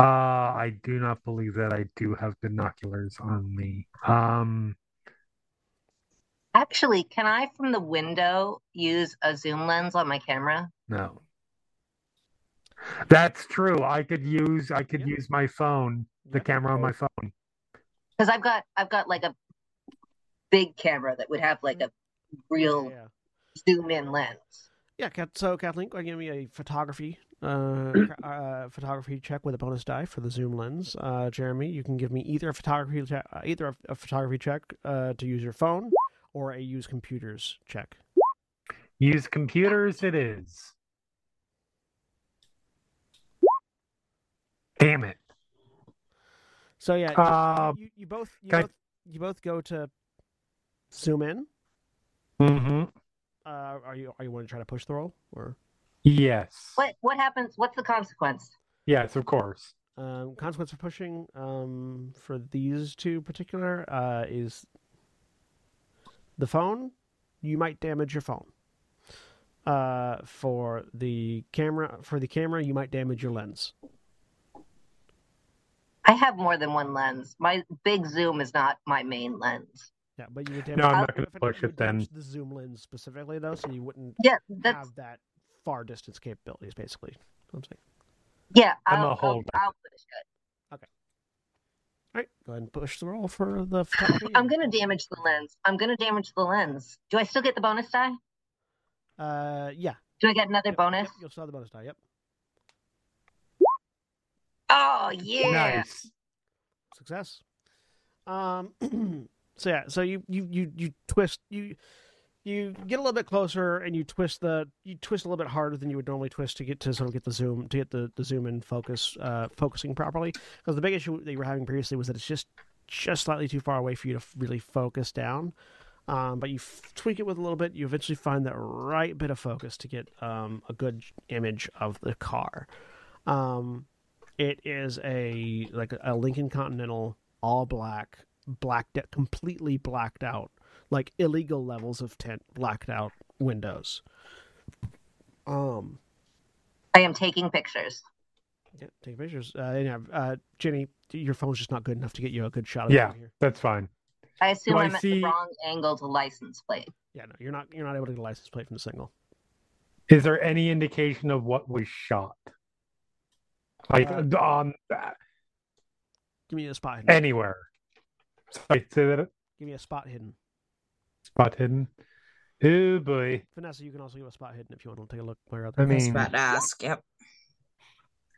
Uh, I do not believe that I do have binoculars on me. Um... Actually, can I, from the window, use a zoom lens on my camera? No. That's true. I could use I could yeah. use my phone, the yeah. camera on my phone. Because I've got I've got like a big camera that would have like a real yeah, yeah. zoom in lens. Yeah. So Kathleen, go ahead and give me a photography. Uh, uh, photography check with a bonus die for the zoom lens. Uh, Jeremy, you can give me either a photography check, uh, either a, a photography check uh, to use your phone, or a use computers check. Use computers, it is. Damn it! So yeah, uh, you, you both you both, I... you both go to zoom in. Mm-hmm. Uh, are you are you want to try to push the roll or? Yes. What what happens? What's the consequence? Yes, of course. Um, consequence for pushing um, for these two particular uh, is the phone. You might damage your phone. Uh, for the camera, for the camera, you might damage your lens. I have more than one lens. My big zoom is not my main lens. Yeah, but you would damage. No, I'm not going to push it then. The zoom lens specifically, though, so you wouldn't. Yeah, that's... have that. Far distance capabilities, basically. I'm saying. Yeah, I'll, I'm a I'll, I'll push it. Okay. All right, go ahead and push the roll for the. I'm going to damage the lens. I'm going to damage the lens. Do I still get the bonus die? Uh, yeah. Do I get another yep, bonus? Yep, you'll still have the bonus die. Yep. Oh yeah! Nice success. Um. so yeah, so you you you you twist you. You get a little bit closer, and you twist the you twist a little bit harder than you would normally twist to get to sort of get the zoom to get the, the zoom in focus uh, focusing properly. Because the big issue that you were having previously was that it's just just slightly too far away for you to really focus down. Um, but you f- tweak it with a little bit, you eventually find that right bit of focus to get um, a good image of the car. Um, it is a like a Lincoln Continental, all black, blacked completely blacked out. Like illegal levels of tint, blacked out windows. Um, I am taking pictures. Yeah, taking pictures. Uh, yeah, uh, Jenny, your phone's just not good enough to get you a good shot of yeah, here. That's fine. I assume Do I'm I at see... the wrong angle to license plate. Yeah, no, you're not. You're not able to get a license plate from the single. Is there any indication of what was shot? Like uh, on that. Give me a spot. Hidden. Anywhere. Sorry, say that. Give me a spot hidden. Spot hidden. Oh boy. Vanessa, you can also give a spot hidden if you want to take a look where other. I mean, I was about to ask. Yep.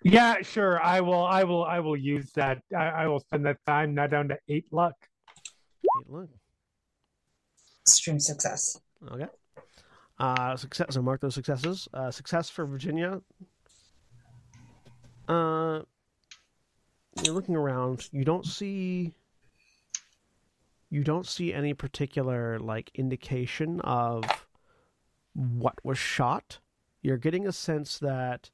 Yeah, sure. I will. I will. I will use that. I, I will spend that time. Now down to eight luck. Eight luck. Extreme success. Okay. Uh, success. So mark those successes. Uh, success for Virginia. Uh, you're looking around. You don't see. You don't see any particular like indication of what was shot. You're getting a sense that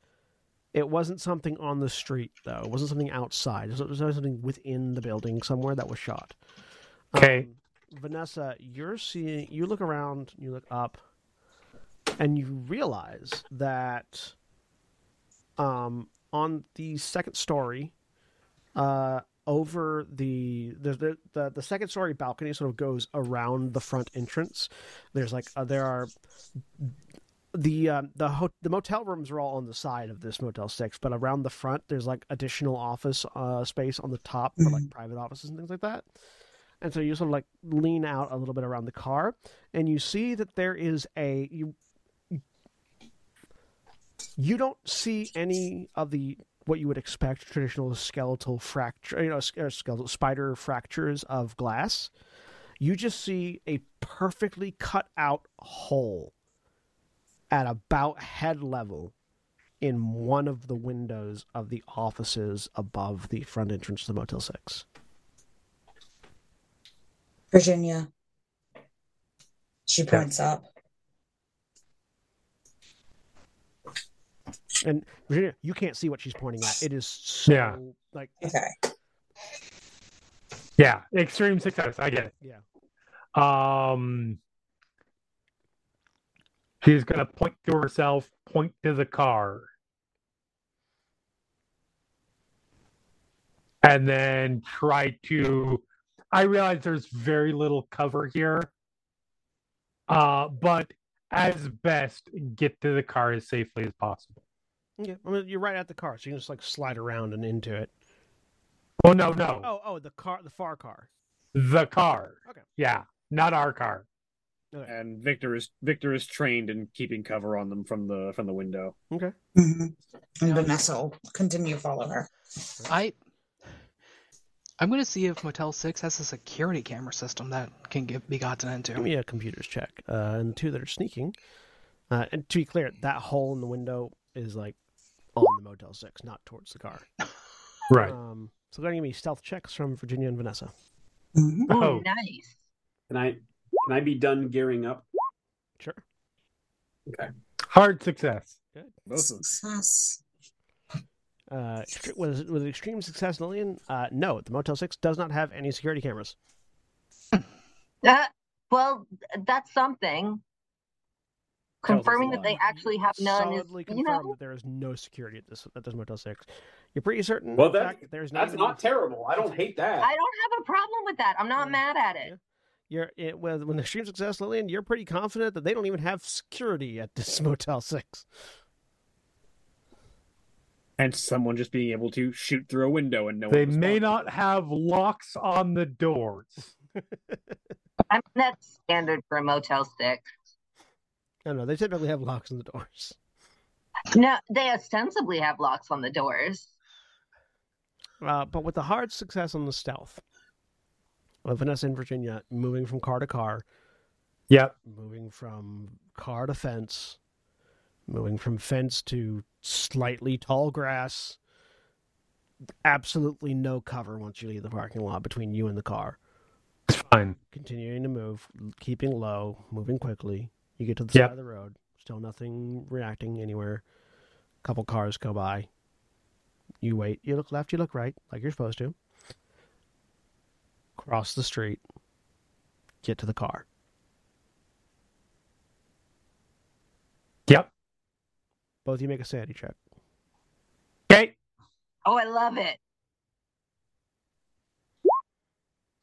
it wasn't something on the street, though. It wasn't something outside. It was something within the building somewhere that was shot. Okay, um, Vanessa, you're seeing. You look around. You look up, and you realize that um, on the second story. Uh, Over the the, the the second story balcony sort of goes around the front entrance. There's like uh, there are the uh, the ho- the motel rooms are all on the side of this Motel six, but around the front there's like additional office uh, space on the top for like private offices and things like that. And so you sort of like lean out a little bit around the car, and you see that there is a you you don't see any of the. What you would expect traditional skeletal fracture, you know, skeletal spider fractures of glass. You just see a perfectly cut out hole at about head level in one of the windows of the offices above the front entrance to the Motel six. Virginia. She points yeah. up. And Virginia, you can't see what she's pointing at. It is so yeah. like okay. Yeah, extreme success. I get it. Yeah. Um, she's gonna point to herself, point to the car, and then try to. I realize there's very little cover here, uh, but as best, get to the car as safely as possible. Yeah, I mean, you're right at the car, so you can just like slide around and into it. Oh no, no. Oh, oh, the car, the far car. The car. Okay. Yeah, not our car. Okay. And Victor is Victor is trained in keeping cover on them from the from the window. Okay. Mm-hmm. And Vanessa will continue to follow her. I I'm going to see if Motel six has a security camera system that can get be gotten into. Give me a computer's check. Uh, and the two that are sneaking. Uh, and to be clear, that hole in the window is like. On the Motel six, not towards the car. Right. Um, so they're going to give me stealth checks from Virginia and Vanessa. Ooh, oh, nice. Can I can I be done gearing up? Sure. Okay. Hard success. Good. Both success. Uh, was with extreme success, Lillian? Uh, no, the Motel six does not have any security cameras. That well, that's something. Confirming that they actually have none. Solidly is, you confirmed know? That there is no security at this at this Motel six. You're pretty certain. Well, that, fact, there's that's not terrible. I don't hate that. I don't have a problem with that. I'm not yeah. mad at it. Yeah. You're it, when when extreme success, Lillian. You're pretty confident that they don't even have security at this Motel six. And someone just being able to shoot through a window and no. They one may not have locks on the doors. I mean, that's standard for a Motel six. No, no, they typically have locks on the doors. No, they ostensibly have locks on the doors. Uh, but with the hard success on the stealth, well, Vanessa and Virginia moving from car to car. Yep. Moving from car to fence. Moving from fence to slightly tall grass. Absolutely no cover once you leave the parking lot between you and the car. It's fine. Continuing to move, keeping low, moving quickly. You get to the yep. side of the road. Still nothing reacting anywhere. A couple cars go by. You wait. You look left. You look right, like you're supposed to. Cross the street. Get to the car. Yep. Both of you make a sanity check. Okay. Oh, I love it.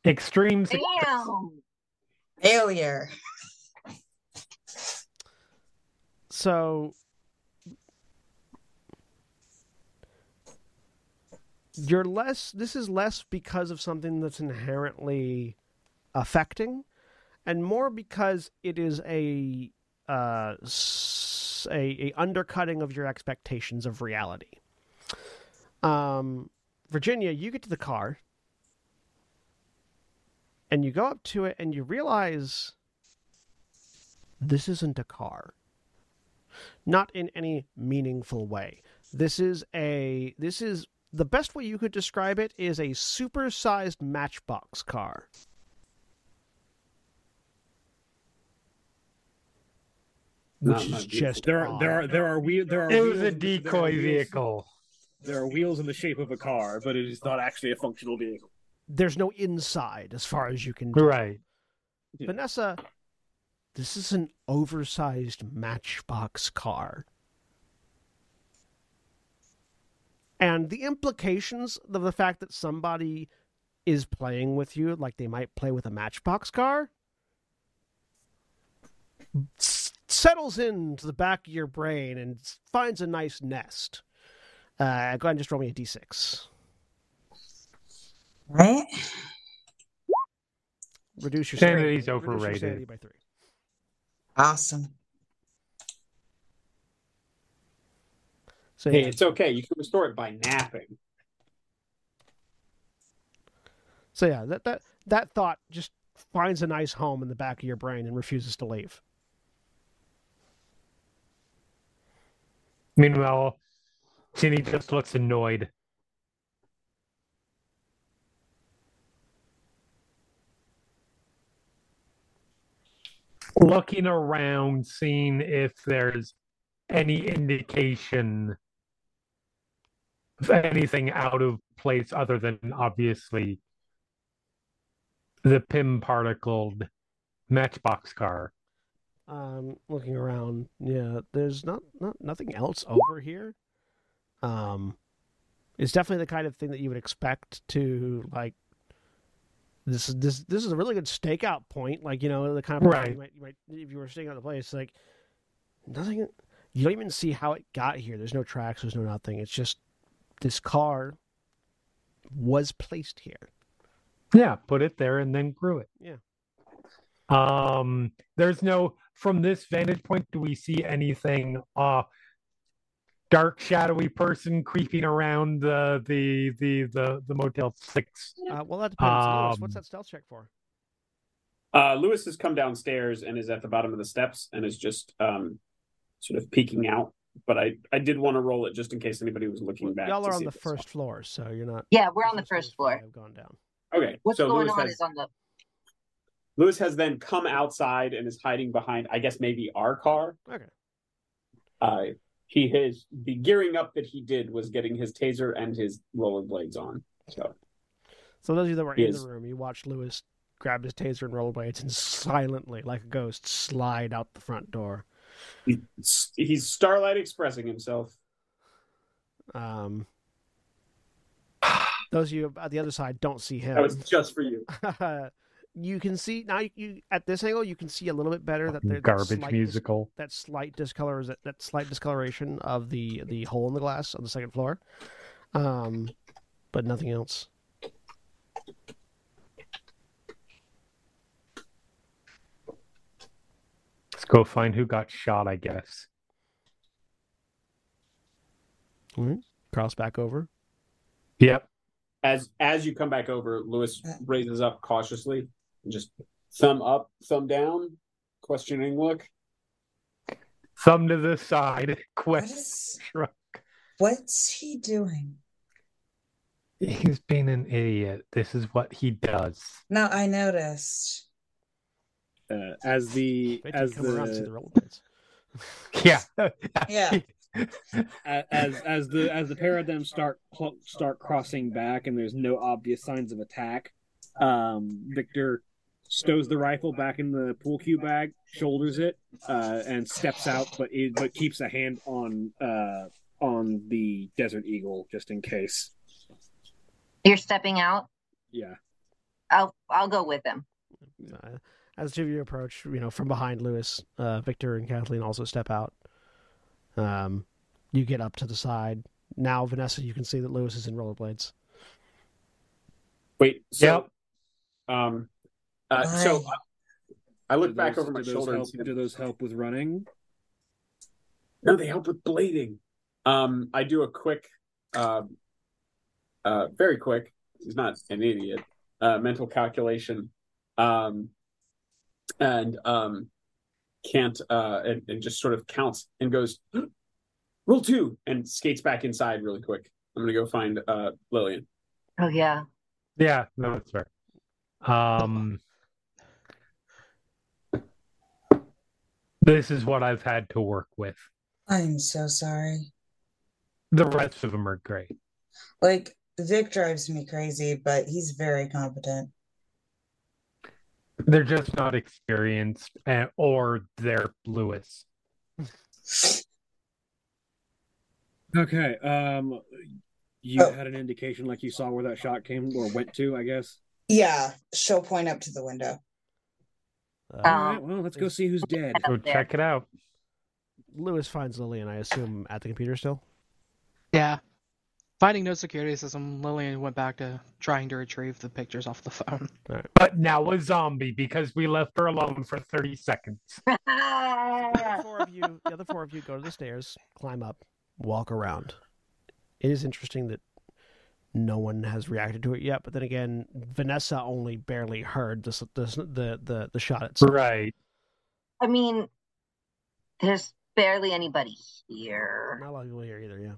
Extreme success. Damn. Failure. So, you're less, this is less because of something that's inherently affecting and more because it is a uh, a, a undercutting of your expectations of reality. Um, Virginia, you get to the car, and you go up to it, and you realize this isn't a car. Not in any meaningful way. This is a, this is, the best way you could describe it is a supersized matchbox car. Which is just there are, there are there are wheels. There are it was a decoy vehicle. There are wheels in the shape of a car, but it is not actually a functional vehicle. There's no inside, as far as you can do. Right, yeah. Vanessa, this is an oversized matchbox car, and the implications of the fact that somebody is playing with you, like they might play with a matchbox car, settles into the back of your brain and finds a nice nest. Uh, go ahead and just roll me a d six. Right. Reduce your sanity's overrated. Reduce your sanity by three. Awesome. So, hey, yeah. It's okay. You can restore it by napping. So yeah, that that that thought just finds a nice home in the back of your brain and refuses to leave. Meanwhile, Ginny just looks annoyed. Looking around, seeing if there's any indication of anything out of place other than, obviously, the pim-particled matchbox car. Um, looking around, yeah, there's not, not nothing else over here. Um, it's definitely the kind of thing that you would expect to, like, This is this this is a really good stakeout point. Like, you know, the kind of right. you, might, you might if you were staying out of the place, like nothing. You don't even see how it got here. There's no tracks. There's no nothing. It's just this car was placed here. Yeah, put it there and then grew it. Yeah. Um. There's no from this vantage point. Do we see anything? Uh dark, shadowy person creeping around the the the the, the Motel six. Uh, well, that depends on Lewis. What's that stealth check for? Uh, Lewis has come downstairs and is at the bottom of the steps and is just um, sort of peeking out. But I, I did want to roll it just in case anybody was looking back. Y'all are on the first floor, so you're not... Yeah, we're on the first floor. I've gone down. Okay. What's going on is on the... Lewis has then come outside and is hiding behind, I guess, maybe our car. Okay. Uh, He his the gearing up that he did was getting his taser and his rollerblades on. So, so those of you that were in is, the room, you watched Lewis grab his taser and rollerblades and silently, like a ghost, slide out the front door. He, he's Starlight Expressing himself. Um, those of you at the other side don't see him. That was just for you. You can see now. You at this angle, you can see a little bit better that there's garbage that musical. Dis, that slight discolor, that, that slight discoloration of the the hole in the glass on the second floor, um, but nothing else. Let's go find who got shot, I guess. Mm-hmm. Cross back over. Yep. As as you come back over, Lewis raises up cautiously. Just thumb up, thumb down, questioning look. Thumb to the side, quest shrug. What's he doing? He's being an idiot. This is what he does. No, I noticed. Uh, as the as the yeah yeah. as as the as the pair of them start start crossing back, and there's no obvious signs of attack. Um, Victor stows the rifle back in the pool cue bag, shoulders it, uh, and steps out, but it, but keeps a hand on uh, on the Desert Eagle just in case. You're stepping out? Yeah. I'll I'll go with him. Uh, as the two of you approach, you know, from behind Lewis, uh, Victor and Kathleen also step out. Um, you get up to the side. Now, Vanessa, you can see that Lewis is in rollerblades. Wait, so... Yep. Um, uh, so, uh, I look back over my shoulder and see them. Do those help with running? No, they help with blading. Um, I do a quick, uh, uh, very quick, he's not an idiot, uh, mental calculation. Um, and um, can't, uh, and, and just sort of counts and goes, rule two, and skates back inside really quick. I'm going to go find uh, Lillian. Oh, yeah. Yeah, no, that's fair. Um, this is what I've had to work with. I'm so sorry. The rest of them are great. Like, Vic drives me crazy, but he's very competent. They're just not experienced, and, or they're Lewis. Okay, um, you oh. had an indication, like you saw where that shot came or went to, I guess? Yeah, she'll point up to the window. Uh, All right, well, let's go see who's dead. Go check it out. Lewis finds Lillian, I assume, at the computer still? Yeah. Finding no security system, Lillian went back to trying to retrieve the pictures off the phone. Right. But now a zombie, because we left her alone for thirty seconds. the, other four of you, the other four of you go to the stairs, climb up, walk around. It is interesting that no one has reacted to it yet, but then again, Vanessa only barely heard this, this, the, the, the shot itself. Right. I mean, there's barely anybody here. Not a lot of people here either, yeah.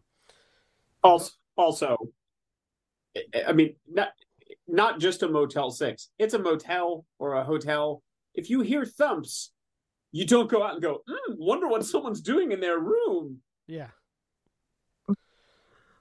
Also, also I mean, not, not just a Motel six. It's a motel or a hotel. If you hear thumps, you don't go out and go, mm, wonder what someone's doing in their room. Yeah.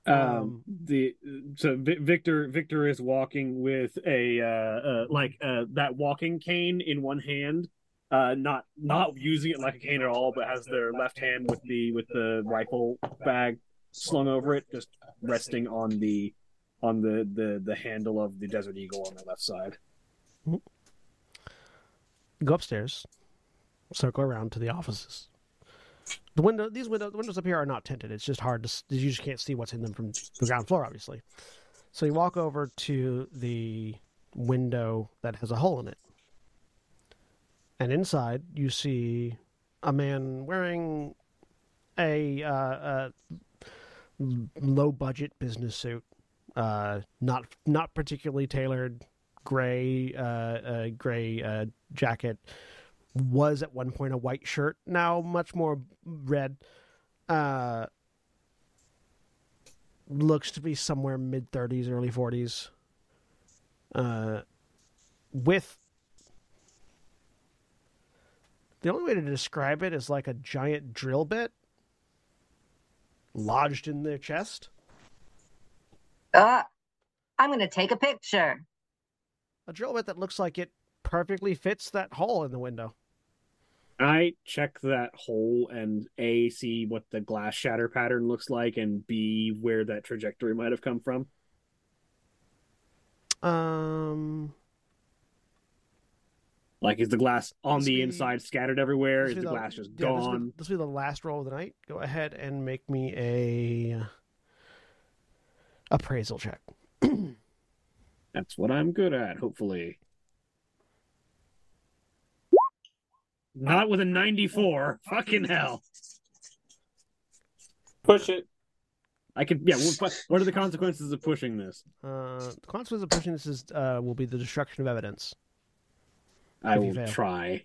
Um, the so Victor Victor is walking with a uh, uh like uh that walking cane in one hand, uh not not using it like a cane at all, but has their left hand with the with the rifle bag slung over it, just resting on the on the the, the handle of the Desert Eagle on the left side. Go upstairs, circle around to the offices. The window, these windows, the windows up here are not tinted. It's just hard to, you just can't see what's in them from the ground floor, obviously. So you walk over to the window that has a hole in it. And inside, you see a man wearing a, uh, a low-budget business suit. Uh, not not particularly tailored, gray, uh, uh, gray uh, jacket. Was at one point a white shirt, now much more red. Uh, looks to be somewhere mid-thirties, early forties. Uh, with... The only way to describe it is like a giant drill bit lodged in their chest. Uh, I'm going to take a picture. A drill bit that looks like it perfectly fits that hole in the window. I check that hole and A, see what the glass shatter pattern looks like, and B, where that trajectory might have come from. Um, like, is the glass on the be, inside scattered everywhere? Is the, the glass just yeah, gone? This will be, be the last roll of the night. Go ahead and make me a appraisal check. That's what I'm good at, hopefully. Not with a ninety-four. Fucking hell. Push it. I can. Yeah. We'll, what are the consequences of pushing this? Uh, the consequences of pushing this is uh, will be the destruction of evidence. I will try.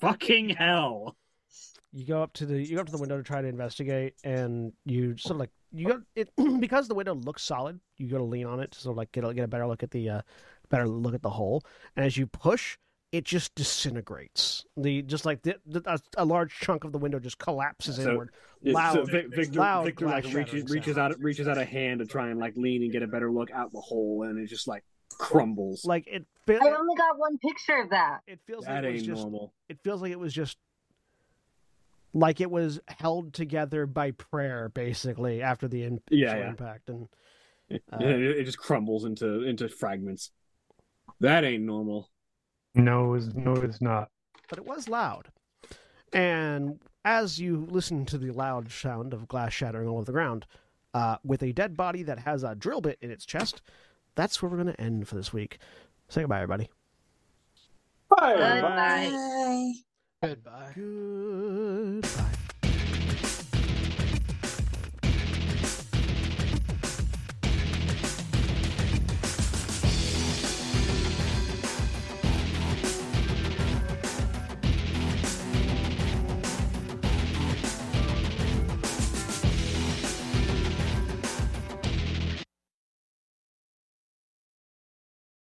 Fucking hell. You go up to the you go up to the window to try to investigate, and you sort of like you go it because the window looks solid. You go to lean on it to sort of like get a, get a better look at the. Uh, Better look at the hole, and as you push, it just disintegrates. The just like the, the, a, a large chunk of the window just collapses so, inward. Loud, so Vic, Victor, loud Victor like reaches, reaches out, reaches out a hand to try and like lean and get a better look out the hole, and it just like crumbles. Like it. Fe- I only got one picture of that. It feels that like it was ain't just, normal. It feels like it was just like it was held together by prayer, basically, after the in- yeah, yeah. impact, and uh, it, it just crumbles into into fragments. That ain't normal. No, it's, no, it's not. But it was loud. And as you listen to the loud sound of glass shattering all over the ground, uh, with a dead body that has a drill bit in its chest, that's where we're going to end for this week. Say goodbye, everybody. Bye. Bye. Goodbye. Goodbye.